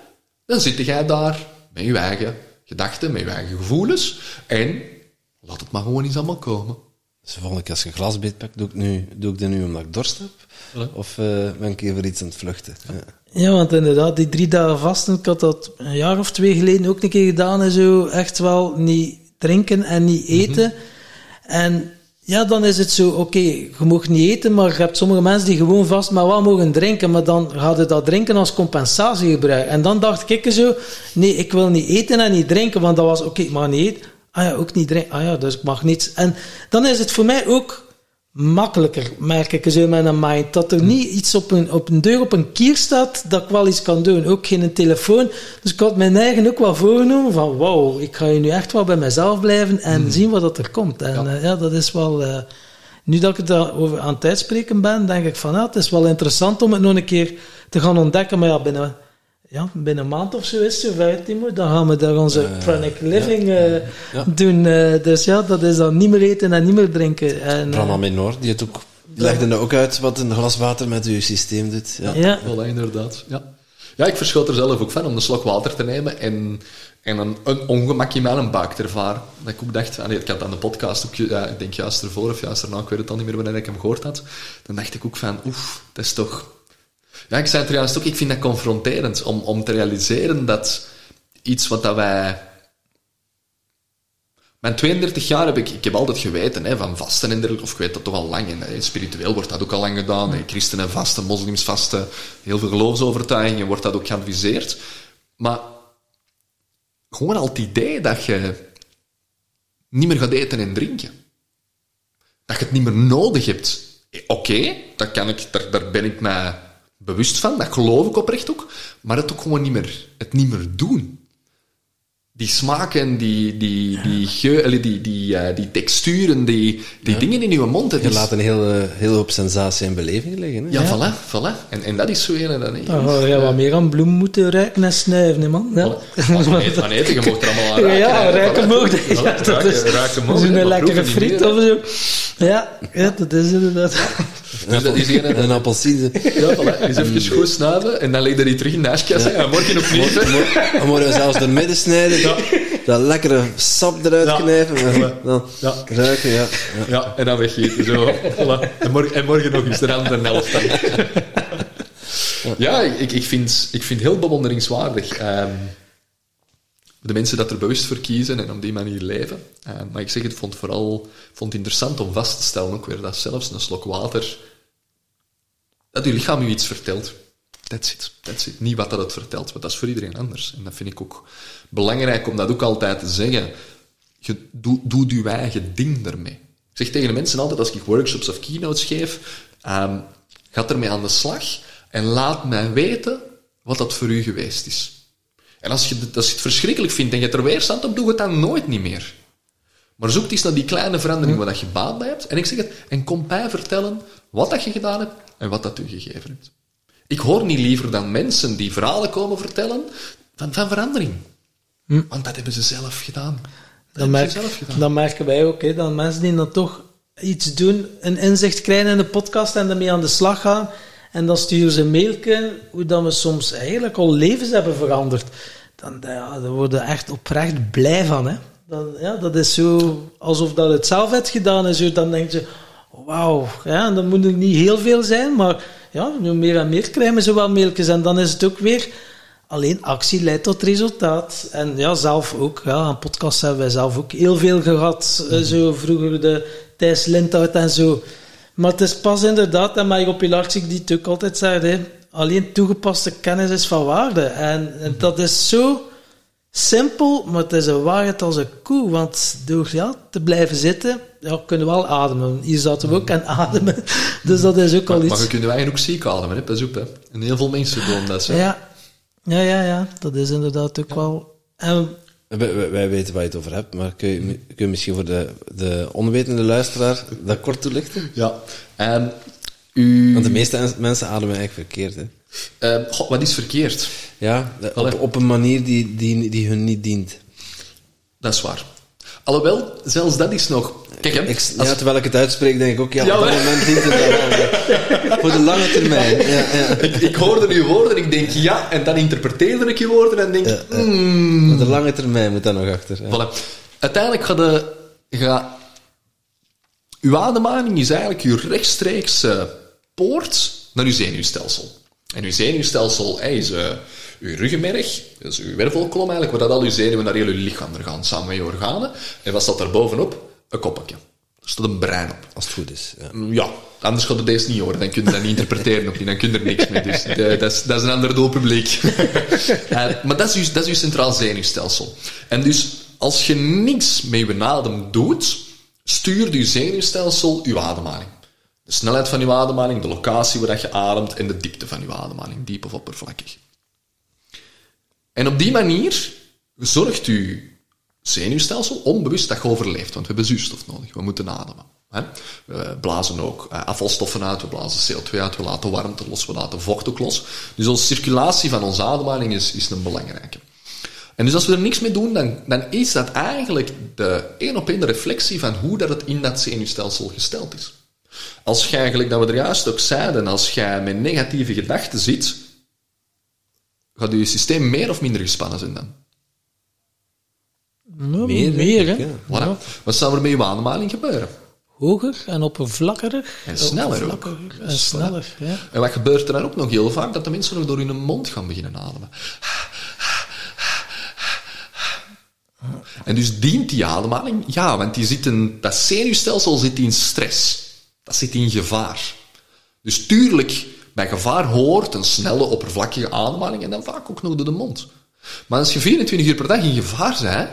dan zit jij daar... met je eigen gedachten, met je eigen gevoelens. En laat het maar gewoon eens allemaal komen. Dus volgende keer als je een glasbeet pakt, doe ik, nu, doe ik dat nu omdat ik dorst heb? Voilà. Of uh, ben ik even iets aan het vluchten? Ja. Ja, want inderdaad, die drie dagen vasten, ik had dat een jaar of twee geleden ook een keer gedaan. En zo echt wel niet drinken en niet eten. Mm-hmm. En ja, dan is het zo, oké, okay, je mag niet eten, maar je hebt sommige mensen die gewoon vast maar wel mogen drinken, maar dan gaan ze dat drinken als compensatie gebruiken. En dan dacht ik zo, nee, ik wil niet eten en niet drinken, want dat was, oké, okay, maar niet eten. Ah ja, ook niet drinken. Ah ja, dus ik mag niets. En dan is het voor mij ook makkelijker, merk ik zo met een mind. Dat er niet iets op een, op een deur, op een kier staat, dat ik wel iets kan doen. Ook geen telefoon. Dus ik had mijn eigen ook wel voorgenomen van wauw, ik ga nu echt wel bij mezelf blijven en mm. zien wat dat er komt. En ja, uh, ja dat is wel... Uh, nu dat ik er over aan het uitspreken ben, denk ik van ja, het is wel interessant om het nog een keer te gaan ontdekken. Maar ja, binnen... Ja, binnen een maand of zo is het zover, Timo. Dan gaan we daar onze uh, Pranic Living ja, uh, ja. doen. Uh, dus ja, dat is dan niet meer eten en niet meer drinken. En, Prana Menor, die, het ook, die legde ja. ook uit wat een glas water met uw systeem doet. Ja, ja. Voilà, inderdaad. Ja. ja, ik verschot er zelf ook van om een slok water te nemen en, en een, een ongemakje met een buik te ervaren. Dat ik ook dacht, ah nee, ik had aan de podcast, ook, ja, ik denk juist ervoor of juist erna, ik weet het al niet meer wanneer ik hem gehoord had. Dan dacht ik ook van, oef, dat is toch... Ja, ik zei het trouwens ook, ik vind dat confronterend om, om te realiseren dat iets wat dat wij... Mijn tweeëndertig jaar heb ik, ik heb altijd geweten hè, van vasten en dergelijke, of ik weet dat toch al lang. En, hè, spiritueel wordt dat ook al lang gedaan. Hè, christenen vasten, moslims vasten, heel veel geloofsovertuigingen wordt dat ook geadviseerd. Maar gewoon al het idee dat je niet meer gaat eten en drinken. Dat je het niet meer nodig hebt. Oké, okay, dat kan ik, daar, daar ben ik mij... bewust van, dat geloof ik oprecht ook, maar het ook gewoon niet meer, het niet meer doen. Die smaken, die, die, die, geulen, die, die, uh, die texturen, die, die ja. dingen in je mond. Je is... laat een hele, hele hoop sensatie en beleving liggen. Hè? Ja, ja, voilà, voilà. En, en dat is zo een en dan niet. Dan ga je wat meer aan bloem moeten ruiken en snuiven, hè, man. Ja. Voilà. Als je eet, eten, je mag er allemaal aan ruiken. Ja, ruiken mogen. Ja, dat ruiken, is ruiken mogen, zo'n lekkere friet of zo. Ja, ja, dat is inderdaad... Dus dat is een, een appelsine. Ja, voilà. Eens even goed snuiven en dan leg je die terug in de ijskast. Ja. En morgen opnieuw. Morgen, morgen zelfs de midden snijden. Ja. Dat lekkere sap eruit ja. knijpen. Ja. Dan ja. ruiken, ja. ja. Ja, en dan wegeten. Zo. Voilà. En, morgen, en morgen nog eens de andere helft. Ja, ik, ik vind het ik vind heel bewonderingswaardig. Um, de mensen dat er bewust voor kiezen en op die manier leven. Uh, maar ik zeg, ik vond het vooral vond het interessant om vast te stellen, ook weer dat zelfs een slok water, dat uw lichaam u iets vertelt. That's it. That's it. Niet wat dat het vertelt, want dat is voor iedereen anders. En dat vind ik ook belangrijk om dat ook altijd te zeggen. Je, doe, doe uw eigen ding ermee. Ik zeg tegen de mensen altijd, als ik workshops of keynotes geef, um, ga ermee aan de slag en laat mij weten wat dat voor u geweest is. En als je, als je het verschrikkelijk vindt en je er weerstand op, doe het dan nooit niet meer. Maar zoek eens naar die kleine veranderingen waar je baat bij hebt. En ik zeg het, en kom bij vertellen wat dat je gedaan hebt en wat dat u gegeven hebt. Ik hoor niet liever dan mensen die verhalen komen vertellen van, van verandering. Hm. Want dat hebben ze zelf gedaan. Dat, dat, merk, ze zelf gedaan. Dat merken wij ook, hè, dat mensen die dan toch iets doen, een inzicht krijgen in de podcast en daarmee aan de slag gaan... En dan sturen ze een mailje hoe dat we soms eigenlijk al levens hebben veranderd. Dan, ja, daar worden we echt oprecht blij van. Hè? Dan, ja, dat is zo alsof dat het zelf heeft gedaan is. Dan denk je, wauw. Ja, dat moet er niet heel veel zijn. Maar ja, nu meer en meer krijgen we zo wel mailjes. En dan is het ook weer... Alleen actie leidt tot resultaat. En ja, zelf ook. Ja, aan podcasts hebben wij zelf ook heel veel gehad. Mm-hmm. Zo vroeger de Thijs Lindhout en zo... Maar het is pas inderdaad, en Mario Pilar, die het ook altijd zegt, hè, alleen toegepaste kennis is van waarde. En mm-hmm. dat is zo simpel, maar het is een waarheid als een koe. Want door ja, te blijven zitten, ja, kunnen we wel ademen. Hier zaten we ook aan ademen. Mm-hmm. Dus dat is ook maar, al iets. Maar we kunnen eigenlijk ook ziek ademen, hè, pas op. Hè. En heel veel mensen doen dat. Hè. Ja. Ja, ja, ja, dat is inderdaad ook ja. wel... En, Wij, wij weten waar je het over hebt, maar kun je, kun je misschien voor de, de onwetende luisteraar dat kort toelichten? Ja. En u... Want de meeste mensen ademen eigenlijk verkeerd, hè? Uh, God, wat is verkeerd? Ja, op, op een manier die, die, die hun niet dient. Dat is waar. Alhoewel, zelfs dat is nog... Kijk, hè, ik, als... ja, terwijl ik het uitspreek, denk ik ook, ja, ja op dat moment dient het wel. Ja. Voor de lange termijn. Ja, ja. Ik, ik hoorde uw woorden, ik denk ja, en dan interpreteerde ik uw woorden en denk... Ja, ja. Mm. Voor de lange termijn moet dat nog achter. Ja. Voilà. Uiteindelijk gaat de... Ga... Uw ademhaling is eigenlijk uw rechtstreekse poort naar uw zenuwstelsel. En uw zenuwstelsel hey, is... Uh, uw ruggenmerg, dat is uw wervelkolom eigenlijk, waar dat al uw zenuwen naar heel uw lichaam er gaan, samen met je organen. En wat staat daar bovenop? Een koppeltje. Er staat een brein op. Als het goed is. Ja, ja anders gaat het deze niet horen. Dan kun je dat niet interpreteren op je, dan kun je er niks mee. Dus de, dat, is, dat is een ander doelpubliek. uh, maar dat is, uw, dat is uw centraal zenuwstelsel. En dus Als je niets met je adem doet, stuurt je zenuwstelsel je ademhaling. De snelheid van je ademhaling, de locatie waar je ademt en de diepte van je ademhaling, diep of oppervlakkig. En op die manier zorgt je zenuwstelsel onbewust dat je overleeft, want we hebben zuurstof nodig, we moeten ademen. We blazen ook afvalstoffen uit, we blazen C O twee uit, we laten warmte los, we laten vocht ook los. Dus onze circulatie van onze ademhaling is, is een belangrijke. En dus als we er niks mee doen, dan, dan is dat eigenlijk de één op één reflectie van hoe dat het in dat zenuwstelsel gesteld is. Als je eigenlijk, dat we er juist ook zeiden, als je met negatieve gedachten zit, gaat je systeem meer of minder gespannen zijn dan? No, meer, meer hè. Voilà. Ja. Wat zou er met je ademhaling gebeuren? Hoger en oppervlakkerig. En sneller ook. En, en, sneller, ja. En wat gebeurt er dan ook nog heel vaak? Dat de mensen nog door hun mond gaan beginnen ademen. En dus dient die ademhaling? Ja, want die zit in, dat zenuwstelsel zit in stress. Dat zit in gevaar. Dus tuurlijk, bij gevaar hoort een snelle, oppervlakkige ademhaling en dan vaak ook nog door de mond. Maar als je vierentwintig uur per dag in gevaar bent,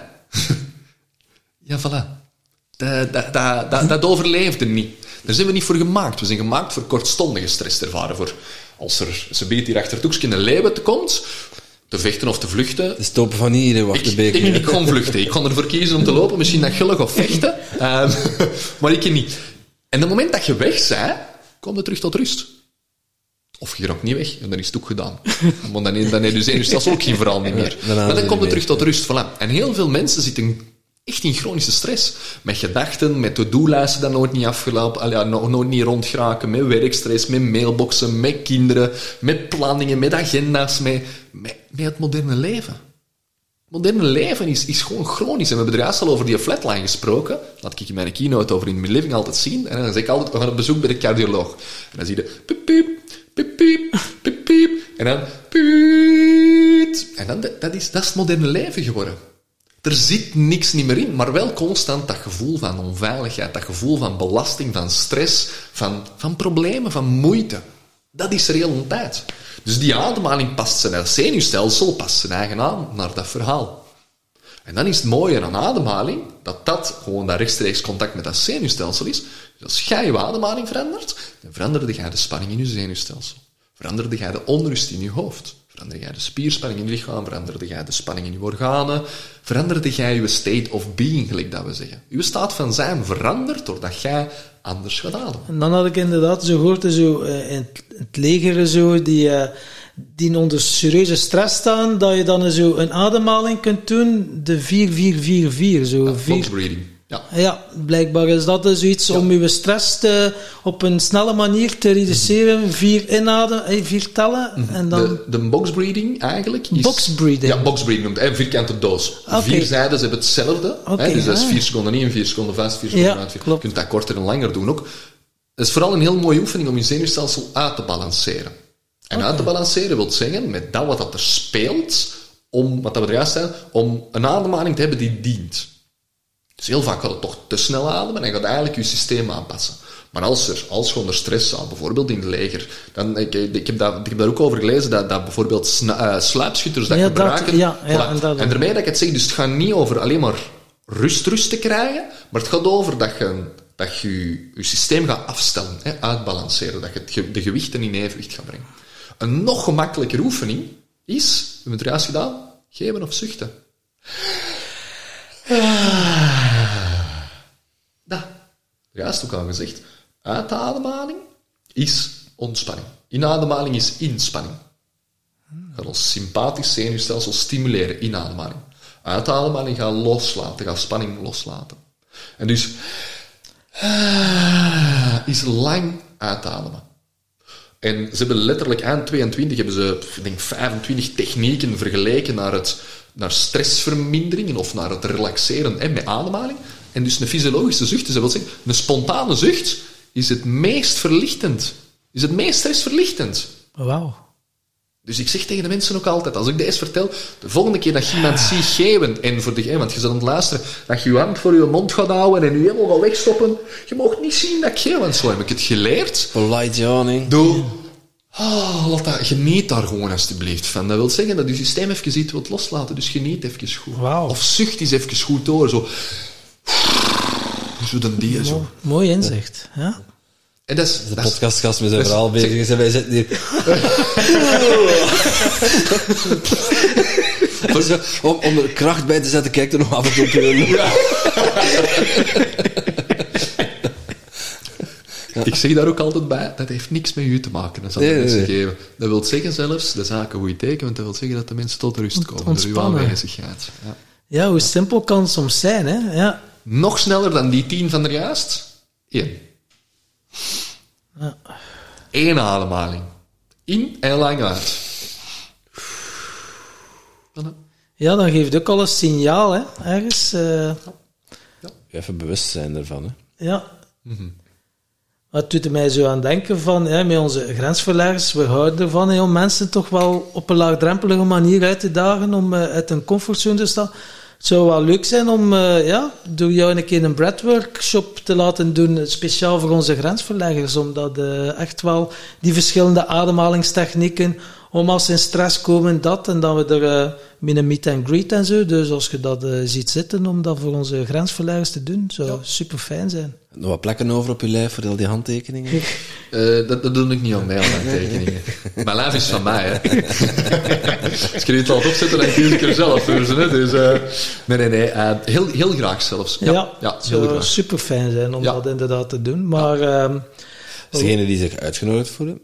ja, voilà. Dat, dat, dat, dat, dat overleefde niet. Daar zijn we niet voor gemaakt. We zijn gemaakt voor kortstondige stress te ervaren. Voor als er ze biedt hier achter het hoekje een leeuw te komt, te vechten of te vluchten. De stoppen van hier, wacht de beker. Ik, ik kon vluchten. Ik kon ervoor kiezen om te lopen. Misschien dat gullig of vechten. Um, maar ik niet. En op het moment dat je weg bent, kom je terug tot rust. Of je gaat ook niet weg, en dan is het ook gedaan. Want dan heb je zenuwstelsel ook geen verandering meer. Ja, dan maar dan kom je terug tot rust. Voilà. En heel veel mensen zitten echt in chronische stress. Met gedachten, met to-do-lijsten die nooit niet afgelopen, ja, nooit niet rondgeraken, met werkstress, met mailboxen, met kinderen, met planningen, met agenda's, met, met, met het moderne leven. Het moderne leven is, is gewoon chronisch. En we hebben er juist al over die flatline gesproken. Laat ik in mijn keynote over in mijn living altijd zien. En dan zeg ik altijd, we gaan op bezoek bij de cardioloog. En dan zie je, piep, piep, piep, piep, piep, piep. En dan, piep. En dan, dat is, dat is het moderne leven geworden. Er zit niks niet meer in, maar wel constant dat gevoel van onveiligheid, dat gevoel van belasting, van stress, van, van problemen, van moeite. Dat is er heel een tijd. Dus die ademhaling past zijn zenuwstelsel, past zijn eigen aan naar dat verhaal. En dan is het mooie aan ademhaling, dat dat gewoon dat rechtstreeks contact met dat zenuwstelsel is. Dus als jij je ademhaling verandert, dan veranderde jij de spanning in je zenuwstelsel. Veranderde jij de onrust in je hoofd. Veranderde jij de spierspanning in je lichaam, veranderde jij de spanning in je organen, veranderde jij je state of being, gelijk dat we zeggen. Je staat van zijn verandert doordat jij anders gaat ademen. En dan had ik inderdaad zo gehoord, zo, in het leger, zo, die, die onder serieuze stress staan, dat je dan zo een ademhaling kunt doen, de vier vier vier vier. Zo, ja, vier... breathing. Ja. Ja, blijkbaar is dat dus iets ja. om uw stress te, op een snelle manier te reduceren. Mm-hmm. Vier inademen, vier tellen. Mm-hmm. En dan... De, de boxbreathing eigenlijk is... Boxbreathing? Ja, boxbreathing. Een vierkante doos. Okay. Vier zijdes hebben hetzelfde. Okay, hè, dus dat is vier seconden in, vier seconden vast, vier seconden ja, uit. Vier. Je kunt dat korter en langer doen ook. Het is vooral een heel mooie oefening om je zenuwstelsel uit te balanceren. En okay. uit te balanceren wil zeggen, met dat wat dat er speelt, om, wat dat we er juist zijn, om een ademhaling te hebben die dient. Dus heel vaak gaat het toch te snel ademen en gaat eigenlijk je systeem aanpassen. Maar als, er, als je onder stress staat, bijvoorbeeld in het leger, dan, ik, ik, heb dat, ik heb daar ook over gelezen, dat, dat bijvoorbeeld sna, uh, sluipschutters dat ja, gebruiken. Dat, ja, ja, voilà. En, dat en daarmee dat ik het zeg, dus het gaat niet over alleen maar rust, rust te krijgen, maar het gaat over dat je dat je, je systeem gaat afstellen, hè, uitbalanceren, dat je het, de gewichten in evenwicht gaat brengen. Een nog gemakkelijker oefening is, we hebben het juist gedaan, geven of zuchten. Ah. Dat, juist ook al gezegd. Uitademhaling is ontspanning. Inademhaling is inspanning. Gaat ons sympathisch zenuwstelsel stimuleren, inademhaling. Uitademhaling gaat loslaten, gaat spanning loslaten. En dus ah, is lang uitademen. En ze hebben letterlijk aan tweeëntwintig, hebben ze, ik denk vijfentwintig technieken vergeleken naar het naar stressverminderingen of naar het relaxeren en met ademhaling. En dus een fysiologische zucht, dus dat wil zeggen, een spontane zucht is het meest verlichtend. Is het meest stressverlichtend. Wauw. Dus ik zeg tegen de mensen ook altijd, als ik deze vertel, de volgende keer dat je iemand ziet geven, en voor de, want je zult aan het luisteren, dat je je hand voor je mond gaat houden en je helemaal gaat wegstoppen, je mag niet zien dat ik geef, want zo heb ik het geleerd. Polite, ja, nee. Doe. Oh, laat dat, geniet daar gewoon alstublieft van. Dat wil zeggen dat je systeem even ziet wilt loslaten, dus geniet even goed. Wow. Of zucht eens even goed door, zo. Zo dan die, zo. Mooi inzicht, ja. ja. En dat is, de dat podcastgast met zijn dus, verhaal bezig is en wij zitten hier. Zo, om, om er kracht bij te zetten, kijk er nog af en toe kunnen. Ja. Ja. Ik zeg daar ook altijd bij, dat heeft niks met u te maken. Dat, nee, nee, nee. Geven. Dat wil zeggen zelfs, dat is eigenlijk een goed teken, want dat wil zeggen dat de mensen tot rust komen. Ontspannen. Door uw aanwezigheid. Ja, ja hoe ja. simpel kan het soms zijn, hè? Ja. Nog sneller dan die tien van de juist. Eén. Ja. Eén ademhaling. In en lang uit. Ja, dan geeft ook al een signaal, hè. Ergens. Uh... Ja. Ja. Even bewust zijn ervan, hè. Ja. Mm-hmm. Dat doet er mij zo aan denken van, hè, met onze grensverleggers, we houden ervan hè, om mensen toch wel op een laagdrempelige manier uit te dagen om uh, uit hun comfortzone te staan. Het zou wel leuk zijn om uh, ja, door jou een keer een breathworkshop te laten doen, speciaal voor onze grensverleggers, omdat uh, echt wel die verschillende ademhalingstechnieken, om als ze in stress komen, dat, en dan we er uh, met een meet and greet en zo, dus als je dat uh, ziet zitten, om dat voor onze grensverleggers te doen, zou ja. super fijn zijn. Nog wat plekken over op je lijf voor al die handtekeningen? Uh, dat, dat doe ik niet aan mij, handtekeningen. Mijn lijf is van mij, hè. Als je dit al opzetten, dan kies ik er zelf voor. Dus, uh, nee, nee, nee. Uh, heel, heel graag zelfs. Ja, ja, ja heel zou graag. Super fijn zijn om ja. dat inderdaad te doen. Maar... Ja. Uh, Dus degenen die zich uitgenodigd voelen.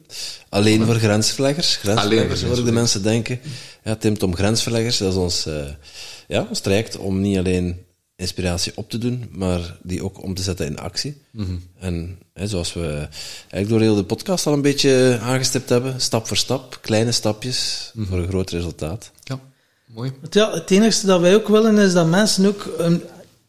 Alleen ja. voor grensverleggers. Grensverleggers, hoor ik de mensen denken. Ja, Tim Tom Grensverleggers, dat is ons, uh, ja, ons traject om niet alleen inspiratie op te doen, maar die ook om te zetten in actie. Mm-hmm. En hè, zoals we eigenlijk door heel de podcast al een beetje aangestipt hebben, stap voor stap, kleine stapjes, mm-hmm. voor een groot resultaat. Ja, mooi. Ja, het enige dat wij ook willen is dat mensen ook... Um,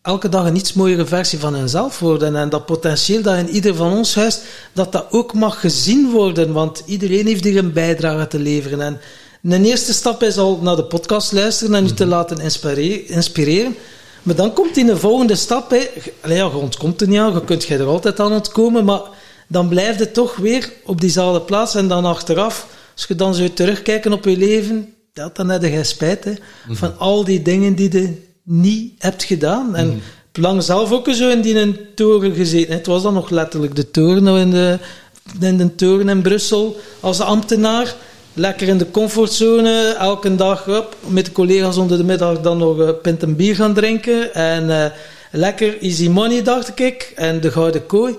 elke dag een iets mooiere versie van hunzelf worden. En dat potentieel dat in ieder van ons huist, dat dat ook mag gezien worden. Want iedereen heeft hier een bijdrage te leveren. En een eerste stap is al naar de podcast luisteren en je te laten inspireren. Maar dan komt in de volgende stap. Hè. Allee, ja, je ontkomt er niet aan, je kunt je er altijd aan ontkomen. Maar dan blijf je toch weer op diezelfde plaats. En dan achteraf, als je dan zo terugkijkt op je leven, ja, dan heb je spijt hè, van al die dingen die de... niet hebt gedaan. En mm. lang zelf ook zo in die toren gezeten. Het was dan nog letterlijk de toren in de, in de toren in Brussel. Als ambtenaar, lekker in de comfortzone, elke dag op, met de collega's onder de middag dan nog een pint en bier gaan drinken. En uh, lekker easy money, dacht ik. En de gouden kooi.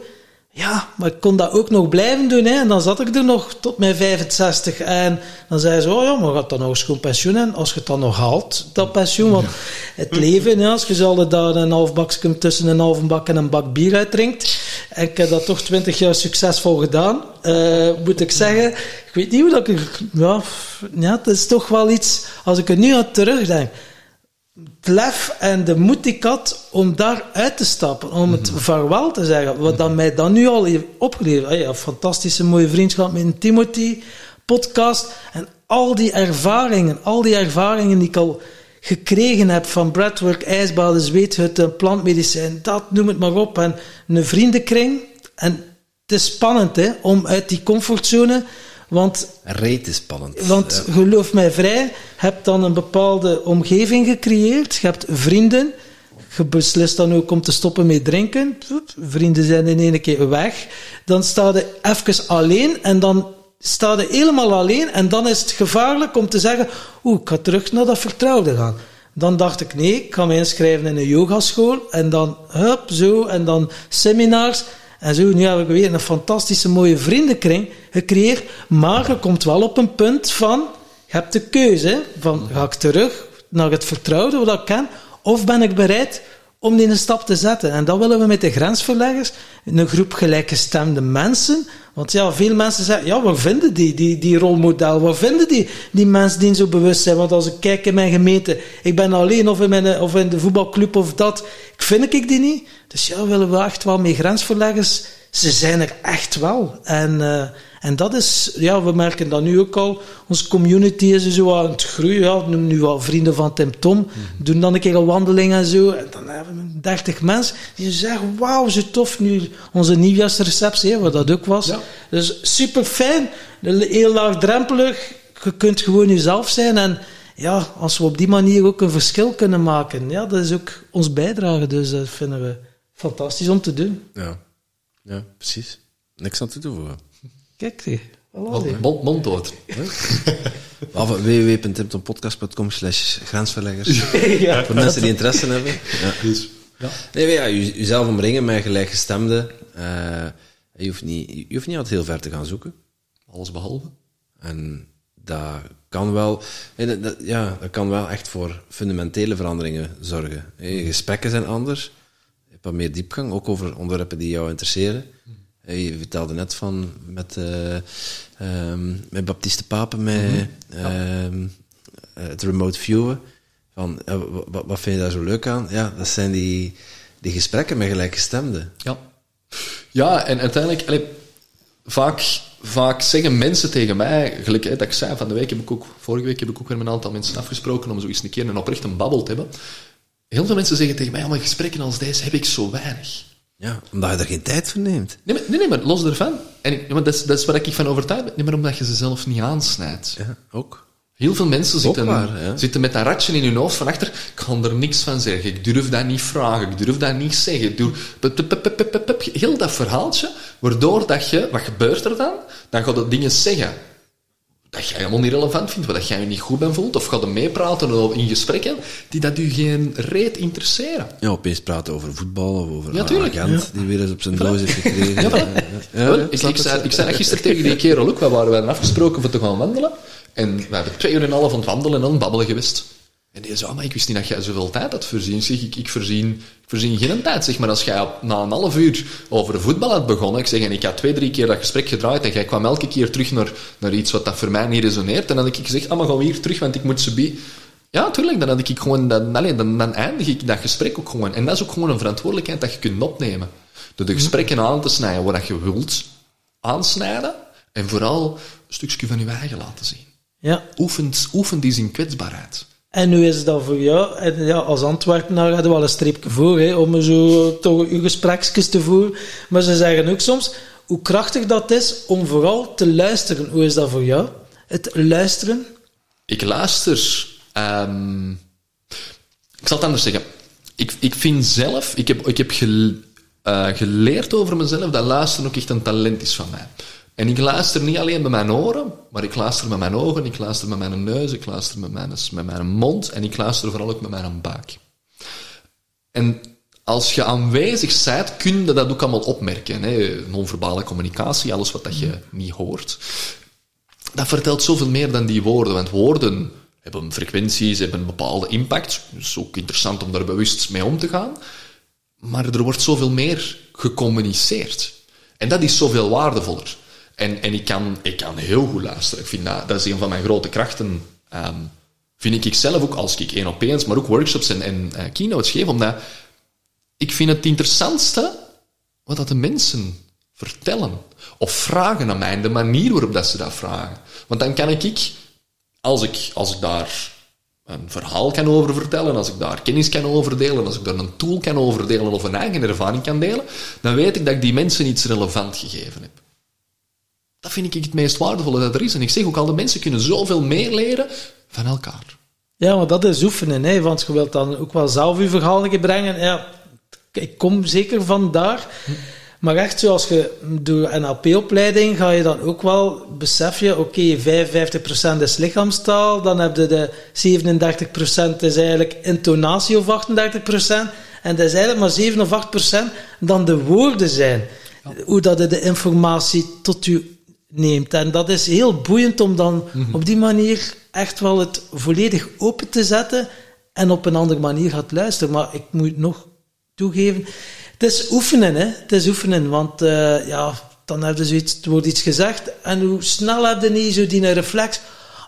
Ja, maar ik kon dat ook nog blijven doen. Hè. En dan zat ik er nog tot mijn vijfenzestig. En dan zei ze, oh ja, maar gaat dan nog schoon pensioen en als je het dan nog haalt, dat pensioen. Want het leven, ja, als je zal daar een half bakje tussen een halve bak en een bak bier uit drinkt. En ik heb dat toch twintig jaar succesvol gedaan. Uh, moet ik zeggen, ik weet niet hoe dat ik... Ja, ja, het is toch wel iets, als ik er nu aan terugdenk... het lef en de moed die ik had om daar uit te stappen, om het mm-hmm. vaarwel te zeggen, wat dat mij dan nu al heeft opgeleverd. Hey, een fantastische mooie vriendschap met een Timothy podcast en al die ervaringen, al die ervaringen die ik al gekregen heb van breathwork, ijsbaden, zweethutten, plantmedicijn, dat noem het maar op, en een vriendenkring. En het is spannend hè, om uit die comfortzone. Want, reet is spannend. Want ja. geloof mij vrij, je hebt dan een bepaalde omgeving gecreëerd, je hebt vrienden, je beslist dan ook om te stoppen met drinken, vrienden zijn in één keer weg, dan sta je even alleen en dan sta je helemaal alleen en dan is het gevaarlijk om te zeggen, oeh, ik ga terug naar dat vertrouwde gaan. Dan dacht ik, nee, ik ga me inschrijven in een yogaschool en dan hup, zo, en dan seminars. En zo, nu heb ik weer een fantastische mooie vriendenkring gecreëerd, maar je komt wel op een punt van, je hebt de keuze, van ga ik terug naar het vertrouwde wat ik ken, of ben ik bereid om die een stap te zetten. En dat willen we met de grensverleggers, een groep gelijkgestemde mensen, want ja, veel mensen zeggen, ja, waar vinden die, die, die rolmodel, waar vinden die, die mensen die zo bewust zijn, want als ik kijk in mijn gemeente, ik ben alleen of in, mijn, of in de voetbalclub of dat, vind ik die niet. Dus ja, willen we echt wel mee grensverleggers, ze zijn er echt wel. En, uh, En dat is, ja, we merken dat nu ook al. Onze community is zo aan het groeien. Ja, ik noem nu al vrienden van Tim Tom. Mm-hmm. Doen dan een keer een wandeling en zo. En dan hebben we dertig mensen die zeggen, wauw, zo tof nu. Onze nieuwjaarsreceptie, hè, wat dat ook was. Ja. Dus super fijn. Heel laagdrempelig. Je kunt gewoon jezelf zijn. En ja, als we op die manier ook een verschil kunnen maken. Ja, dat is ook ons bijdrage. Dus dat vinden we fantastisch om te doen. Ja, ja, precies. Niks aan toe te voegen. Kijk, die. Mond, mond dood. w w w punt tim tom podcast punt com slash grensverleggers. Ja, voor mensen die interesse hebben. Ja. Dus, ja. Nee, ja, jezelf omringen met gelijkgestemden. Uh, je, hoeft niet, je hoeft niet altijd heel ver te gaan zoeken. Alles behalve. En dat kan wel... Nee, dat, ja, dat kan wel echt voor fundamentele veranderingen zorgen. Je gesprekken zijn anders. Je hebt wat meer diepgang, ook over onderwerpen die jou interesseren. Je vertelde net van met, uh, um, met Baptiste Pate, met mm-hmm. ja. um, het remote viewen. Van, uh, wat, wat vind je daar zo leuk aan? Ja, dat zijn die, die gesprekken met gelijkgestemden. Ja, ja, en uiteindelijk, allee, vaak, vaak zeggen mensen tegen mij, gelukkig dat ik zei, van de week heb ik ook, vorige week heb ik ook weer met een aantal mensen afgesproken om zo eens een keer een oprecht een babbel te hebben. Heel veel mensen zeggen tegen mij, allemaal gesprekken als deze heb ik zo weinig. Ja, omdat je er geen tijd voor neemt. Nee, maar, nee, nee, maar los daarvan. En ik, maar dat, is, dat is waar ik van overtuigd ben. Nee, maar omdat je ze zelf niet aansnijdt. Ja, ook. Heel veel mensen zitten, waar, ja. zitten met dat ratje in hun hoofd van achter. Ik kan er niks van zeggen. Ik durf dat niet vragen. Ik durf dat niet zeggen. Ik durf... Heel dat verhaaltje, waardoor dat je... Wat gebeurt er dan? Dan gaat het dingen zeggen dat jij helemaal niet relevant vindt, dat jij je niet goed bij voelt, of gaat er meepraten in gesprekken die dat u geen reet interesseren. Ja, opeens praten over voetbal of over ja, een agent ja. die weer eens op zijn doos heeft gekregen. Ja, ja, ja. Ja, ik, ik, zei, ik zei gisteren tegen die kerel ook, wij waren afgesproken voor te gaan wandelen, en we hebben twee uur en een half aan het wandelen en aan het babbelen geweest. En die zei, oh, maar ik wist niet dat jij zoveel tijd had voorzien. Zeg, ik, ik, voorzien, ik voorzien geen tijd. Zeg, maar als jij na een half uur over voetbal had begonnen, ik zeg, en ik had twee, drie keer dat gesprek gedraaid, en jij kwam elke keer terug naar, naar iets wat dat voor mij niet resoneert, en dan had ik gezegd, ah, maar gaan we hier terug, want ik moet ze bij... Ja, tuurlijk, dan, had ik gewoon, dan, alleen, dan, dan eindig ik dat gesprek ook gewoon. En dat is ook gewoon een verantwoordelijkheid dat je kunt opnemen. Door de gesprekken aan te snijden waar je wilt aansnijden, en vooral een stukje van je eigen laten zien. Ja. Oefen, oefen die zijn kwetsbaarheid. En nu is dat voor jou, en ja, als Antwerpenaar hadden we wel een streepje voor, hè, om zo toch uw gespreksjes te voeren. Maar ze zeggen ook soms, hoe krachtig dat is om vooral te luisteren. Hoe is dat voor jou? Het luisteren? Ik luister. Um, ik zal het anders zeggen. Ik, ik vind zelf, ik heb, ik heb gel, uh, geleerd over mezelf, dat luisteren ook echt een talent is van mij. En ik luister niet alleen met mijn oren, maar ik luister met mijn ogen, ik luister met mijn neus, ik luister met mijn, met mijn mond en ik luister vooral ook met mijn buik. En als je aanwezig bent, kun je dat ook allemaal opmerken. Hè? Non-verbale communicatie, alles wat dat je niet hoort. Dat vertelt zoveel meer dan die woorden, want woorden hebben frequenties, hebben een bepaalde impact. Het is ook interessant om daar bewust mee om te gaan. Maar er wordt zoveel meer gecommuniceerd. En dat is zoveel waardevoller. En, en ik, kan, ik kan heel goed luisteren. Ik vind dat, dat is een van mijn grote krachten. Um, vind ik zelf ook, als ik één op één, maar ook workshops en, en uh, keynotes geef, omdat ik vind het interessantste wat dat de mensen vertellen. Of vragen aan mij, en de manier waarop dat ze dat vragen. Want dan kan ik, als ik, als ik daar een verhaal kan over vertellen, als ik daar kennis kan overdelen, als ik daar een tool kan overdelen of een eigen ervaring kan delen, dan weet ik dat ik die mensen iets relevant gegeven heb. Dat vind ik het meest waardevolle dat er is. En ik zeg ook al, de mensen kunnen zoveel meer leren van elkaar. Ja, maar dat is oefenen, hè? Want je wilt dan ook wel zelf je verhaal brengen. Ja, ik kom zeker vandaar. Maar echt, zoals je door een N L P-opleiding ga je dan ook wel, besef je, oké, okay, vijfenvijftig procent is lichaamstaal, dan heb je de zevenendertig procent is eigenlijk intonatie of achtendertig procent, en dat is eigenlijk maar zeven of acht procent dan de woorden zijn. Ja. Hoe dat je de informatie tot je neemt. En dat is heel boeiend om dan mm-hmm. op die manier echt wel het volledig open te zetten en op een andere manier gaat luisteren. Maar ik moet nog toegeven, het is oefenen, hè? Het is oefenen, want uh, ja, dan heb je zoiets, er wordt iets gezegd en hoe snel heb je niet zo die reflex.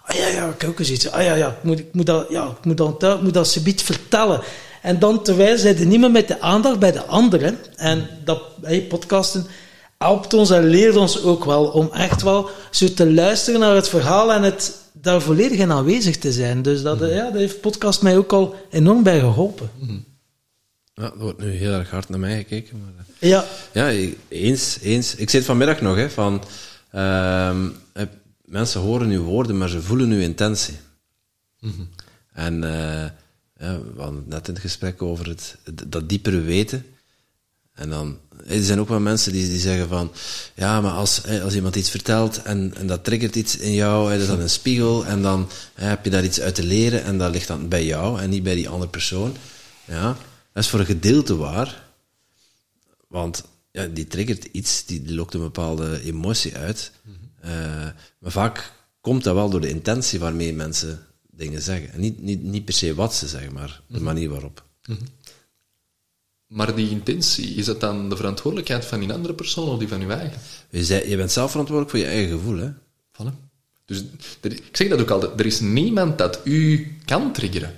Ah ja, ja, ik heb ook eens iets. Ah ja, ja, ik moet, ik moet dat, ja, ik moet dat, ik moet dat subiet vertellen. En dan terwijl zij er niet meer met de aandacht bij de anderen en dat hey, podcasten. helpt ons en leert ons ook wel om echt wel zo te luisteren naar het verhaal en het daar volledig in aanwezig te zijn. Dus dat, mm-hmm. ja, dat heeft podcast mij ook al enorm bij geholpen. Mm-hmm. Ja, dat wordt nu heel erg hard naar mij gekeken. Maar, ja. Ja, eens, eens. Ik zei het vanmiddag nog, hè, van... Uh, mensen horen uw woorden, maar ze voelen uw intentie. Mm-hmm. En uh, ja, we hadden het net in het gesprek over het, dat diepere weten. En dan... Er zijn ook wel mensen die, die zeggen van... Ja, maar als, als iemand iets vertelt en, en dat triggert iets in jou, dat is dan een spiegel, en dan heb je daar iets uit te leren en dat ligt dan bij jou en niet bij die andere persoon. Ja... Dat is voor een gedeelte waar, want ja, die triggert iets, die lokt een bepaalde emotie uit. Mm-hmm. Uh, maar vaak komt dat wel door de intentie waarmee mensen dingen zeggen. En niet, niet, niet per se wat ze zeggen, maar de manier waarop. Mm-hmm. Maar die intentie, is dat dan de verantwoordelijkheid van een andere persoon of die van je eigen? Je, zei, je bent zelf verantwoordelijk voor je eigen gevoel, hè? Voilà. Dus er, ik zeg dat ook altijd, er is niemand dat u kan triggeren.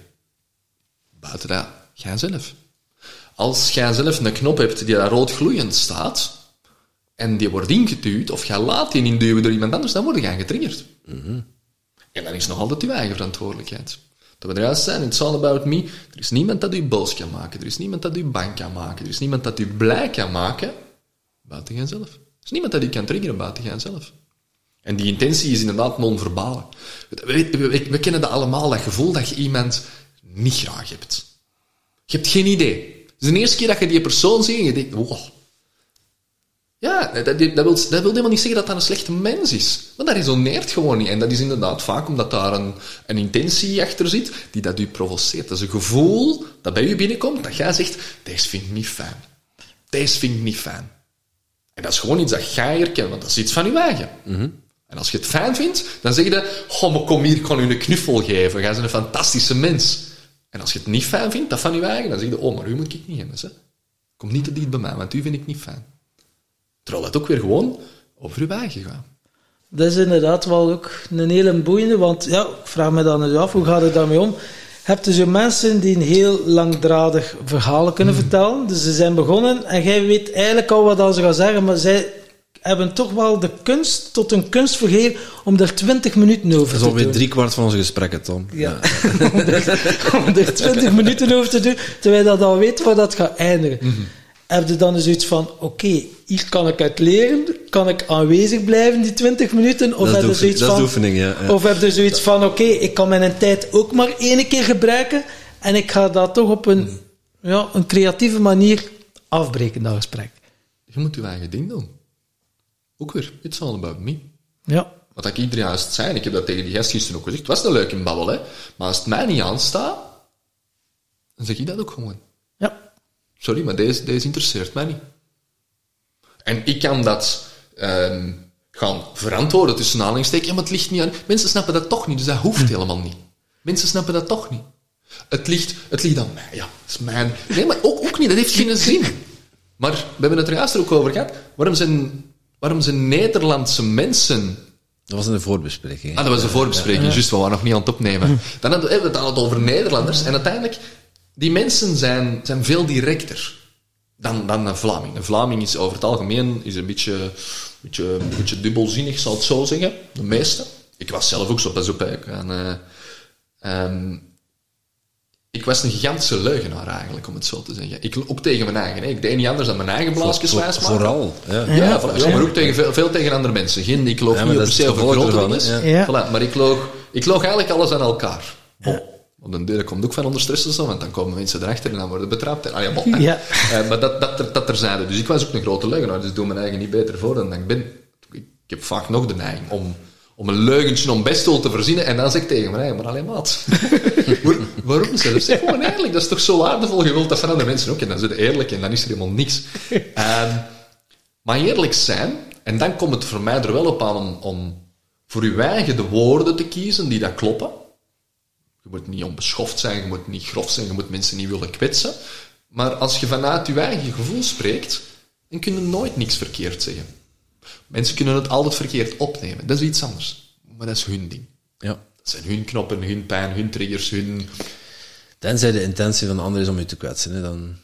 Buiten dat, jijzelf. Als jij zelf een knop hebt die daar rood gloeiend staat, en die wordt ingeduwd, of jij laat die induwen door iemand anders, dan word je getriggerd. Mm-hmm. En dan is nog altijd je eigen verantwoordelijkheid. Dat we eruit zijn, it's all about me. Er is niemand dat u boos kan maken, er is niemand dat u bang kan maken, er is niemand dat u blij kan maken, buiten jijzelf. Er is niemand dat u kan triggeren, buiten jijzelf. En die intentie is inderdaad non-verbaal. We, we, we, we kennen dat allemaal, dat gevoel dat je iemand niet graag hebt. Je hebt geen idee. Het is de eerste keer dat je die persoon ziet en je denkt... Wow. Ja, dat, dat, wil, dat wil helemaal niet zeggen dat dat een slechte mens is. Want dat resoneert gewoon niet. En dat is inderdaad vaak omdat daar een, een intentie achter zit die dat u provoceert. Dat is een gevoel dat bij u binnenkomt dat jij zegt... Deze vind ik niet fijn. Deze vind ik niet fijn. En dat is gewoon iets dat jij herkent, want dat is iets van je eigen. Mm-hmm. En als je het fijn vindt, dan zeg je... Oh, maar kom hier, ik kan u een knuffel geven. Jij bent een fantastische mens. En als je het niet fijn vindt, dat van je eigen, dan zeg je, oh, maar u moet ik niet hebben. Hè? Kom niet te dicht bij mij, want u vind ik niet fijn. Terwijl dat ook weer gewoon over uw eigen gaat. Dat is inderdaad wel ook een hele boeiende, want ja, ik vraag me dan eens af, hoe gaat het daarmee om? Je hebt dus je mensen die een heel langdradig verhaal kunnen mm. vertellen, dus ze zijn begonnen en jij weet eigenlijk al wat ze gaan zeggen, maar zij hebben toch wel de kunst tot een kunst vergeven om er twintig minuten over te doen. Dat is alweer driekwart van onze gesprekken, Tom. Ja, ja. om, er, om er twintig minuten over te doen, terwijl je dan weet waar dat gaat eindigen. Mm-hmm. Heb je dan dus iets van, oké, okay, hier kan ik uit leren, kan ik aanwezig blijven die twintig minuten? Of dat heb je zoiets van, oefening, ja, ja. Of heb je zoiets van, oké, okay, ik kan mijn tijd ook maar één keer gebruiken en ik ga dat toch op een, mm. ja, een creatieve manier afbreken, dat gesprek. Je moet je eigen ding doen. Ook weer, it's all about me. Ja. Wat ik iedereen juist zei, ik heb dat tegen die gast gisteren ook gezegd, het was een leuke babbel, hè? Maar als het mij niet aanstaat, dan zeg ik dat ook gewoon. Ja. Sorry, maar deze, deze interesseert mij niet. En ik kan dat um, gaan verantwoorden tussen aanhalingstekens, ja, maar het ligt niet aan... Mensen snappen dat toch niet, dus dat hoeft hm. helemaal niet. Mensen snappen dat toch niet. Het ligt, het ligt aan mij, ja, dat is mijn... Nee, maar ook, ook niet, dat heeft geen zin. Maar we hebben het er juist ook over gehad, waarom zijn... Waarom zijn Nederlandse mensen... Dat was een voorbespreking. Ah, dat was een voorbespreking, ja, ja. Juist, we waren nog niet aan het opnemen. Dan hadden we het al over Nederlanders. En uiteindelijk, die mensen zijn, zijn veel directer dan, dan een Vlaming. Een Vlaming is over het algemeen is een beetje, een beetje, een beetje dubbelzinnig, zal het zo zeggen. De meeste. Ik was zelf ook zo, pas op. En, uh, um, ik was een gigantische leugenaar eigenlijk, om het zo te zeggen. Ik, ook tegen mijn eigen. Hè. Ik deed niet anders dan mijn eigen blaasjes wijsmaken. Vooral. Ja, ja, ja, voilà, ja, maar ook tegen, veel, veel tegen andere mensen. Geen, ik loog ja, niet op se of het groter dan is. Ja. Ja. Voilà, maar ik loog, ik loog eigenlijk alles aan elkaar. Ja. Oh, op de deur komt ook van onder stress, want dan komen mensen erachter en dan worden betrapt. En, ah, ja, maar ja. Eh, maar dat, dat, dat, dat terzijde. Dus ik was ook een grote leugenaar, dus ik doe mijn eigen niet beter voor dan ik ben. Ik heb vaak nog de neiging om... om een leugentje om bestol te verzinnen, en dan zeg ik tegen mij, maar alleen maat. Waarom zelf? Zeg gewoon eerlijk, dat is toch zo waardevol, je wilt dat van andere mensen ook, en dan zit eerlijk, en dan is er helemaal niks. Um, maar eerlijk zijn, en dan komt het voor mij er wel op aan om, om voor je eigen de woorden te kiezen die dat kloppen. Je moet niet onbeschoft zijn, je moet niet grof zijn, je moet mensen niet willen kwetsen, maar als je vanuit je eigen gevoel spreekt, dan kun je nooit niks verkeerd zeggen. Mensen kunnen het altijd verkeerd opnemen. Dat is iets anders. Maar dat is hun ding. Ja. Dat zijn hun knoppen, hun pijn, hun triggers, hun... Tenzij de intentie van de ander is om je te kwetsen. Hè, dan...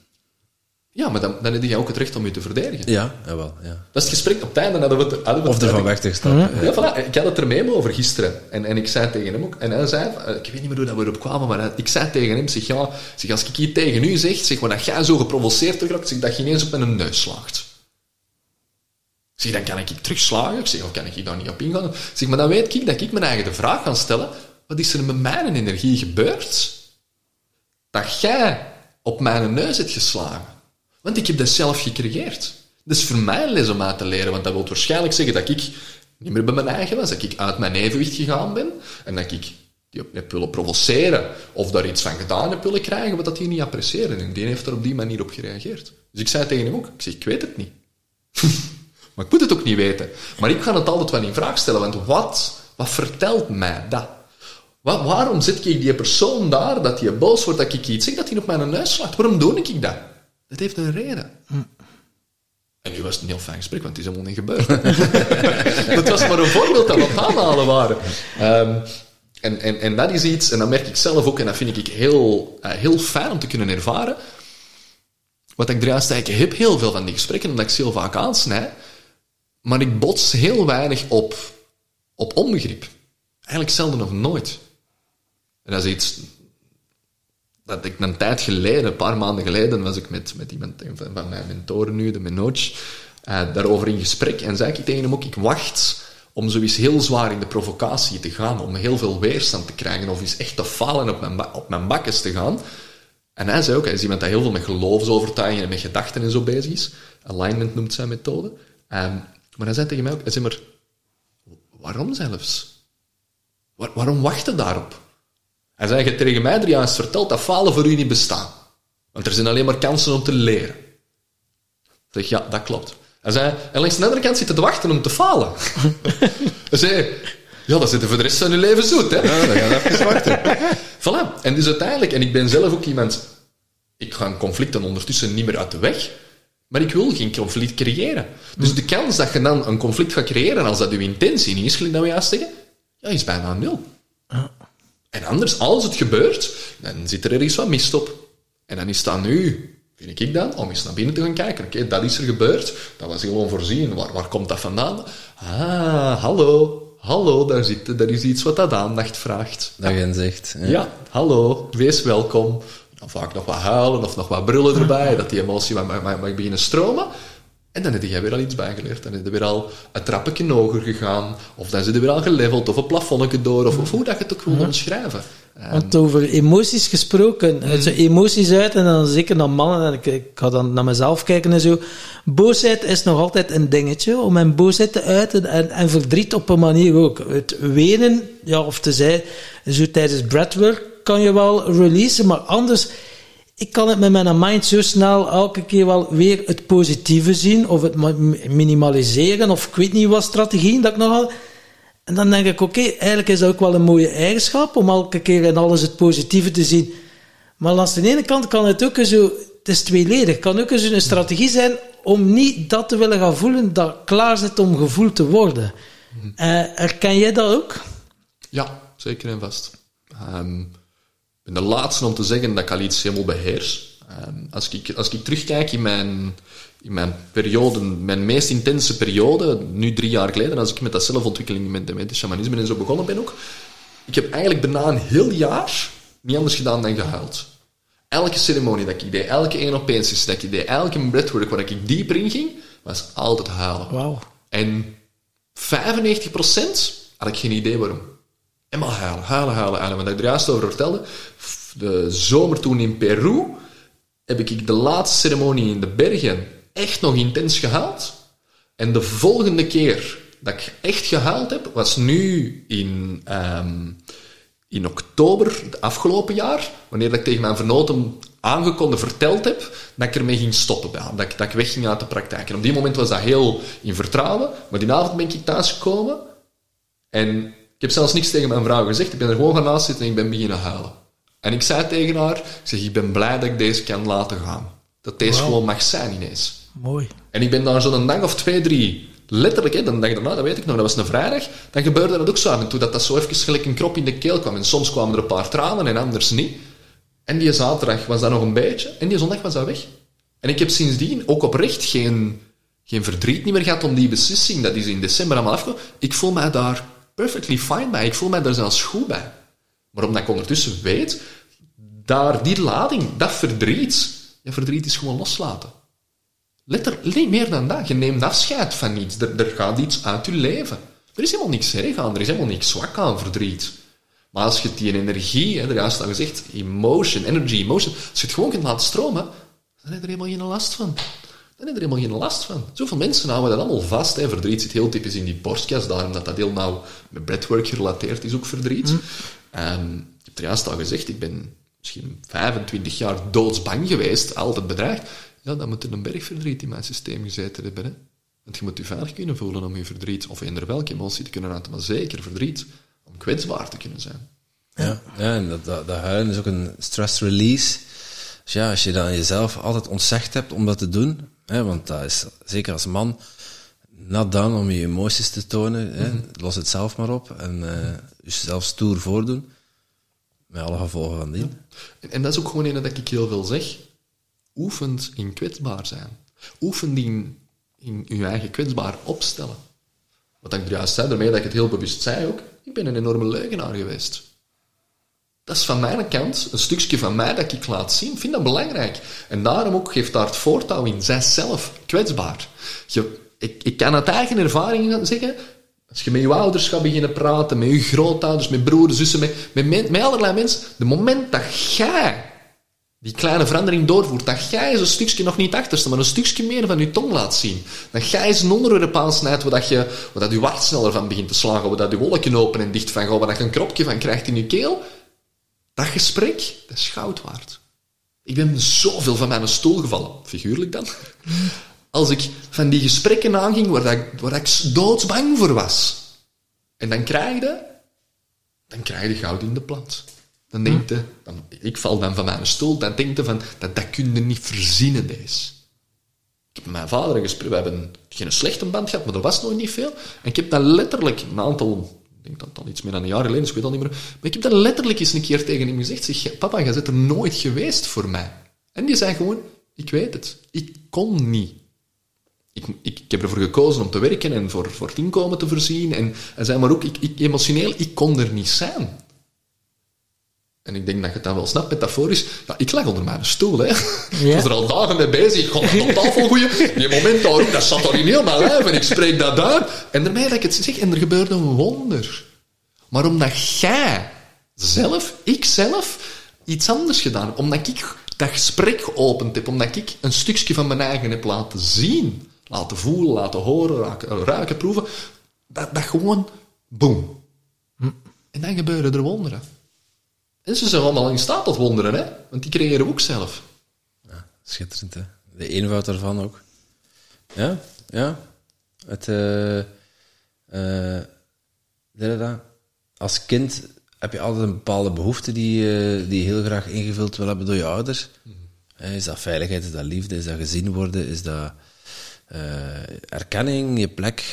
Ja, maar dan, dan heb je ook het recht om je te verdedigen. Ja, jawel. Ja. Dat is het gesprek op het einde. Hadden we het, hadden we het of er van weg te stappen. Ja, ja. Voilà, ik had het er mee over gisteren. En, en ik zei tegen hem ook... En hij zei... Ik weet niet meer hoe dat we erop kwamen, maar ik zei tegen hem... Zeg, ja, zeg, als ik hier tegen u zeg... Zeg, maar dat jij zo geprovoceerd raakt... Zeg, dat je ineens op mijn neus slaagt. Zeg, dan kan ik je terugslagen. Ik zeg, of kan ik je daar niet op ingaan? Zeg, maar dan weet ik dat ik mijn eigen de vraag kan stellen... Wat is er met mijn energie gebeurd? Dat jij op mijn neus hebt geslagen... Want ik heb dat zelf gecreëerd. Dat is voor mij een les om aan te leren, want dat wil waarschijnlijk zeggen dat ik niet meer bij mijn eigen was, dat ik uit mijn evenwicht gegaan ben en dat ik die heb willen provoceren of daar iets van gedaan heb willen krijgen wat dat die niet appreciëren. En die heeft er op die manier op gereageerd. Dus ik zei tegen hem ook, ik zeg, ik weet het niet. Maar ik moet het ook niet weten. Maar ik ga het altijd wel in vraag stellen, want wat, wat vertelt mij dat? Wat, waarom zit ik die persoon daar, dat die boos wordt, dat ik iets zeg, dat hij op mijn neus slaat? Waarom doe ik dat? Dat heeft een reden. Hm. En nu was het een heel fijn gesprek, want het is helemaal niet gebeurd. Dat was maar een voorbeeld dat we op aanhalen waren. Um, en, en, en dat is iets, en dat merk ik zelf ook, en dat vind ik heel, uh, heel fijn om te kunnen ervaren. Wat ik eruit stijg, ik heb heel veel van die gesprekken, omdat ik ze heel vaak aansnij. Maar ik bots heel weinig op, op onbegrip. Eigenlijk zelden of nooit. En dat is iets... Dat ik een tijd geleden, een paar maanden geleden, was ik met, met iemand van mijn mentoren nu, de Menoch, eh, daarover in gesprek. En zei ik tegen hem ook, ik wacht om zoiets heel zwaar in de provocatie te gaan, om heel veel weerstand te krijgen, of eens echt te falen op mijn, op mijn bakkes te gaan. En hij zei ook, hij is iemand die heel veel met geloofsovertuigingen en met gedachten en zo bezig is. Alignment noemt zijn methode. Um, maar hij zei tegen mij ook, hij zei maar, waarom zelfs? Waar, waarom wachten daarop? Hij zei, je hebt tegen mij er juist verteld dat falen voor u niet bestaan. Want er zijn alleen maar kansen om te leren. Ik zeg, ja, dat klopt. Hij zei, en langs de andere kant zitten te wachten om te falen. Hij zei, ja, dat zitten voor de rest van uw leven zoet, hè. Ja, dan ga je even wachten. Voilà. En dus uiteindelijk, en ik ben zelf ook iemand... Ik ga conflicten ondertussen niet meer uit de weg... Maar ik wil geen conflict creëren. Dus de kans dat je dan een conflict gaat creëren... als dat uw intentie niet is, gelijk dat we juist zeggen... Ja, is bijna nul. Ja. En anders, als het gebeurt, dan zit er ergens wat mist op. En dan is dat nu, vind ik dan, om eens naar binnen te gaan kijken. Oké, okay, dat is er gebeurd. Dat was heel onvoorzien. Waar, waar komt dat vandaan? Ah, hallo. Hallo, daar, zit, daar is iets wat dat aandacht vraagt. Dat je zegt. Ja. ja, hallo. Wees welkom. Dan vaak nog wat huilen of nog wat brullen erbij. Dat die emotie mag, mag, mag beginnen stromen. En dan heb je weer al iets bijgeleerd. Dan heb je weer al een trappetje hoger gegaan. Of dan zit je weer al geleveld. Of een plafonnetje door. Of, of hoe dat je het ook wil omschrijven. Um. Want over emoties gesproken. Mm. Zo emoties uit. En dan zeker naar mannen. En ik, ik ga dan naar mezelf kijken en zo. Boosheid is nog altijd een dingetje. Om mijn boosheid te uiten. En, en verdriet op een manier ook. Het wenen. Ja, of te zijn. Zo tijdens breathwork kan je wel releasen. Maar anders... Ik kan het met mijn mind zo snel elke keer wel weer het positieve zien, of het minimaliseren, of ik weet niet wat strategieën dat ik nogal. En dan denk ik, oké, okay, eigenlijk is dat ook wel een mooie eigenschap, om elke keer in alles het positieve te zien. Maar aan de ene kant kan het ook zo, het is tweeledig, het kan ook eens een strategie zijn om niet dat te willen gaan voelen dat klaar zit om gevoeld te worden. Herken uh, jij dat ook? Ja, zeker en vast. Um Ik ben de laatste om te zeggen dat ik al iets helemaal beheers. Um, als, ik, als ik terugkijk in mijn, in mijn periode, mijn meest intense periode, nu drie jaar geleden, als ik met dat zelfontwikkeling, met, met de shamanisme en zo begonnen ben ook, ik heb eigenlijk bijna een heel jaar niet anders gedaan dan gehuild. Elke ceremonie dat ik deed, elke één-op-één-sessie dat ik deed, elke breathwork waar ik dieper in ging, was altijd huilen. Wow. En vijfennegentig procent had ik geen idee waarom. En maar huilen, huilen, huilen, huilen. Want ik er juist over vertelde, de zomer toen in Peru, heb ik de laatste ceremonie in de bergen echt nog intens gehuild. En de volgende keer dat ik echt gehuild heb, was nu in, um, in oktober, het afgelopen jaar, wanneer ik tegen mijn vernoten aangekondigd verteld heb dat ik ermee ging stoppen, dat ik, dat ik wegging uit de praktijk. En op die moment was dat heel in vertrouwen, maar die avond ben ik thuisgekomen en... Ik heb zelfs niks tegen mijn vrouw gezegd. Ik ben er gewoon gaan naast zitten en ik ben beginnen huilen. En ik zei tegen haar, ik zeg, ik ben blij dat ik deze kan laten gaan. Dat deze wow. gewoon mag zijn ineens. Mooi. En ik ben daar zo'n dag of twee, drie, letterlijk, hè, de dag daarna, dat weet ik nog, dat was een vrijdag, dan gebeurde dat ook zo af en toe, dat dat zo even gelijk een krop in de keel kwam. En soms kwamen er een paar tranen en anders niet. En die zaterdag was dat nog een beetje en die zondag was dat weg. En ik heb sindsdien ook oprecht geen, geen verdriet niet meer gehad om die beslissing. Dat is in december allemaal afgekomen. Ik voel mij daar perfectly fine bij. Ik voel mij daar zelfs goed bij. Maar omdat ik ondertussen weet, daar, die lading, dat verdriet, dat verdriet is gewoon loslaten. Letterlijk, nee, meer dan dat. Je neemt afscheid van iets. Er, er gaat iets uit je leven. Er is helemaal niks erg aan. Er is helemaal niks zwak aan, verdriet. Maar als je die energie, hè, er juist al gezegd, emotion, energy, emotion, als je het gewoon kunt laten stromen, dan heb je er helemaal geen last van. Dan heb je er helemaal geen last van. Zoveel mensen houden dat allemaal vast. Hè. Verdriet zit heel typisch in die borstkas, daarom dat dat heel nauw met breathwork gerelateerd is, ook verdriet. Mm. Um, ik heb er juist al gezegd, ik ben misschien vijfentwintig jaar doodsbang geweest, altijd bedreigd. Ja, dan moet er een berg verdriet in mijn systeem gezeten hebben. Hè. Want je moet je veilig kunnen voelen om je verdriet, of eender welke emotie te kunnen uiten, maar zeker verdriet, om kwetsbaar te kunnen zijn. Ja, ja en dat, dat, dat huilen is ook een stress release. Dus ja, als je dan jezelf altijd ontzegd hebt om dat te doen, hè, want dat is, zeker als man, not done om je emoties te tonen, hè, mm-hmm. los het zelf maar op en uh, jezelf stoer voordoen, met alle gevolgen van dien. Ja. En, en dat is ook gewoon een dat ik heel veel zeg. Oefent in kwetsbaar zijn. Oefent in, in je eigen kwetsbaar opstellen. Wat ik juist zei, daarmee dat ik het heel bewust zei ook, ik ben een enorme leugenaar geweest. Dat is van mijn kant, een stukje van mij dat ik laat zien. Ik vind dat belangrijk. En daarom ook geeft daar het voortouw in. Zij zelf kwetsbaar. Je, ik, ik kan uit eigen ervaring zeggen, als je met je ouders gaat beginnen praten, met je grootouders, met broers, zussen, met, met, men, met allerlei mensen, de moment dat jij die kleine verandering doorvoert, dat jij eens een stukje nog niet achterste, maar een stukje meer van je tong laat zien. Dat jij eens een onderwerp aansnijdt waar dat je, waar dat je hart sneller van begint te slagen, waar dat je wolken open en dicht van gaat, waar dat je een kropje van krijgt in je keel. Dat gesprek, dat is goud waard. Ik ben zoveel van mijn stoel gevallen, figuurlijk dan, als ik van die gesprekken aanging waar, dat, waar dat ik doodsbang voor was. En dan krijg je, dan krijg je goud in de plant. Dan denkt je, dan, ik val dan van mijn stoel, dan denkt je van, dat, dat kun je niet verzinnen, deze. Ik heb met mijn vader een gesprek, we hebben geen slechte band gehad, maar er was nog niet veel. En ik heb dat letterlijk een aantal, ik denk dat al iets meer dan een jaar geleden, dus ik weet al niet meer, maar ik heb dat letterlijk eens een keer tegen hem gezegd, zeg, papa, jij bent er nooit geweest voor mij. En die zei gewoon, ik weet het, ik kon niet. Ik, ik, ik heb ervoor gekozen om te werken en voor, voor het inkomen te voorzien. En hij zei maar ook, ik, ik, emotioneel, ik kon er niet zijn. En ik denk dat je het dan wel snapt, metaforisch. Ja, ik lag onder mijn stoel, hè. Ja. Ik was er al dagen mee bezig. Ik kon het totaal volgoeien. Die moment daarop, dat zat daar in heel mijn lijf. En ik spreek dat uit. En daarmee dat ik het zeg. En er gebeurde een wonder. Maar omdat jij zelf, ik zelf, iets anders gedaan heb. Omdat ik dat gesprek geopend heb. Omdat ik een stukje van mijn eigen heb laten zien. Laten voelen, laten horen, raken, ruiken, proeven. Dat, dat gewoon, boom. Hm. En dan gebeuren er wonderen. En ze zijn allemaal in staat tot wonderen, hè? Want die creëren we ook zelf. Ja, schitterend, hè? De eenvoud daarvan ook. Ja, ja. Het, uh, uh, dat? Als kind heb je altijd een bepaalde behoefte die, uh, die je heel graag ingevuld wil hebben door je ouders. Mm-hmm. Is dat veiligheid, is dat liefde, is dat gezien worden, is dat uh, erkenning, je plek?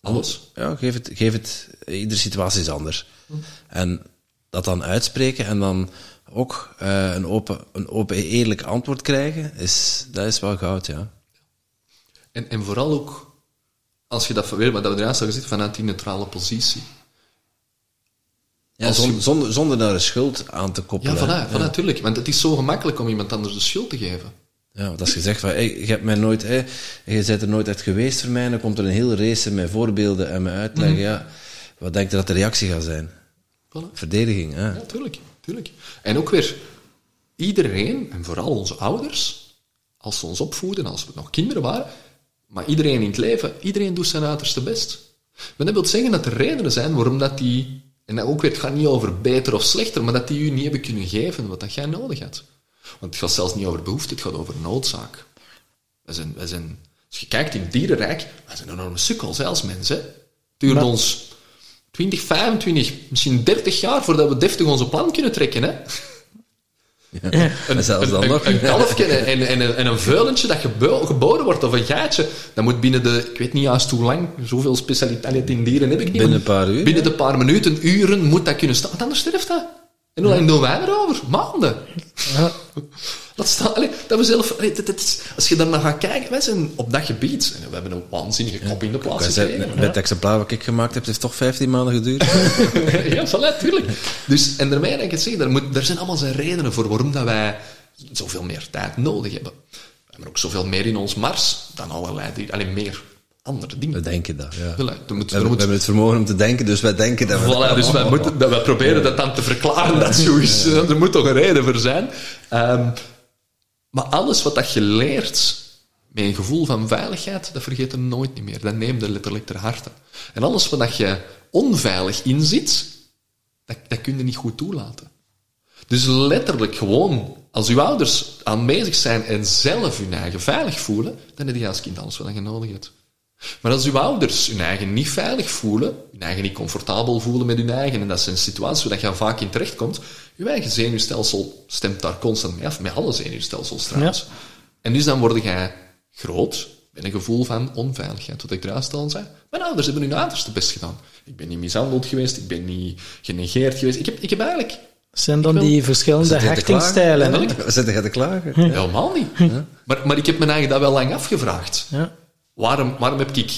Alles. Ja, geef het, geef het. Iedere situatie is anders. Mm-hmm. En dat dan uitspreken en dan ook uh, een, open, een open, eerlijk antwoord krijgen, is, dat is wel goud, ja. En, en vooral ook, als je dat verweert, maar dat we eruit zitten vanuit die neutrale positie. Ja, zon, je, zonder, zonder daar een schuld aan te koppelen. Ja, vanuit, ja, natuurlijk. Want het is zo gemakkelijk om iemand anders de schuld te geven. Ja, want als je zegt van, hey, je hebt mij nooit, hey, je bent er nooit echt geweest voor mij, dan komt er een hele race met voorbeelden en met uitleggen, mm-hmm. ja, wat denk je dat de reactie gaat zijn? Voilà. Verdediging, hè? Ja, tuurlijk, tuurlijk. En ook weer, iedereen, en vooral onze ouders, als ze ons opvoeden, als we nog kinderen waren, maar iedereen in het leven, iedereen doet zijn uiterste best. Maar dat wil zeggen dat er redenen zijn waarom dat die, en dat ook weer, het gaat niet over beter of slechter, maar dat die u niet hebben kunnen geven wat dat jij nodig had. Want het gaat zelfs niet over behoefte, het gaat over noodzaak. Wij zijn, wij zijn, als je kijkt in het dierenrijk, wij zijn enorme sukkels, hè, als mensen. Het duurde ons twintig, vijfentwintig, misschien dertig jaar voordat we deftig onze plan kunnen trekken, hè? Ja, en zelfs dan een, nog. Een kalfje en, en, en een veulentje dat gebo- geboren wordt, of een gaatje, dat moet binnen de, ik weet niet juist hoe lang, zoveel specialiteit in dieren heb ik niet. Binnen een paar uur. Binnen de paar minuten, uren, moet dat kunnen staan, want anders sterft dat. En hoe lang doen wij erover? Maanden. Ja. Dat staat, allee, dat we zelf, allee, dat, dat, als je daar naar gaat kijken, wij zijn op dat gebied. En we hebben een waanzinnige kop in de plaats gekregen. Met het exemplaar wat ik gemaakt heb, heeft toch vijftien maanden geduurd. Ja, voilà, tuurlijk. Dus, en daarmee, denk ik het zeggen, daar, moet, daar zijn allemaal zijn redenen voor waarom dat wij zoveel meer tijd nodig hebben. We hebben ook zoveel meer in ons mars dan allerlei dingen. Alleen meer andere dingen. We denken dat, ja. Voilà, er moet, er we, moet... we hebben het vermogen om te denken, dus wij denken dat we... Voilà, dus wij, moeten, dat wij proberen dat dan te verklaren, dat zo is. Ja. Er moet toch een reden voor zijn. Um, Maar alles wat dat je leert met een gevoel van veiligheid, dat vergeet hem nooit meer. Dat neemt er letterlijk ter harte. En alles wat dat je onveilig inziet, dat, dat kun je niet goed toelaten. Dus letterlijk gewoon, als je ouders aanwezig zijn en zelf hun eigen veilig voelen, dan heb je als kind alles wat je nodig hebt. Maar als je ouders hun eigen niet veilig voelen, hun eigen niet comfortabel voelen met hun eigen, en dat is een situatie waar je vaak in terechtkomt, je eigen zenuwstelsel stemt daar constant mee af, met alle zenuwstelsels trouwens. Ja. En dus dan word jij groot met een gevoel van onveiligheid. Wat ik eruit al zei, mijn ouders hebben hun uiterste best gedaan. Ik ben niet mishandeld geweest, ik ben niet genegeerd geweest. Ik heb, ik heb eigenlijk... Zijn dan wil, die verschillende hechtingstijlen? Zitten jij te klagen? Ja. Helemaal niet. Ja. Maar, maar ik heb me eigen dat wel lang afgevraagd. Ja. Waarom, waarom heb ik...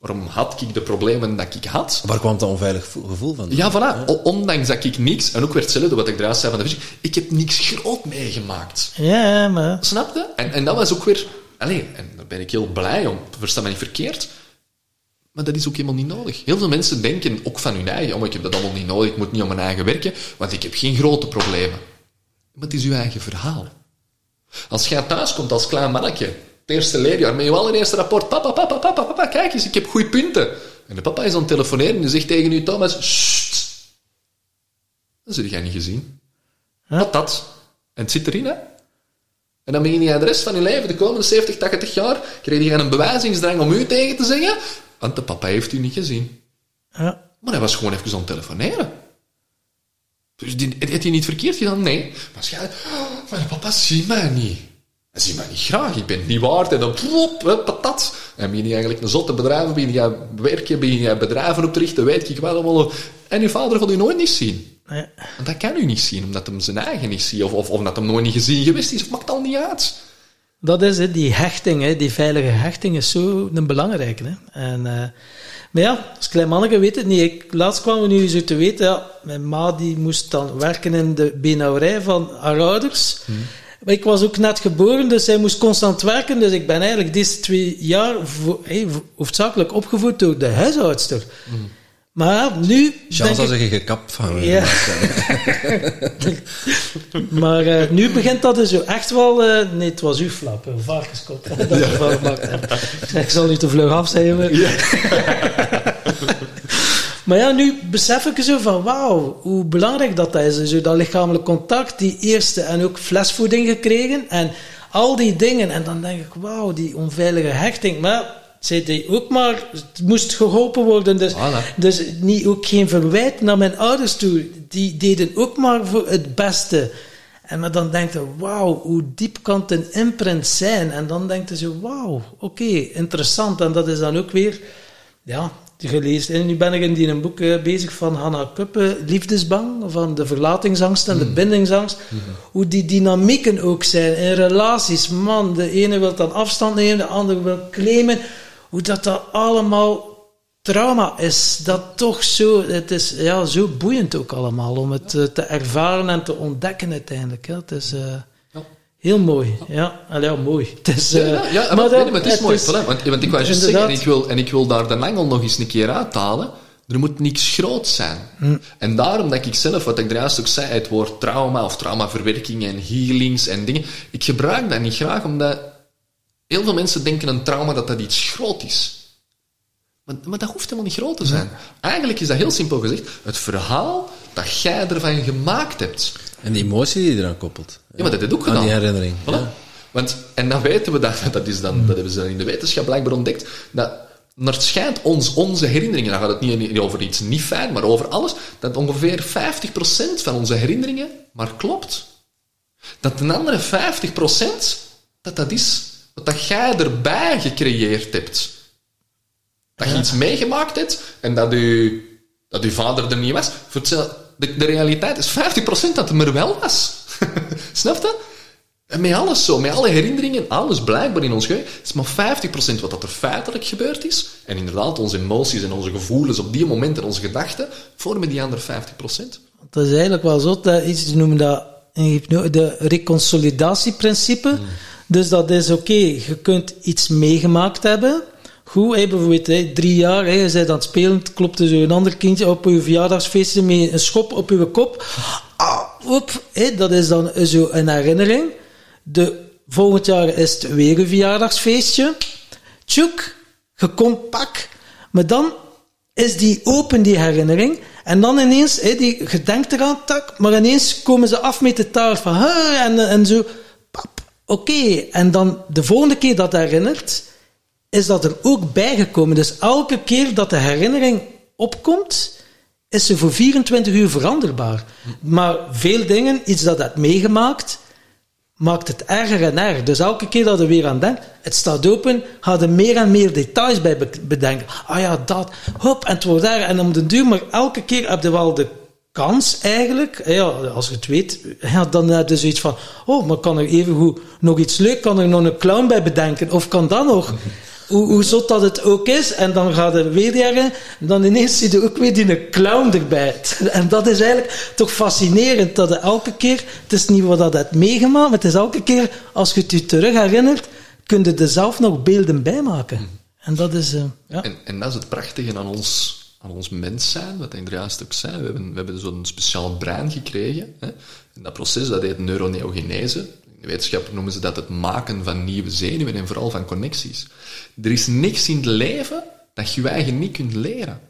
Waarom had ik de problemen dat ik had? Waar kwam dat onveilig gevoel van? Ja, voilà. Ja. Ondanks dat ik niks... En ook werd hetzelfde wat ik eruit zei van de visie. Ik heb niks groot meegemaakt. Ja, maar... Snap je? En, en dat was ook weer... Allee, en daar ben ik heel blij om. Versta me niet verkeerd. Maar dat is ook helemaal niet nodig. Heel veel mensen denken ook van hun eigen... Oh, ik heb dat allemaal niet nodig. Ik moet niet om mijn eigen werken. Want ik heb geen grote problemen. Maar het is uw eigen verhaal. Als jij thuis komt als klein mannetje... Het eerste leerjaar, met je allereerste rapport. Papa, papa, papa, papa, kijk eens, ik heb goede punten. En de papa is aan het telefoneren en die zegt tegen u, Thomas, sst. Dat zit jij niet gezien. Huh? Wat dat? En het zit erin, hè? En dan begin je de rest van je leven, de komende zeventig, tachtig jaar, krijg je een bewijzingsdrang om u tegen te zeggen, want de papa heeft u niet gezien. Huh? Maar hij was gewoon even aan het telefoneren. Dus heeft hij niet verkeerd gedaan? Nee. Maar als jij, oh, maar papa ziet mij niet. Zie mij niet graag, ik ben het niet waard. En dan plop, patat. En begin je eigenlijk een zotte bedrijven, begin je werken, begin je bedrijven op te richten, weet ik wel allemaal. En uw vader gaat u nooit niet zien. Nee. Want dat kan u niet zien, omdat hem zijn eigen niet ziet, of, of, of omdat hem nooit niet gezien geweest is, of maakt al niet uit. Dat is het, die hechting, hè. Die veilige hechting is zo een belangrijke. Hè. En, uh, maar ja, als klein manneke weet het niet. Ik, laatst kwamen we nu zo te weten, ja, mijn ma die moest dan werken in de benauwerij van haar ouders. Hmm. Ik was ook net geboren, dus zij moest constant werken. Dus ik ben eigenlijk deze twee jaar vo- hey, hoofdzakelijk opgevoed door de huishoudster. Mm. Maar nu... Chance als ik... je gekapt van... Ja. Maar uh, nu begint dat dus echt wel... Uh, nee, het was uw flap, uw varkenskop. Dat ja. Ik zal nu te vlug af zijn. Maar. Ja. Maar ja, nu besef ik zo van, wauw, hoe belangrijk dat is. Zo dat lichamelijk contact, die eerste en ook flesvoeding gekregen en al die dingen. En dan denk ik, wauw, die onveilige hechting. Maar zei hij ook maar, het moest geholpen worden. Dus, voilà. Dus niet, ook geen verwijt naar mijn ouders toe. Die deden ook maar voor het beste. En maar dan denkt hij, wauw, hoe diep kan het een imprint zijn? En dan denkt hij zo, wauw, oké, okay, interessant. En dat is dan ook weer, ja... gelezen. En nu ben ik in die een boek uh, bezig van Hannah Kuppen, Liefdesbang, van de verlatingsangst en mm. de bindingsangst. Mm-hmm. Hoe die dynamieken ook zijn in relaties. Man, de ene wil dan afstand nemen, de andere wil claimen. Hoe dat dat allemaal trauma is. Dat toch zo, het is ja, zo boeiend ook allemaal, om het uh, te ervaren en te ontdekken uiteindelijk. Ja. Het is... Uh, heel mooi, ja. Allee, ja, mooi. Het is, uh, ja, ja, ja, maar, maar, dat, nee, maar het is het mooi. Is, voilà, want, want ik wou juist zeggen, en ik, wil, en ik wil daar de angel nog eens een keer uithalen, er moet niks groot zijn. Hm. En daarom dat ik zelf, wat ik daarjuist ook zei, het woord trauma of traumaverwerking en healings en dingen, ik gebruik dat niet graag, omdat heel veel mensen denken aan trauma dat dat iets groot is. Maar, maar dat hoeft helemaal niet groot te zijn. Hm. Eigenlijk is dat heel simpel gezegd, het verhaal dat jij ervan gemaakt hebt. En die emotie die je eraan koppelt. Ja, maar dat heb ik ook gedaan. Aan die herinnering. Voilà. Ja. Want, en dan weten we dat, dat, is dan, dat hebben ze dan in de wetenschap blijkbaar ontdekt, dat naar het schijnt ons, onze herinneringen, dan gaat het niet over iets niet fijn, maar over alles, dat ongeveer vijftig procent van onze herinneringen maar klopt. Dat de andere vijftig procent, dat dat is wat dat jij erbij gecreëerd hebt. Dat je ja. iets meegemaakt hebt en dat je, dat je vader er niet was. Voor hetzelfde. De, de realiteit is vijftig procent dat het er wel was. Snap je? En met alles zo, met alle herinneringen, alles blijkbaar in ons geheugen, het is maar vijftig procent wat dat er feitelijk gebeurd is. En inderdaad, onze emoties en onze gevoelens op die momenten, onze gedachten, vormen die andere vijftig procent. Dat is eigenlijk wel zo, dat iets noemen dat de reconciliatieprincipe. Hmm. Dus dat is oké, okay, je kunt iets meegemaakt hebben. Goed, hey, bijvoorbeeld hey, drie jaar, hey, je bent aan het spelen, klopte zo een ander kindje op je verjaardagsfeestje met een schop op je kop. Ah, op, hey, dat is dan zo een herinnering. De, volgend jaar is het weer een verjaardagsfeestje. Tjoek, je komt pak. Maar dan is die open, die herinnering. En dan ineens, hey, die, je denkt eraan, tak, maar ineens komen ze af met de taart van huh, en, en zo. Pap, oké. Okay. En dan de volgende keer dat herinnert, is dat er ook bijgekomen. Dus elke keer dat de herinnering opkomt, is ze voor vierentwintig uur veranderbaar. Maar veel dingen, iets dat dat meegemaakt, maakt het erger en erger. Dus elke keer dat je weer aan denkt, het staat open, ga er meer en meer details bij bedenken. Ah ja, dat, hop, en het wordt erger. En om de duur, maar elke keer heb je wel de kans eigenlijk, ja, als je het weet, ja, dan heb je zoiets van, oh, maar kan er evengoed nog iets leuk, kan er nog een clown bij bedenken, of kan dat nog? Hoe, hoe zot dat het ook is, en dan gaat er weer jaren, en dan ineens zie je ook weer die clown erbij. En dat is eigenlijk toch fascinerend, dat je elke keer, het is niet wat dat hebt meegemaakt, maar het is elke keer, als je het je terug herinnert, kun je er zelf nog beelden bij maken. En dat is, uh, ja. En, en dat is het prachtige aan ons, aan ons mens zijn, wat inderdaad juist ook zijn. We hebben, we hebben zo'n speciaal brein gekregen, hè? En dat proces, dat heet neuroneogenese. De wetenschapper noemen ze dat het maken van nieuwe zenuwen en vooral van connecties. Er is niks in het leven dat je je eigen niet kunt leren.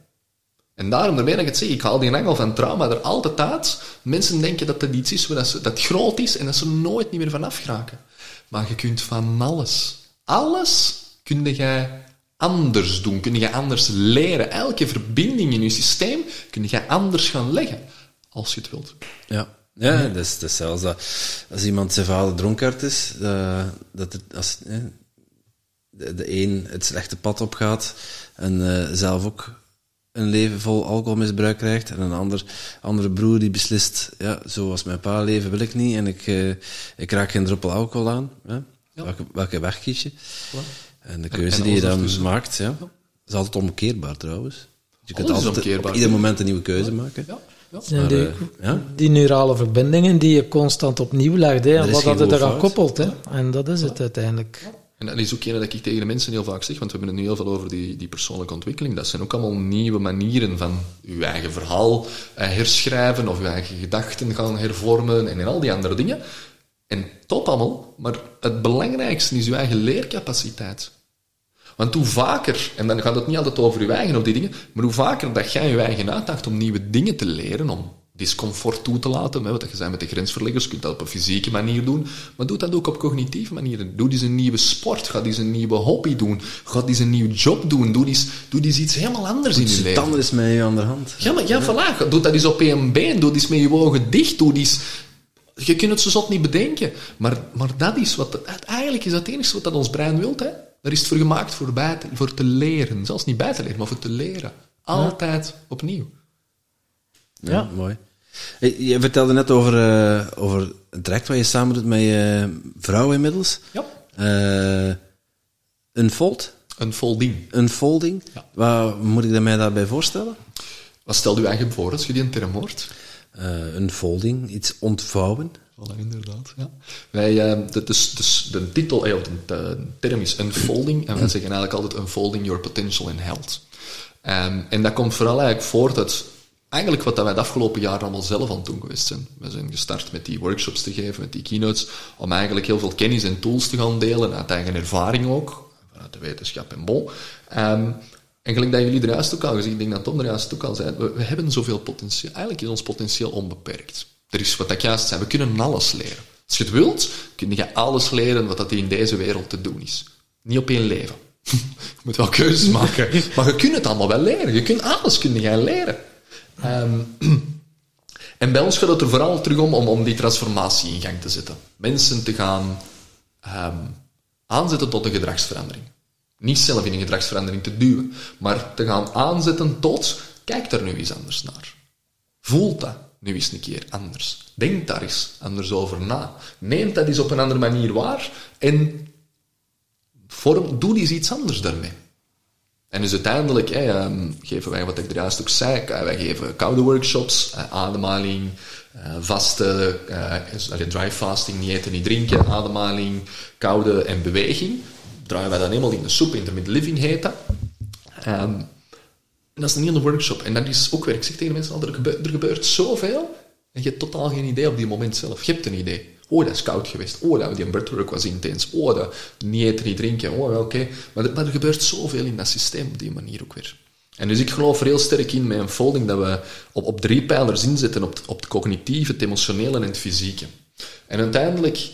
En daarom, daarmee dat ik het zeg, ik haal die angel van trauma er altijd uit. Mensen denken dat dat iets is dat, ze, dat groot is en dat ze er nooit niet meer van afgeraken. Maar je kunt van alles, alles kun jij anders doen, kun je anders leren. Elke verbinding in je systeem kun je anders gaan leggen, als je het wilt. Ja. Ja, dat is, dat is zelfs dat als iemand zijn vader dronkaard is, uh, dat het, als uh, de, de een het slechte pad opgaat en uh, zelf ook een leven vol alcoholmisbruik krijgt, en een ander, andere broer die beslist, ja, zo was mijn pa leven wil ik niet en ik, uh, ik raak geen druppel alcohol aan. Ja? Ja. Welke, welke weg kies je? Ja. En de keuze en, en die je dan dus maakt, ja, ja, is altijd omkeerbaar trouwens. Je kunt alles altijd op ieder moment een nieuwe keuze, ja, maken. Ja. Ja. Maar, die, uh, ja? die neurale verbindingen die je constant opnieuw legt, hè, en wat dat het eraan koppelt. Hè. Ja. En dat is het, ja, uiteindelijk. Ja. En dat is ook een dat ik tegen de mensen heel vaak zeg, want we hebben het nu heel veel over die, die persoonlijke ontwikkeling. Dat zijn ook allemaal nieuwe manieren van je eigen verhaal uh, herschrijven of je eigen gedachten gaan hervormen en, en al die andere dingen. En top allemaal, maar het belangrijkste is je eigen leercapaciteit. Want hoe vaker, en dan gaat het niet altijd over je eigen of die dingen, maar hoe vaker dat jij je eigen uitdaagt om nieuwe dingen te leren, om discomfort toe te laten, hè, wat je zei met de grensverleggers, je kunt dat op een fysieke manier doen, maar doe dat ook op cognitieve manieren. Doe eens een nieuwe sport, ga eens een nieuwe hobby doen, ga eens een nieuwe job doen, doe eens, doe eens iets helemaal anders in je leven. Doe tanden eens met je aan de hand. Ja, maar ja, ja, voilà, doe dat eens op één been, doe eens met je ogen dicht, doe eens... Je kunt het zo zot niet bedenken, maar, maar dat is wat... Eigenlijk is dat het enige wat dat ons brein wilt, hè. Daar is het voor gemaakt voor, bij te, voor te leren. Zelfs niet bij te leren, maar voor te leren. Altijd, ja, opnieuw. Ja, ja, mooi. Hey, je vertelde net over, uh, over een traject wat je samen doet met je vrouw inmiddels. Ja. Uh, unfold? Unfolding. Unfolding. Ja. Wat moet ik mij daarbij voorstellen? Wat stelde u eigenlijk voor als je die een term hoort? Uh, unfolding, iets ontvouwen. Voilà, inderdaad. Ja. Wij, uh, de, de, de, de titel, eh, de, de term is unfolding, en wij zeggen eigenlijk altijd unfolding your potential and health. Um, en dat komt vooral eigenlijk voort uit eigenlijk wat wij de afgelopen jaren allemaal zelf aan het doen geweest zijn. We zijn gestart met die workshops te geven, met die keynotes, om eigenlijk heel veel kennis en tools te gaan delen, uit eigen ervaring ook, vanuit de wetenschap en bon. Um, En gelijk dat jullie er juist ook al gezegd, ik denk dat Tom er juist ook al zei, we, we hebben zoveel potentieel. Eigenlijk is ons potentieel onbeperkt. Er is wat ik juist zei, we kunnen alles leren. Als je het wilt, kun je alles leren wat dat in deze wereld te doen is. Niet op één leven. Je moet wel keuzes maken. Maar je kunt het allemaal wel leren. Je kunt alles kunnen gaan leren. Um, en bij ons gaat het er vooral terug om, om, om die transformatie in gang te zetten. Mensen te gaan um, aanzetten tot een gedragsverandering. Niet zelf in een gedragsverandering te duwen, maar te gaan aanzetten tot, kijk daar nu eens anders naar. Voel dat. nu eens een keer anders. Denk daar eens anders over na. Neem dat eens op een andere manier waar en vorm, doe eens iets anders daarmee. En dus uiteindelijk hey, um, geven wij, wat ik er juist ook zei, wij geven koude workshops, uh, ademhaling, uh, vaste, uh, dry fasting, niet eten, niet drinken, ademhaling, koude en beweging. Draaien wij dan helemaal in de soep, intermittent living heet dat. Um, dat is een hele workshop. En dat is ook weer, ik zeg tegen mensen altijd, er gebeurt, er gebeurt zoveel en je hebt totaal geen idee op die moment zelf. Je hebt een idee. Oh, dat is koud geweest. Oh, dat, die breathwork was intens. Oh, dat, niet eten, niet drinken. Oh, oké. Okay. Maar, maar er gebeurt zoveel in dat systeem op die manier ook weer. En dus ik geloof er heel sterk in met Unfolding dat we op, op drie pijlers inzetten. Op, op het cognitieve, het emotionele en het fysieke. En uiteindelijk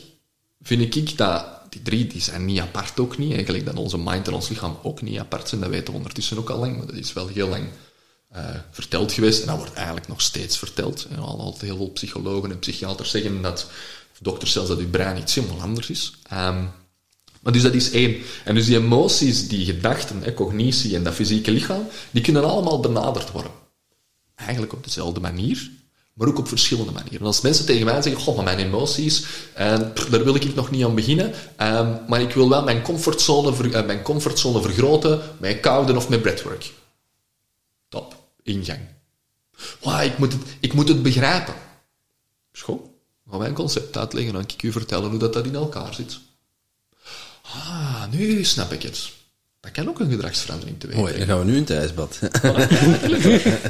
vind ik dat die drie, die zijn niet apart ook niet. Eigenlijk dat onze mind en ons lichaam ook niet apart zijn. Dat weten we ondertussen ook al lang. Maar dat is wel heel lang Uh, verteld geweest. En dat wordt eigenlijk nog steeds verteld. En al, altijd heel veel psychologen en psychiaters zeggen dat, of dokters zelfs, dat je brein iets helemaal anders is. Um, maar dus dat is één. En dus die emoties, die gedachten, eh, cognitie en dat fysieke lichaam, die kunnen allemaal benaderd worden. Eigenlijk op dezelfde manier, maar ook op verschillende manieren. En als mensen tegen mij zeggen, goh, maar mijn emoties, eh, pff, daar wil ik nog niet aan beginnen, eh, maar ik wil wel mijn comfortzone, ver, eh, mijn comfortzone vergroten met kouden of met breathwork. Top. Ingang. Wow, ik, moet het, ik moet het begrijpen. Schoon. Ga mijn concept uitleggen, dan kan ik u vertellen hoe dat, dat in elkaar zit. Ah, nu snap ik het. Dat kan ook een gedragsverandering teweeg brengen. Mooi, dan gaan we nu in het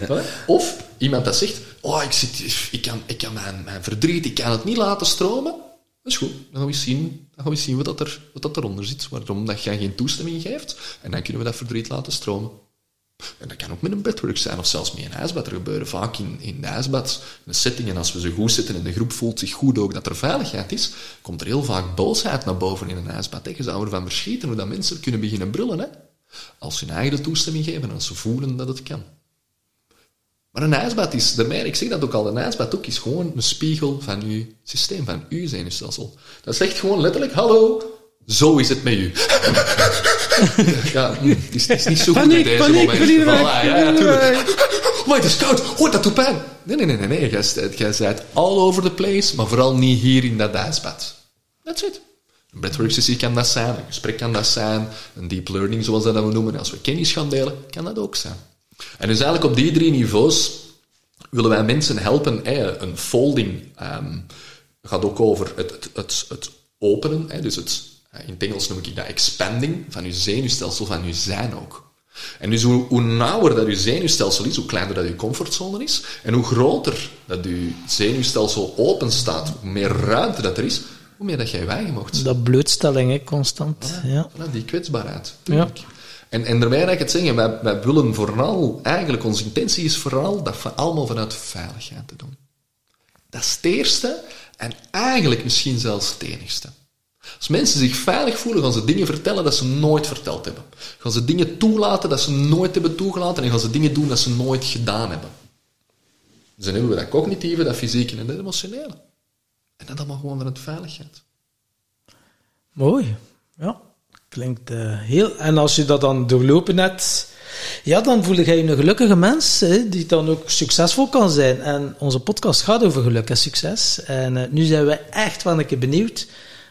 ijsbad. Of iemand dat zegt, oh, ik, zit, ik kan, ik kan mijn, mijn verdriet, ik kan het niet laten stromen. Dat is goed. Dan gaan we zien, dan gaan we zien wat, dat er, wat dat eronder zit, waarom dat jij geen toestemming geeft. En dan kunnen we dat verdriet laten stromen. En dat kan ook met een breathwork zijn, of zelfs met een ijsbad. Er gebeuren vaak in, in de ijsbad een setting, en als we ze goed zitten en de groep voelt zich goed ook dat er veiligheid is, komt er heel vaak boosheid naar boven in een ijsbad. Je zou ervan verschieten hoe dat mensen kunnen beginnen brullen, hè? Als ze hun eigen toestemming geven en als ze voelen dat het kan. Maar een ijsbad is, daarmee, ik zeg dat ook al, een ijsbad ook is gewoon een spiegel van uw systeem, van uw zenuwstelsel. Dat zegt gewoon letterlijk, hallo, zo is het met u. Ja, het is, het is niet zo goed paniek, in deze paniek, moment. Paniek, paniek, voilà, ja, natuurlijk. Maar het is koud. Oh, dat doet pijn. Nee, nee, nee, nee. Jij bent all over the place, maar vooral niet hier in dat ijsbad. That's it. Een breathwork-sessie kan dat zijn, een gesprek kan dat zijn, een deep learning, zoals dat we noemen. Als we kennis gaan delen, kan dat ook zijn. En dus eigenlijk op die drie niveaus willen wij mensen helpen. Hey, een folding um, gaat ook over het, het, het, het openen, hey, dus het... In het Engels noem ik dat expanding van je zenuwstelsel, van je zijn ook. En dus hoe, hoe nauwer dat je zenuwstelsel is, hoe kleiner dat je comfortzone is, en hoe groter dat je zenuwstelsel open staat, hoe meer ruimte dat er is, hoe meer dat jij weigen mocht. Dat blootstelling, hè, constant. Ja, ja. Voilà, die kwetsbaarheid. Ja. En, en daarbij ga ik het zeggen, wij, wij willen vooral, eigenlijk onze intentie is vooral dat we allemaal vanuit veiligheid te doen. Dat is het eerste, en eigenlijk misschien zelfs het enigste. Als mensen zich veilig voelen, gaan ze dingen vertellen dat ze nooit verteld hebben. Gaan ze dingen toelaten dat ze nooit hebben toegelaten en gaan ze dingen doen dat ze nooit gedaan hebben. Dus dan hebben we dat cognitieve, dat fysieke en dat emotionele. En dat allemaal gewoon vanuit veiligheid. Mooi. Ja, klinkt uh, heel... En als je dat dan doorlopen hebt, ja, dan voel je je een gelukkige mens, hè, die dan ook succesvol kan zijn. En onze podcast gaat over geluk en succes. En uh, nu zijn we echt wel een keer benieuwd.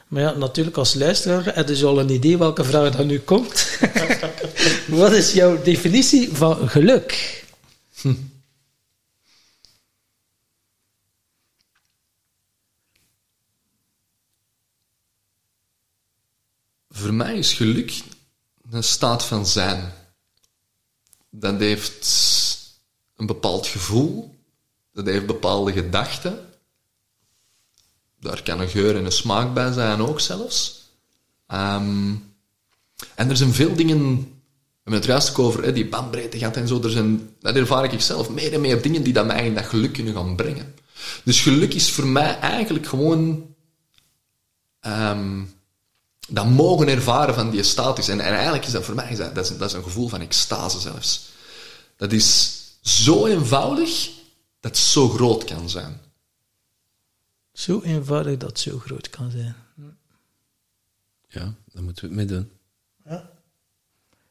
Maar ja, natuurlijk als luisteraar heb je al een idee welke vraag er nu komt. Wat is jouw definitie van geluk? Hm. Voor mij is geluk een staat van zijn. Dat heeft een bepaald gevoel. Dat heeft bepaalde gedachten. Daar kan een geur en een smaak bij zijn ook zelfs. Um, en er zijn veel dingen... We hebben het juist ook over hè, die bandbreedte gaat en zo. Er zijn, dat ervaar ik zelf. Meer en meer dingen die dat mij in dat geluk kunnen gaan brengen. Dus geluk is voor mij eigenlijk gewoon... Um, dat mogen ervaren van die status. En, en eigenlijk is dat voor mij is dat, dat, is, dat is een gevoel van extase zelfs. Dat is zo eenvoudig dat het zo groot kan zijn. Zo eenvoudig dat het zo groot kan zijn. Ja, dan moeten we het mee doen. Ja.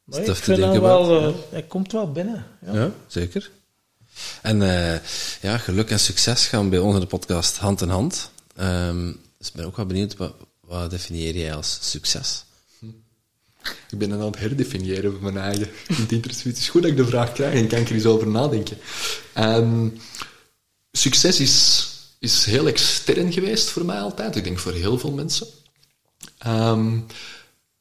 Maar ik vind dat wel... Ja. Hij komt wel binnen. Ja, ja zeker. En uh, ja, geluk en succes gaan bij ons in de podcast hand in hand. Um, dus ik ben ook wel benieuwd, wat, wat definieer jij als succes? Ik ben aan het herdefiniëren van mijn eigen. Het is goed dat ik de vraag krijg en kan ik er eens over nadenken. Um, succes is, is heel extern geweest voor mij altijd. Ik denk voor heel veel mensen. Um,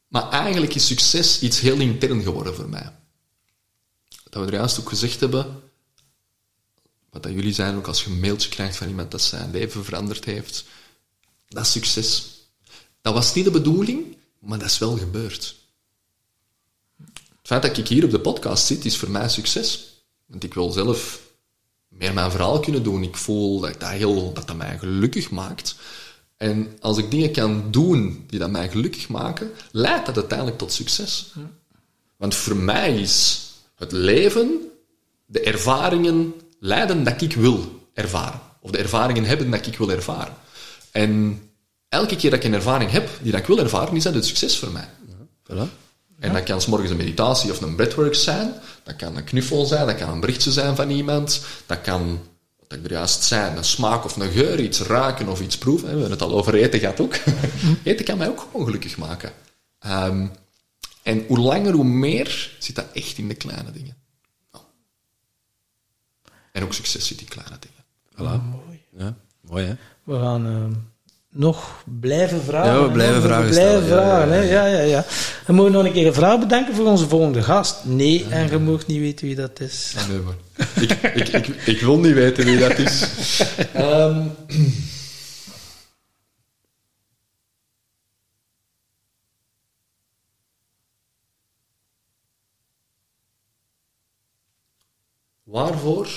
maar eigenlijk is succes iets heel intern geworden voor mij. Dat we er juist ook gezegd hebben, wat dat jullie zijn, ook als je een mailtje krijgt van iemand dat zijn leven veranderd heeft, dat is succes. Dat was niet de bedoeling, maar dat is wel gebeurd. Het feit dat ik hier op de podcast zit, is voor mij succes. Want ik wil zelf meer mijn verhaal kunnen doen. Ik voel dat dat, heel, dat, dat mij gelukkig maakt. En als ik dingen kan doen die dat mij gelukkig maken, leidt dat uiteindelijk tot succes. Want voor mij is het leven, de ervaringen leiden dat ik wil ervaren. Of de ervaringen hebben dat ik wil ervaren. En elke keer dat ik een ervaring heb die dat ik wil ervaren, is dat het succes voor mij. Ja. Voilà. En dat kan 's morgens een meditatie of een breathwork zijn. Dat kan een knuffel zijn. Dat kan een berichtje zijn van iemand. Dat kan, wat ik er juist zei, een smaak of een geur. Iets ruiken of iets proeven. We hebben het al over eten gehad ook. Eten kan mij ook gewoon gelukkig maken. Um, en hoe langer, hoe meer zit dat echt in de kleine dingen. Nou. En ook succes zit in kleine dingen. Voilà. Oh, mooi. Ja, mooi, hè? We gaan... Uh... nog blijven vragen. Ja, we blijven en vragen, we blijven vragen. Ja, ja, ja. Ja, ja. We mogen nog een keer een vraag bedenken voor onze volgende gast. Nee, ja, en je mag niet weten wie dat is. Nee, maar. ik, ik, ik, ik wil niet weten wie dat is. um. Waarvoor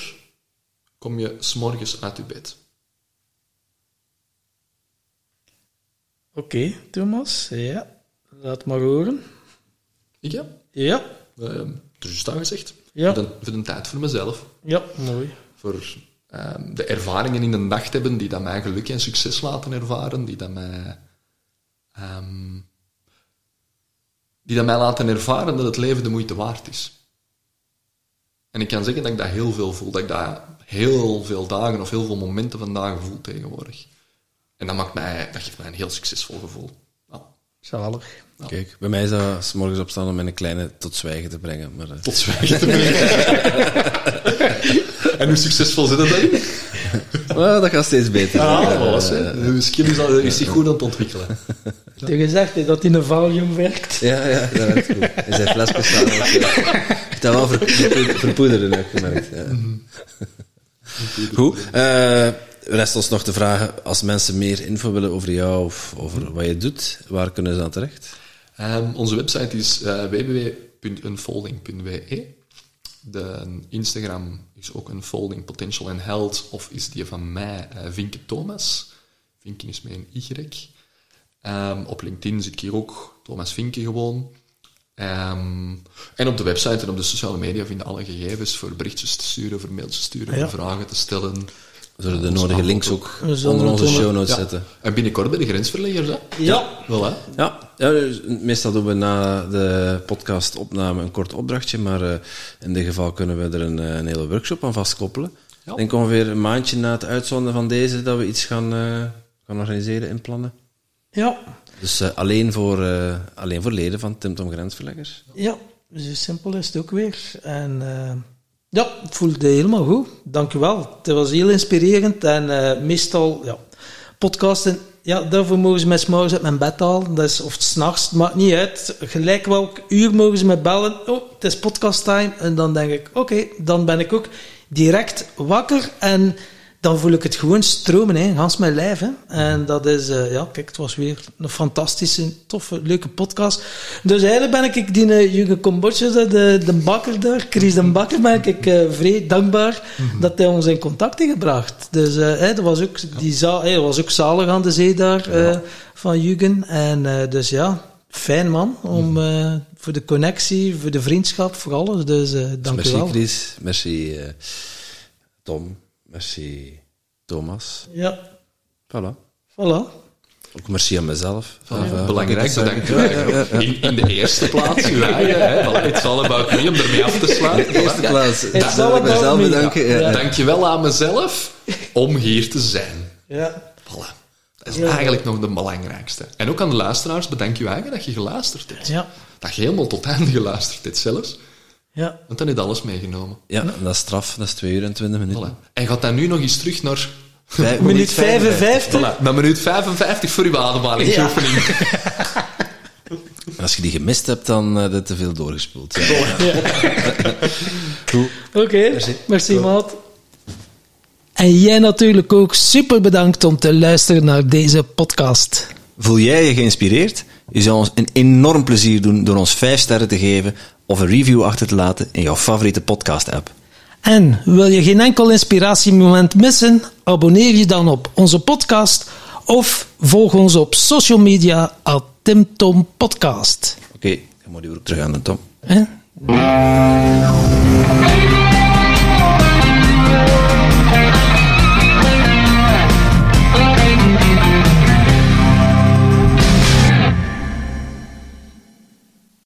kom je 's morgens uit je bed? Oké, okay, Thomas. Ja, laat maar horen. Ik ja? Ja. Uh, dus dat gezegd. Ja. Voor, een, voor een tijd voor mezelf. Ja, mooi. Voor uh, de ervaringen in de dag te hebben die dat mij geluk en succes laten ervaren. Die dat mij, um, die dat mij laten ervaren dat het leven de moeite waard is. En ik kan zeggen dat ik dat heel veel voel. Dat ik dat heel veel dagen of heel veel momenten vandaag voel tegenwoordig. En dat, maakt mij, dat geeft mij een heel succesvol gevoel. Oh. Zalig. Oh. Kijk, bij mij is dat 's morgens opstaan om mijn kleine tot zwijgen te brengen. Maar, uh. Tot zwijgen te brengen. En hoe succesvol zit dat dan? Nou, dat gaat steeds beter. Ah, was, uh, uh, de skill is, al, is zich goed aan het ontwikkelen. Je ja. gezegd he, dat hij een valium werkt. Ja, ja, dat werkt goed. Hij zijn fles bestaan. Ik dat wel verpoederen, heb ik gemerkt. Ja. Goed. Eh... Uh, Rest ons nog te vragen, als mensen meer info willen over jou of over wat je doet, waar kunnen ze dan terecht? Um, onze website is uh, w w w punt unfolding punt w e. De Instagram is ook Unfolding Potential and Health, of is die van mij uh, Vyncke Thomas. Vyncke is met een Y. Um, op LinkedIn zit ik hier ook, Thomas Vyncke gewoon. Um, en op de website en op de sociale media vinden alle gegevens voor berichtjes te sturen, voor mailtjes te sturen, ja, ja. voor vragen te stellen. We zullen de nodige links ook onder onze show notes ja. zetten. En binnenkort bij de grensverleggers, hè? Ja. Voilà. Ja. Ja, dus meestal doen we na de podcastopname een kort opdrachtje, maar uh, in dit geval kunnen we er een, een hele workshop aan vastkoppelen. Ja. Ik denk ongeveer een maandje na het uitzonden van deze dat we iets gaan, uh, gaan organiseren en plannen. Ja. Dus uh, alleen, voor, uh, alleen voor leden van Tim Tom Grensverleggers. Ja, zo simpel is het ook weer. En... Uh ja, het voelde helemaal goed. Dank u wel. Het was heel inspirerend. En uh, meestal, ja, podcasten, ja, daarvoor mogen ze mij 's morgens uit mijn bed halen. Dat is, of 's nachts, maakt niet uit. Gelijk welk uur mogen ze mij bellen. Oh, het is podcast time. En dan denk ik, oké, okay, dan ben ik ook direct wakker. En dan voel ik het gewoon stromen, hè, gans mijn lijf. Hè. En dat is, uh, ja, kijk, het was weer een fantastische, toffe, leuke podcast. Dus eigenlijk ben ik die uh, Yugen Kombucha, de, de bakker daar, Chris de Bakker, ben ik uh, vrij dankbaar mm-hmm. dat hij ons in contact heeft gebracht. Dus uh, hey, dat was ook, die za- hey, was ook zalig aan de zee daar, uh, ja. van Yugen. En uh, dus ja, fijn man, om, uh, voor de connectie, voor de vriendschap, voor alles. Dus uh, dank dus u wel. Merci Chris, merci uh, Tom. Merci, Thomas. Ja. Voilà. Voilà. ook merci aan mezelf. Van, ja. Belangrijk dat ik ja, ja, ja, ja. In, in de eerste plaats u eigen. Het is all about me, om ermee af te sluiten. De eerste plaats. Het is all about me. Dank je ja. ja. wel aan mezelf om hier te zijn. Ja. Voilà. Dat is ja. eigenlijk nog de belangrijkste. En ook aan de luisteraars, bedank je eigen dat je geluisterd hebt. Ja. Dat je helemaal tot einde geluisterd hebt zelfs. Ja. Want dan heb je alles meegenomen. Ja, ja. Dat is straf. Dat is twee uur en twintig minuten. Voilà. En gaat dan nu nog eens terug naar... Vijf, minuut vijfenvijftig. Voilà, naar minuut vijfenvijftig voor uw ademhalingsoefening. Ja. Als je die gemist hebt, dan heb je te veel doorgespoeld. Ja. Ja. Oké, okay. merci, merci maat. En jij natuurlijk ook super bedankt om te luisteren naar deze podcast. Voel jij je geïnspireerd? Je zou ons een enorm plezier doen door ons vijf sterren te geven of een review achter te laten in jouw favoriete podcast-app. En wil je geen enkel inspiratiemoment missen? Abonneer je dan op onze podcast of volg ons op social media at Tim Tom Podcast. Oké, okay, dan moet je ook terug aan de Tom. Huh?